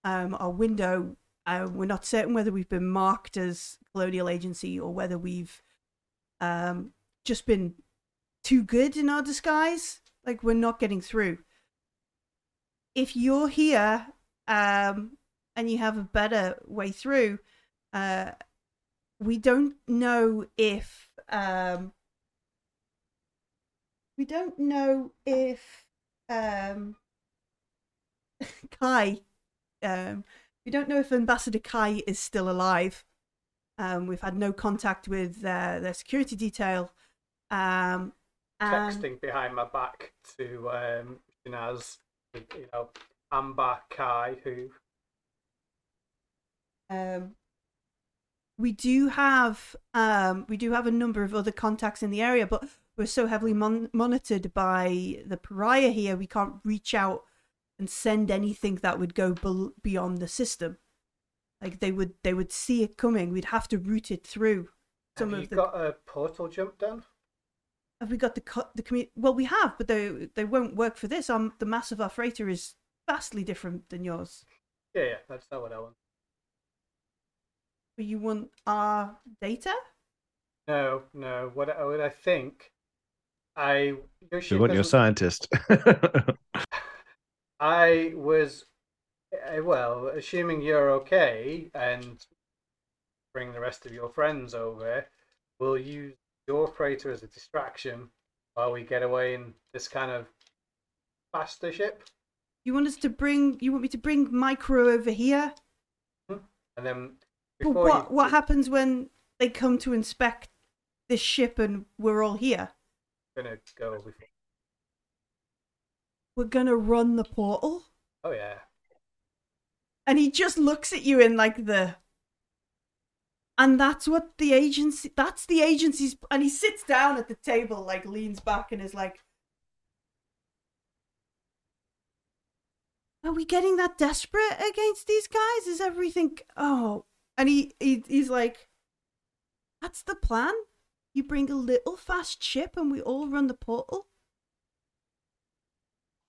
um, our window. Uh, we're not certain whether we've been marked as colonial agency or whether we've um, just been too good in our disguise. Like, we're not getting through. If you're here um, and you have a better way through, uh, we don't know if um, we don't know if um, Kai. Um, we don't know if Ambassador Kai is still alive. Um, we've had no contact with uh, their security detail. Um, Texting behind my back to um, Shanaz, you know, Amber Kai, who. Um, we do have um, we do have a number of other contacts in the area, but we're so heavily mon- monitored by the Pariah here, we can't reach out and send anything that would go be- beyond the system. Like, they would, they would see it coming. We'd have to route it through. Some have you of the... got a portal jump done? Have we got the co- the community? Well, we have, but they they won't work for this. Um, the mass of our freighter is vastly different than yours. Yeah, yeah, that's not what I want. But you want our data? No, no. What I, what I think, I Yoshi you want doesn't... your scientist. I was, well, assuming you're okay and bring the rest of your friends over, we'll use your freighter as a distraction while we get away in this kind of faster ship. You want us to bring? You want me to bring Micro over here? Mm-hmm. And then, before well, what you... what happens when they come to inspect this ship and we're all here? I'm gonna go before. We're gonna run the portal. Oh yeah. And he just looks at you in like the. And that's what the agency, that's the agency's, and he sits down at the table, like leans back and is like, are we getting that desperate against these guys? Is everything, oh, and he, he he's like, that's the plan? You bring a little fast ship and we all run the portal?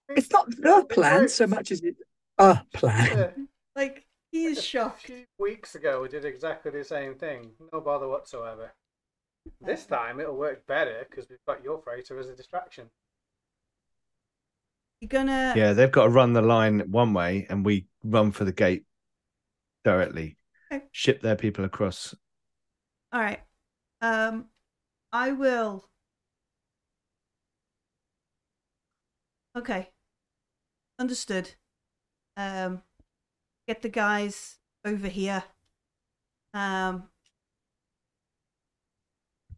It's not the plan so much as it's a plan. Like, he is shocked. A few weeks ago, we did exactly the same thing. No bother whatsoever. This time, it'll work better because we've got your freighter as a distraction. You're gonna. Yeah, they've got to run the line one way, and we run for the gate directly. Okay. Ship their people across. All right. Um, I will. Okay. Understood. Um. Get the guys over here. Um,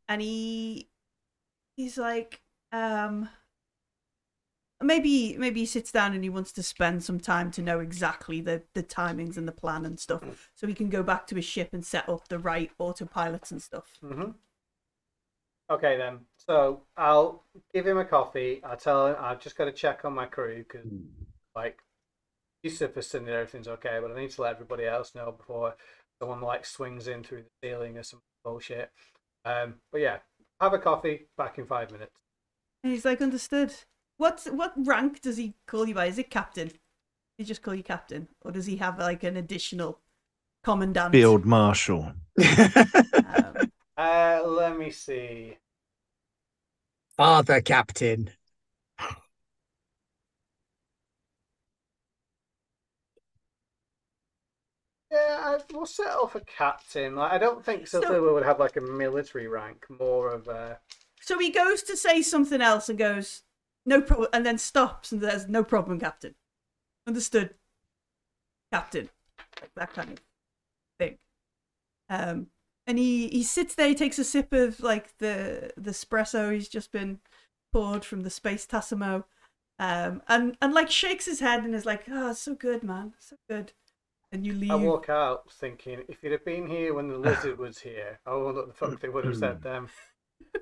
and he, he's like, um, maybe maybe he sits down and he wants to spend some time to know exactly the, the timings and the plan and stuff. So he can go back to his ship and set up the right autopilots and stuff. Mm-hmm. Okay, then. So I'll give him a coffee. I'll tell him I've just got to check on my crew because, like, Yusuf has said that everything's okay, but I need to let everybody else know before someone like swings in through the ceiling or some bullshit. Um, but yeah, have a coffee. Back in five minutes. And he's like, understood. What's what rank does he call you by? Is it captain? He just call you captain, or does he have like an additional commandant? Field marshal. um, uh, let me see. Father captain. Yeah, we'll set off a captain. Like, I don't think Silsila so, would have like a military rank, more of a. So he goes to say something else and goes, "No problem," and then stops and says, "No problem, Captain. Understood, Captain." Like that kind of thing. Um, and he, he sits there. He takes a sip of like the the espresso he's just been poured from the space Tassimo, um, and and like shakes his head and is like, "Oh, it's so good, man. It's so good." And you leave. I walk out thinking, if you'd have been here when the lizard was here, I wonder what the fuck they would have said then.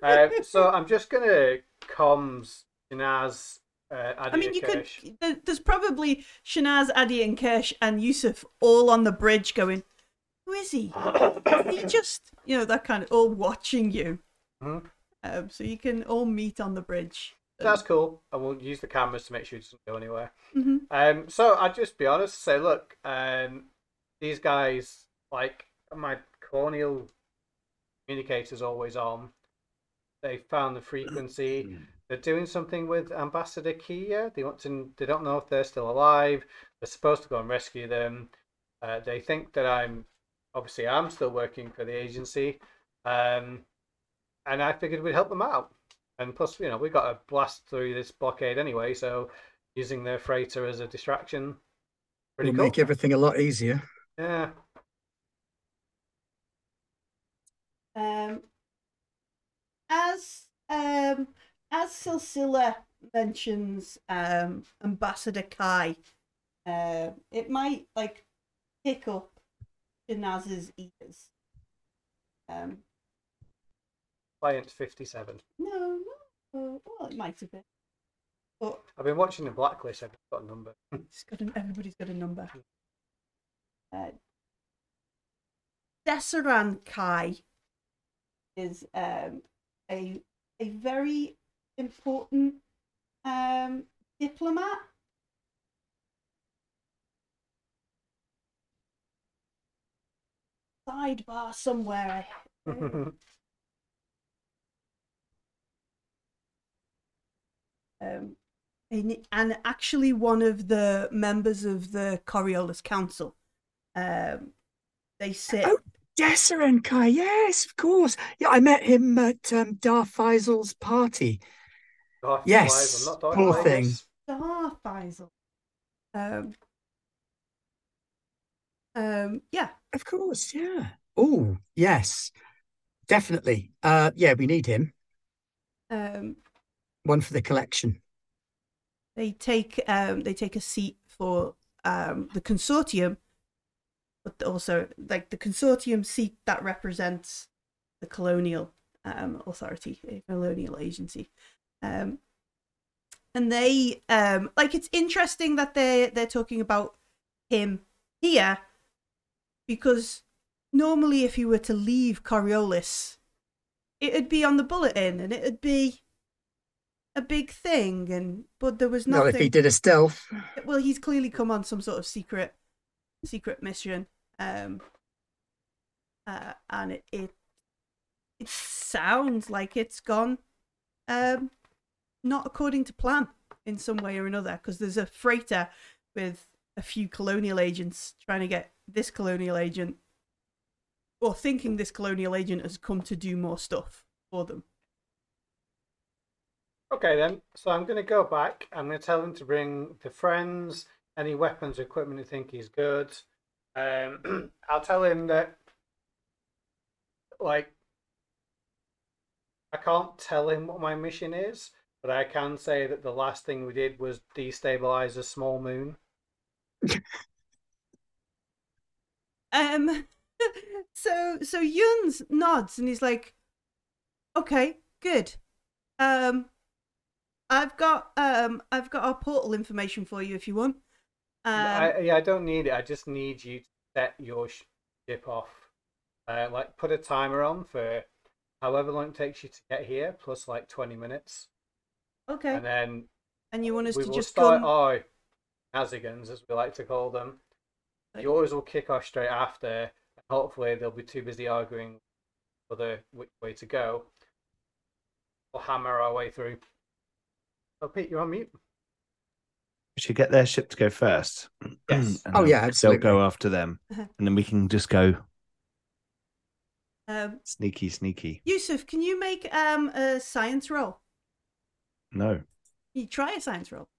Uh, so I'm just going to comms Shanaz, uh, Adia, I mean, you Kirsch. Could. There's probably Shanaz, Adia, and Kirsch and Yusuf all on the bridge going, Who is he? Is he just, you know, that kind of all watching you. Mm-hmm. Um, so you can all meet on the bridge. That's cool. And we'll use the cameras to make sure it doesn't go anywhere. Mm-hmm. Um, so I'd just be honest, say, look, um, these guys, like, my corneal communicator's always on. They found the frequency. They're doing something with Ambassador Kia. They want to. They don't know if they're still alive. They're supposed to go and rescue them. Uh, they think that I'm, obviously, I'm still working for the agency. Um, and I figured we'd help them out. And plus, you know, we got to blast through this blockade anyway, so using their freighter as a distraction, pretty It'll cool. Make everything a lot easier. Yeah. Um, as um as Silsila mentions, um, Ambassador Kai, uh, it might like pick up Shanaz's ears. Um. Client fifty-seven. No, no. Well, it might have been. But I've been watching the Blacklist. I've got a number. It's got a, everybody's got a number. Uh, Desaran Kai is um, a a very important um, diplomat. Sidebar somewhere. Um, and, and actually one of the members of the Coriolis Council. Um, they sit... Oh, Desaran Kai, yes, of course. Yeah, I met him at um, Dar Faisal's party. Dar yes, Faisal, not poor Faisal. Thing. Dar Faisal. Um, um, yeah. Of course, yeah. Oh, yes, definitely. Uh, yeah, we need him. Um. One for the collection. They take um, they take a seat for um, the consortium, but also like the consortium seat that represents the colonial um, authority, colonial agency, um, and they um, like it's interesting that they they're talking about him here, because normally if he were to leave Coriolis, it'd be on the bulletin and it'd be a big thing, and but there was nothing. Not if he did a stealth. Well, he's clearly come on some sort of secret, secret mission, um, uh, and it, it it sounds like it's gone, um, not according to plan in some way or another. Because there's a freighter with a few colonial agents trying to get this colonial agent, or thinking this colonial agent has come to do more stuff for them. Okay then, so I'm going to go back. I'm going to tell him to bring the friends, any weapons, equipment you think is good. Um, I'll tell him that, like, I can't tell him what my mission is, but I can say that the last thing we did was destabilize a small moon. um. So so Yunes nods and he's like, "Okay, good." Um. I've got um I've got our portal information for you if you want. Um, I, yeah, I don't need it. I just need you to set your ship off. Uh, like put a timer on for however long it takes you to get here, plus like twenty minutes. Okay. And then. And you want us to just start come? Oh, Nazigans, as we like to call them. Okay. Yours will kick off straight after. Hopefully, they'll be too busy arguing for the which way to go. We'll hammer our way through. Oh, Pete, you're on mute. We should get their ship to go first. Yes. And oh, yeah, absolutely. They'll go after them. Uh-huh. And then we can just go um, sneaky, sneaky. Yusuf, can you make um, a science roll? No. You try a science roll.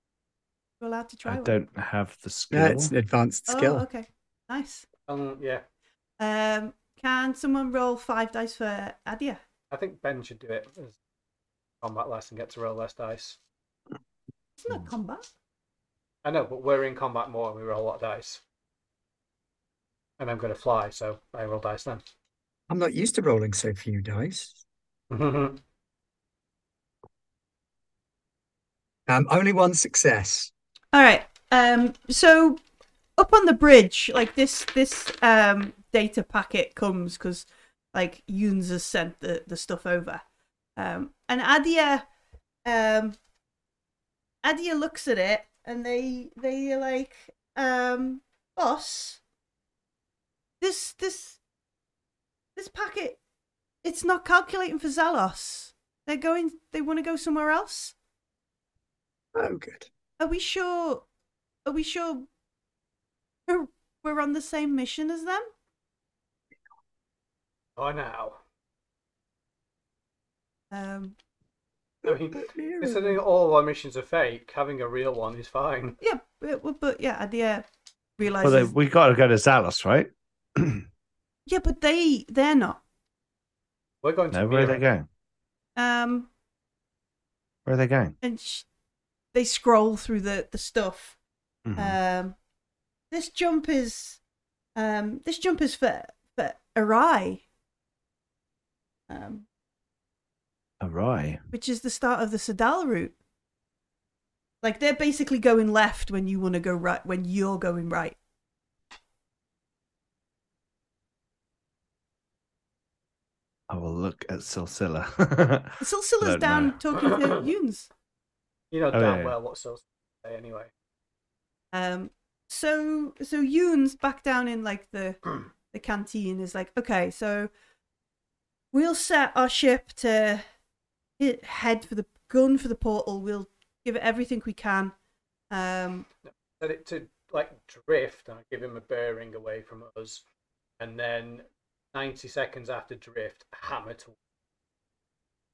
You're allowed to try I one. I don't have the skill. Yeah, it's an advanced skill. Oh, okay. Nice. Um, yeah. Um, can someone roll five dice for Adia? I think Ben should do it. Combat less and get to roll less dice. It's not combat. I know, but we're in combat more and we roll a lot of dice. And I'm going to fly, so I roll dice then. I'm not used to rolling so few dice. um, only one success. All right. Um, so up on the bridge, like this, this um, data packet comes, because like Yunes has sent the, the stuff over. Um, and Adia, um, Adia looks at it and they they are like, um, boss, this this this packet, it's not calculating for Zalos. They're going. They want to go somewhere else. Oh, good. Are we sure? Are we sure we're, we're on the same mission as them? Oh, now. Um. I mean, considering all of our missions are fake, having a real one is fine. Yeah, but, but yeah, Adia realizes. Well, we got to go to Zalos, right? Yeah, but they they're not. We're going to. No, where are they going? Um. Where are they going? And sh- they scroll through the the stuff. Mm-hmm. Um, this jump is, um, this jump is for for Arai. Um. Arai, which is the start of the Sadal route. Like they're basically going left when you want to go right when you're going right. I will look at Silsila. Silsila's down know. talking to Yunes. You know damn oh, yeah. well what Silsila say anyway. Um. So so Yunes back down in like the the canteen is like, okay, so we'll set our ship to head for the gun for the portal. We'll give it everything we can. Um. Set it to like drift and give him a bearing away from us, and then ninety seconds after drift, hammer to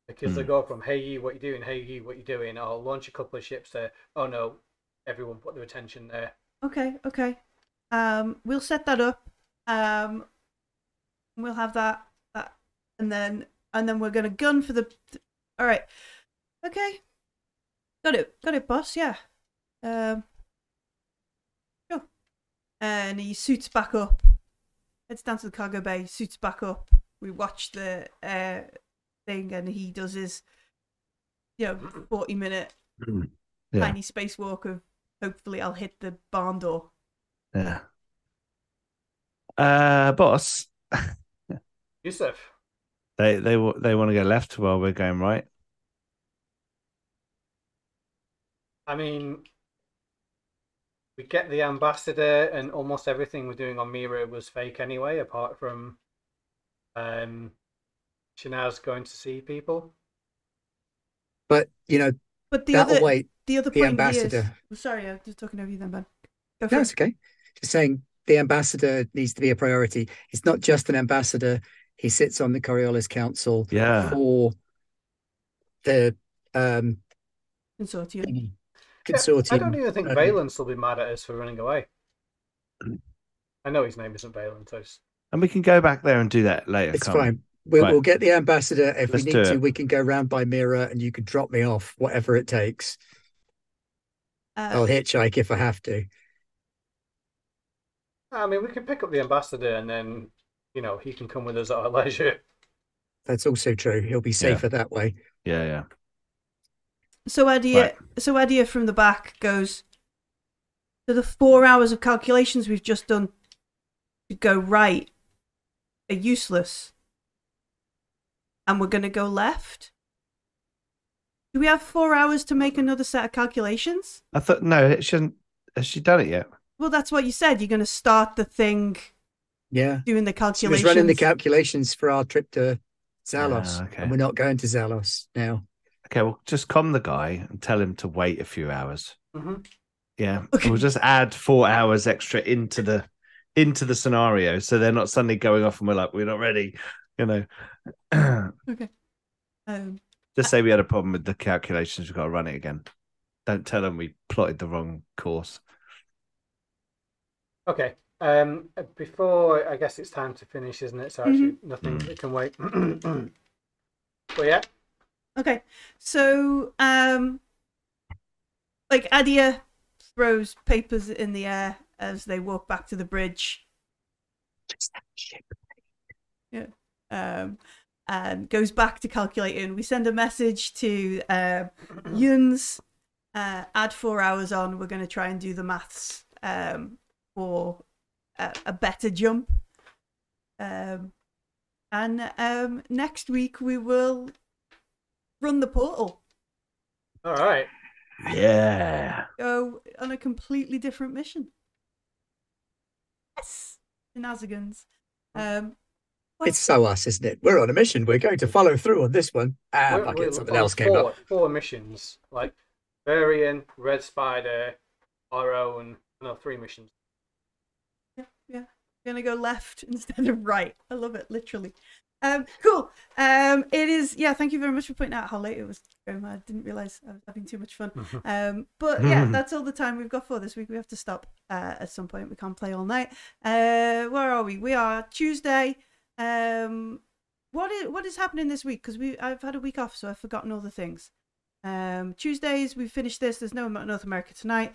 because mm. they go from hey ye what you doing, hey ye what you doing, I'll launch a couple of ships there. Oh no, everyone put their attention there. Okay, okay. Um, we'll set that up. Um, we'll have that, that and then and then we're gonna gun for the th- all right. Okay. Got it, got it, boss, yeah. Um sure. And he suits back up. Heads down to the cargo bay, suits back up. We watch the uh, thing, and he does his, you know, forty-minute yeah. tiny spacewalk of hopefully I'll hit the barn door. Yeah. Uh, boss. Yusuf. They they they want to go left while we're going right. I mean. We get the ambassador, and almost everything we're doing on Mira was fake anyway, apart from um, Shanaz going to see people. But you know, but the that'll other, wait. The other the point ambassador. Is, I'm sorry, I was talking over you then, Ben. Go for no, it. It's okay. Just saying, the ambassador needs to be a priority. It's not just an ambassador; he sits on the Coriolis Council yeah. for the um, consortium. Thingy. Consortium. I don't even think Valence will be mad at us for running away. I know his name isn't Valence. And we can go back there and do that later. It's fine. We'll, right. we'll get the ambassador. If Let's we need to, it. we can go round by Mira and you can drop me off, whatever it takes. Uh, I'll hitchhike if I have to. I mean, we can pick up the ambassador and then, you know, he can come with us at our leisure. That's also true. He'll be safer yeah. that way. Yeah, yeah. So Adia, right. so Adia from the back goes, so the four hours of calculations we've just done to go right are useless. And we're going to go left? Do we have four hours to make another set of calculations? I thought, no, it shouldn't. Has she done it yet? Well, that's what you said. You're going to start the thing yeah. doing the calculations. She was running the calculations for our trip to Zalos. Ah, okay. And we're not going to Zalos now. Okay, well, just calm the guy and tell him to wait a few hours. Mm-hmm. Yeah, okay. We'll just add four hours extra into the into the scenario, so they're not suddenly going off and we're like, we're not ready, you know. Okay. Um, just say we had a problem with the calculations. We've got to run it again. Don't tell them we plotted the wrong course. Okay. Um, before, I guess it's time to finish, isn't it? So mm-hmm. actually, nothing mm. can wait. But yeah. Okay, so, um, like, Adia throws papers in the air as they walk back to the bridge. Just that shit. Yeah. Um, and goes back to calculating. We send a message to uh, Yunes, uh, add four hours on. We're going to try and do the maths um, for a, a better jump. Um, and um, next week we will run the portal. All right. Yeah. Go on a completely different mission. Yes. In Azagans. Um, it's so us, isn't it? We're on a mission. We're going to follow through on this one. Ah, we're, bucket, we're, something else four, came up. Four missions. Like, Veryan, Red Spider, our own. No, three missions. Yeah, yeah. We're going to go left instead of right. I love it, literally. Um, cool. Um, it is, yeah, thank you very much for pointing out how late it was going. I didn't realise I was having too much fun. Um, but yeah, that's all the time we've got for this week. We have to stop uh, at some point. We can't play all night. Uh, where are we? We are Tuesday. Um, what is what is happening this week? Because we I've had a week off, so I've forgotten all the things. Um, Tuesdays we finished this. There's no North America tonight.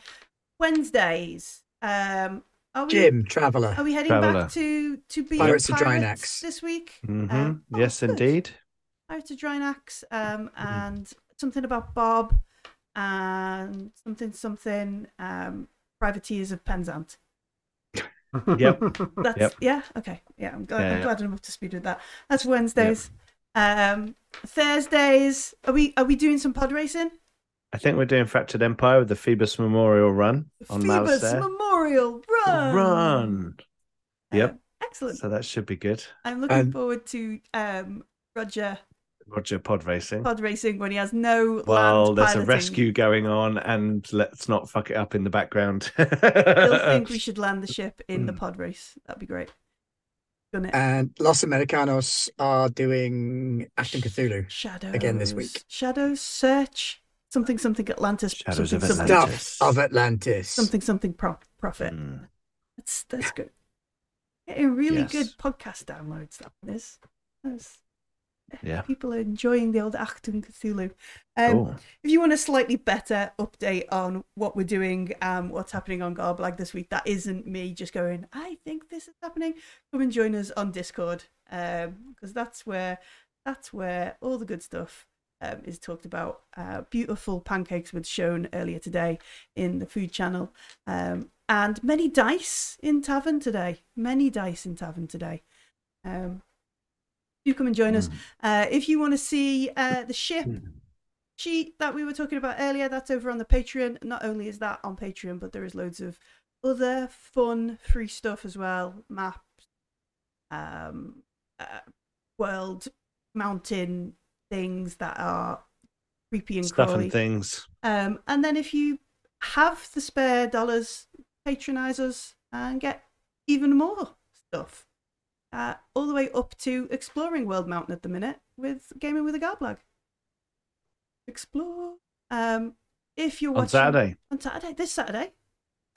Wednesdays, um, are we, Jim Traveller. Are we heading Traveller. back to to be Pirates, Pirates of Drynax this week? Mm-hmm. Um, oh, yes, good. Indeed. Pirates of Drynax, um, and mm. something about Bob, and something something um, Privateers of Penzance. yep. That's, yep. Yeah. Okay. Yeah. I'm glad. Yeah, I'm yeah. glad I'm up to speed with that. That's Wednesdays. Yep. Um, Thursdays. Are we are we doing some pod racing? I think we're doing Fractured Empire with the Phoebus Memorial Run on Phoebus Malastare. Memorial Run. Run. Yep. Um, excellent. So that should be good. I'm looking um, forward to um, Roger. Roger pod racing. Pod racing when he has no. Well, there's piloting. A rescue going on, and let's not fuck it up in the background. You'll think we should land the ship in mm. the pod race. That'd be great. It? And Los Americanos are doing Ashton Cthulhu Shadows again this week. Shadows Search something something Atlantis. Shadows something, of Atlantis. Stuff of Atlantis. Something something pro- profit. Mm. That's that's good. Getting really yes. good podcast downloads. That one is. That's, yeah, people are enjoying the old Achtung Cthulhu. Um, oh. If you want a slightly better update on what we're doing, um, what's happening on Garblag this week, that isn't me just going, I think this is happening, come and join us on Discord, because um, that's where that's where all the good stuff um, is talked about. Uh, beautiful pancakes were shown earlier today in the food channel, um, and many dice in tavern today. Many dice in tavern today. Um, Do come and join us. Uh, if you want to see uh, the ship sheet that we were talking about earlier, that's over on the Patreon. Not only is that on Patreon, but there is loads of other fun, free stuff as well. Maps, um, uh, world, mountain things that are creepy and crawly. Stuff and things. Um, and then if you have the spare dollars, patronize us and get even more stuff. Uh, all the way up to exploring World Mountain at the minute with Gaming with a Garblag. Explore. Um, if you're watching on Saturday, on Saturday, this Saturday.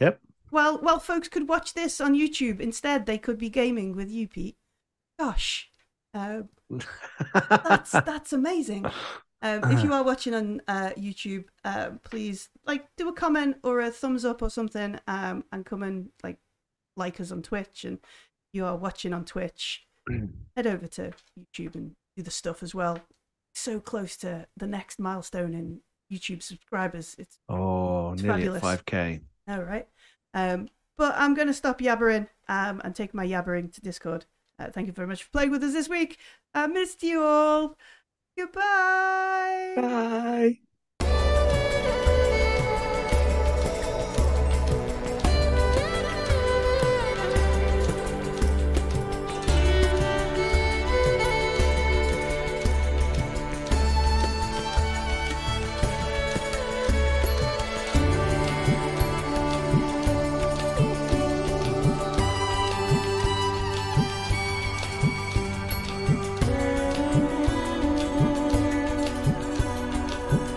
Yep. Well, well, folks could watch this on YouTube instead. They could be gaming with you, Pete. Gosh, uh, that's that's amazing. Um, if you are watching on uh, YouTube, uh, please like do a comment or a thumbs up or something, um, and come and like like us on Twitch and. You are watching on Twitch, head over to YouTube and do the stuff as well. So close to the next milestone in YouTube subscribers. It's oh, it's nearly fabulous. At five K. All right. Um, but I'm going to stop yabbering um, and take my yabbering to Discord. Uh, thank you very much for playing with us this week. I missed you all. Goodbye. Bye.